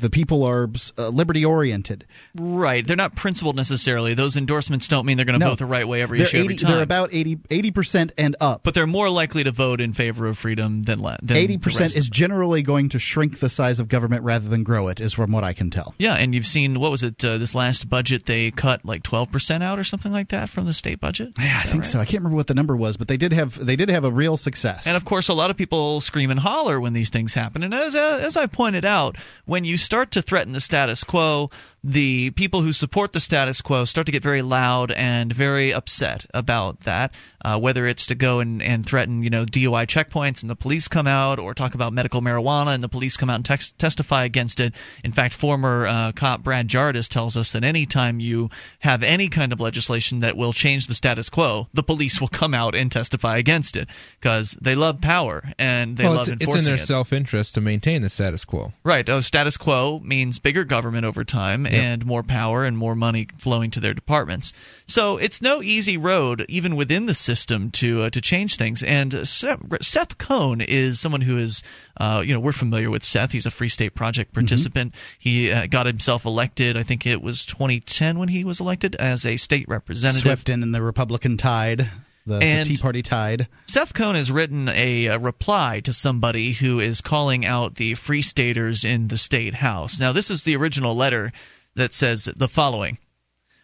the people are uh, liberty oriented. Right. They're not principled necessarily. Those endorsements don't mean they're going to no, vote the right way every issue every time. They're about eighty percent and up. But they're more likely to vote in favor of freedom than less. eighty percent is generally going to shrink the size of government rather than grow it, is from what I can tell. Yeah. And you've seen, what was it, uh, this last budget, they cut like twelve percent out or something like that from the state budget? Yeah, I think right? so. I can't remember what the number was, but they did have they did have a real success. And of course, a lot of people scream and holler when these things happen. And as as I pointed out, when you start to threaten the status quo, the people who support the status quo start to get very loud and very upset about that, uh, whether it's to go and, and threaten, you know, D U I checkpoints and the police come out, or talk about medical marijuana and the police come out and tex- testify against it. In fact, former uh, cop Brad Jardis tells us that anytime you have any kind of legislation that will change the status quo, the police will come out and testify against it because they love power and they well, love it's, enforcing it. It's in their it. self-interest to maintain the status quo. Right. Oh, status quo means bigger government over time. Yep. And more power and more money flowing to their departments. So it's no easy road, even within the system, to uh, to change things. And uh, Seth Cohn is someone who is, uh, you know, we're familiar with Seth. He's a Free State Project participant. Mm-hmm. He uh, got himself elected. I think it was twenty ten when he was elected as a state representative. Swept in in the Republican tide. The, and the Tea Party tide. Seth Cohn has written a, a reply to somebody who is calling out the Free Staters in the state house. Now, this is the original letter that says the following.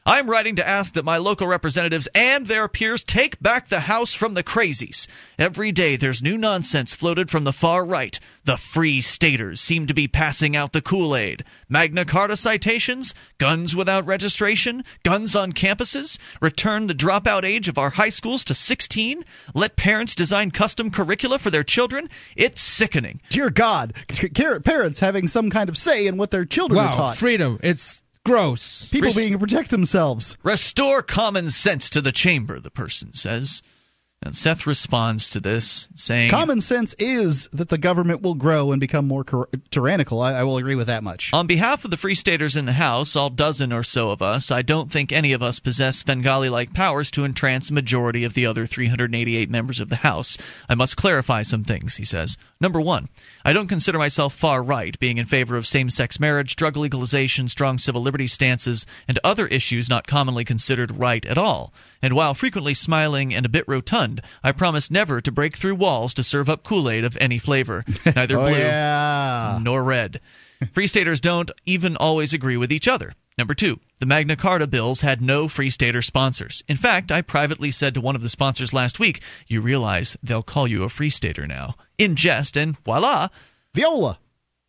I'm writing to ask that my local representatives and their peers take back the House from the crazies. Every day there's new nonsense floated from the far right. The Free Staters seem to be passing out the Kool-Aid. Magna Carta citations, guns without registration, guns on campuses, return the dropout age of our high schools to sixteen, let parents design custom curricula for their children. It's sickening. Dear God, parents having some kind of say in what their children wow, are taught. Wow, freedom. It's gross. People Rest- being to protect themselves. Restore common sense to the chamber, the person says. And Seth responds to this saying, common sense is that the government will grow and become more cor- tyrannical. I, I will agree with that much. On behalf of the Free Staters in the House, all dozen or so of us, I don't think any of us possess Svengali-like powers to entrance a majority of the other three hundred eighty-eight members of the House. I must clarify some things, he says. Number one, I don't consider myself far right, being in favor of same-sex marriage, drug legalization, strong civil liberty stances, and other issues not commonly considered right at all. And while frequently smiling and a bit rotund, I promise never to break through walls to serve up Kool-Aid of any flavor, neither oh, blue yeah. nor red. Free Staters don't even always agree with each other. Number two, the Magna Carta bills had no Free Stater sponsors. In fact, I privately said to one of the sponsors last week, you realize they'll call you a Free Stater now. In jest, and voila, viola.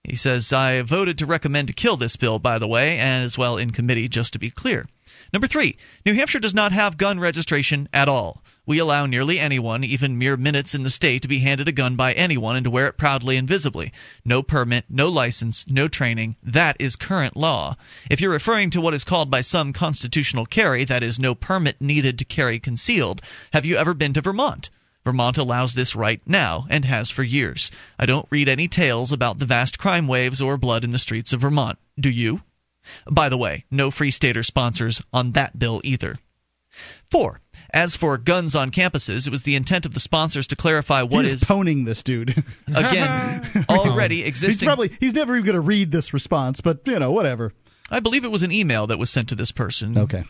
He says, I voted to recommend to kill this bill, by the way, and as well in committee, just to be clear. Number three, New Hampshire does not have gun registration at all. We allow nearly anyone, even mere minutes in the state, to be handed a gun by anyone and to wear it proudly and visibly. No permit, no license, no training. That is current law. If you're referring to what is called by some constitutional carry, that is, no permit needed to carry concealed, have you ever been to Vermont? Vermont allows this right now and has for years. I don't read any tales about the vast crime waves or blood in the streets of Vermont. Do you? By the way, no Free Stater sponsors on that bill either. Four. As for guns on campuses, it was the intent of the sponsors to clarify what he's is poning this dude again. Already existing. He's probably he's never even going to read this response, but you know, whatever. I believe it was an email that was sent to this person. Okay.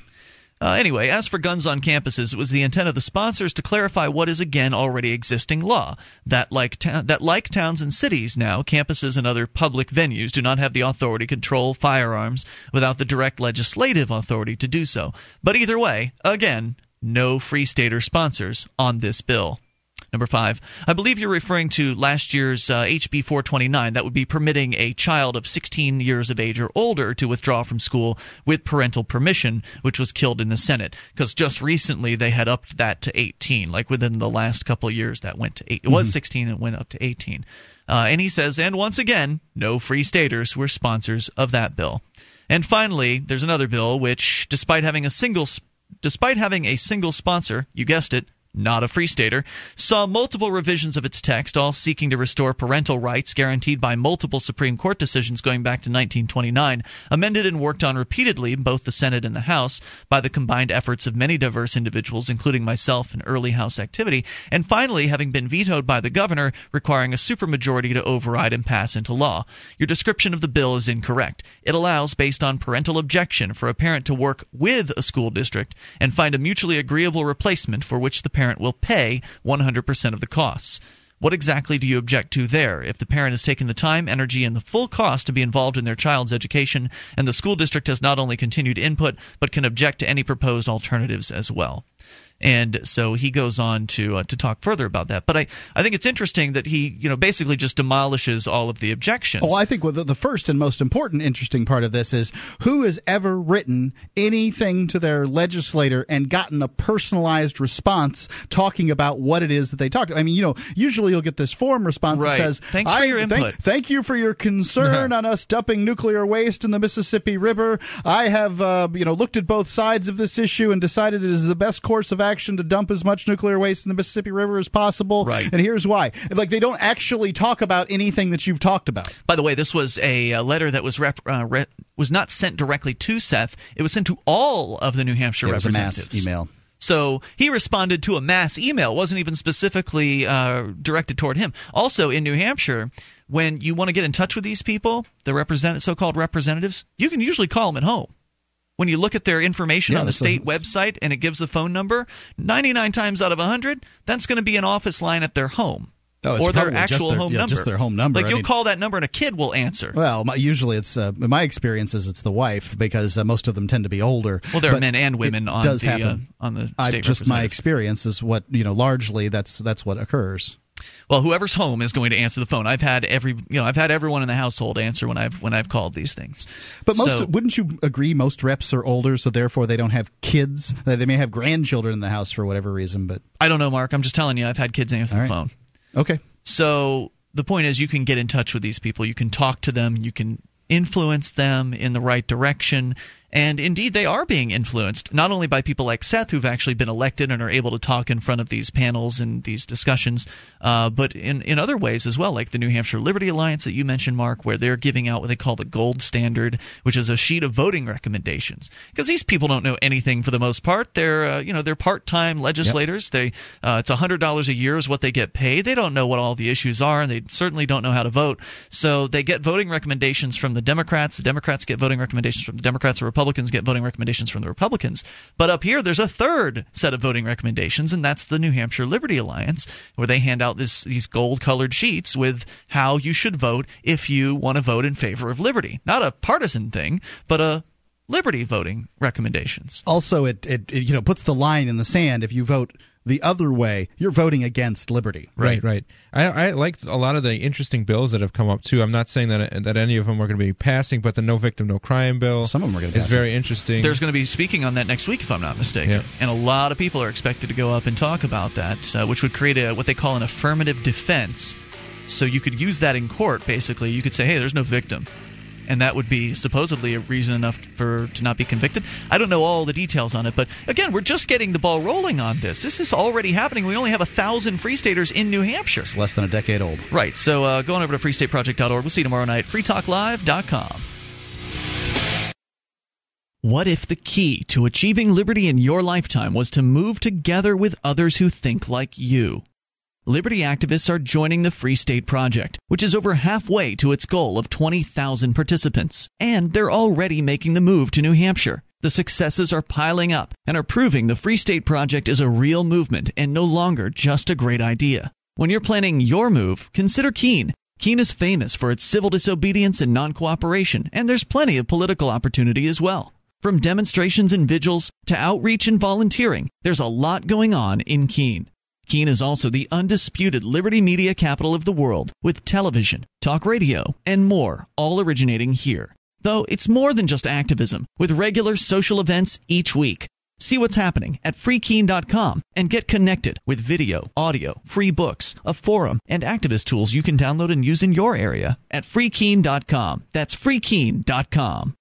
Uh, anyway, as for guns on campuses, it was the intent of the sponsors to clarify what is again already existing law, that like ta- that like towns and cities now, campuses and other public venues do not have the authority to control firearms without the direct legislative authority to do so. But either way, again, no Free Stater sponsors on this bill. Number five, I believe you're referring to last year's uh, H B four twenty-nine. That would be permitting a child of sixteen years of age or older to withdraw from school with parental permission, which was killed in the Senate. Because just recently they had upped that to eighteen. Like within the last couple of years, that went to eight. It was mm-hmm. sixteen and went up to eighteen. Uh, and he says, and once again, no Free Staters were sponsors of that bill. And finally, there's another bill which, despite having a single, despite having a single sponsor, you guessed it, not a Free Stater, saw multiple revisions of its text, all seeking to restore parental rights guaranteed by multiple Supreme Court decisions going back to nineteen twenty-nine, amended and worked on repeatedly in both the Senate and the House by the combined efforts of many diverse individuals, including myself and early House activity, and finally having been vetoed by the governor, requiring a supermajority to override and pass into law. Your description of the bill is incorrect. It allows, based on parental objection, for a parent to work with a school district and find a mutually agreeable replacement for which the parent will pay one hundred percent of the costs. What exactly do you object to there? If the parent has taken the time, energy, and the full cost to be involved in their child's education, and the school district has not only continued input, but can object to any proposed alternatives as well. And so he goes on to uh, to talk further about that. But I, I think it's interesting that he, you know, basically just demolishes all of the objections. Well, I think well, the, the first and most important interesting part of this is who has ever written anything to their legislator and gotten a personalized response talking about what it is that they talked about. I mean, you know, usually you'll get this form response right. that says, Thanks I, for your input. Thank, thank you for your concern on us dumping nuclear waste in the Mississippi River. I have, uh, you know, looked at both sides of this issue and decided it is the best course of action to dump as much nuclear waste in the Mississippi River as possible, right. and here's why. Like, they don't actually talk about anything that you've talked about. By the way, this was a, a letter that was rep, uh, re, was not sent directly to Seth. It was sent to all of the New Hampshire it representatives. It was a mass email. So he responded to a mass email. It wasn't even specifically uh, directed toward him. Also, in New Hampshire, when you want to get in touch with these people, the represent- so-called representatives, you can usually call them at home. When you look at their information yeah, on the state a, website and it gives a phone number, ninety-nine times out of one hundred, that's going to be an office line at their home. Oh, or their actual their, home yeah, number. Just their home number. Like, you'll I mean, call that number and a kid will answer. Well, my, usually it's uh, – in my experience is it's the wife because uh, most of them tend to be older. Well, there but are men and women on the, uh, on the state I, Just my experience is what – you know, largely that's that's what occurs. Well, whoever's home is going to answer the phone. I've had every, you know, I've had everyone in the household answer when I've when I've called these things. But most, so, wouldn't you agree? Most reps are older, so therefore they don't have kids. They may have grandchildren in the house for whatever reason. But I don't know, Mark. I'm just telling you, I've had kids answer the right. phone. Okay. So the point is, you can get in touch with these people. You can talk to them. You can influence them in the right direction. And indeed, they are being influenced, not only by people like Seth, who've actually been elected and are able to talk in front of these panels and these discussions, uh, but in, in other ways as well, like the New Hampshire Liberty Alliance that you mentioned, Mark, where they're giving out what they call the gold standard, which is a sheet of voting recommendations. Because these people don't know anything for the most part. They're uh, you know they're part-time legislators. Yep. They uh, it's one hundred dollars a year is what they get paid. They don't know what all the issues are, and they certainly don't know how to vote. So they get voting recommendations from the Democrats. The Democrats get voting recommendations from the Democrats or Republicans. Republicans get voting recommendations from the Republicans. But up here, there's a third set of voting recommendations, and that's the New Hampshire Liberty Alliance, where they hand out this, these gold-colored sheets with how you should vote if you want to vote in favor of liberty. Not a partisan thing, but a liberty voting recommendations. Also, it, it, it you know puts the line in the sand. If you vote the other way, you're voting against liberty. Right, right. right. I, I liked a lot of the interesting bills that have come up, too. I'm not saying that that any of them are going to be passing, but the No Victim, No Crime bill Some of them are going to is pass very it. Interesting. There's going to be speaking on that next week, if I'm not mistaken. Yeah. And a lot of people are expected to go up and talk about that, uh, which would create a, what they call an affirmative defense. So you could use that in court, basically. You could say, hey, there's no victim. And that would be supposedly a reason enough for to not be convicted. I don't know all the details on it, but again, we're just getting the ball rolling on this. This is already happening. We only have a thousand Free Staters in New Hampshire. It's less than a decade old. Right. So uh, go on over to free state project dot org. We'll see you tomorrow night. free talk live dot com. What if the key to achieving liberty in your lifetime was to move together with others who think like you? Liberty activists are joining the Free State Project, which is over halfway to its goal of twenty thousand participants, and they're already making the move to New Hampshire. The successes are piling up and are proving the Free State Project is a real movement and no longer just a great idea. When you're planning your move, consider Keene. Keene is famous for its civil disobedience and non-cooperation, and there's plenty of political opportunity as well. From demonstrations and vigils to outreach and volunteering, there's a lot going on in Keene. Keene is also the undisputed liberty media capital of the world, with television, talk radio, and more all originating here. Though it's more than just activism, with regular social events each week. See what's happening at free keene dot com and get connected with video, audio, free books, a forum, and activist tools you can download and use in your area at free keene dot com. That's free keene dot com.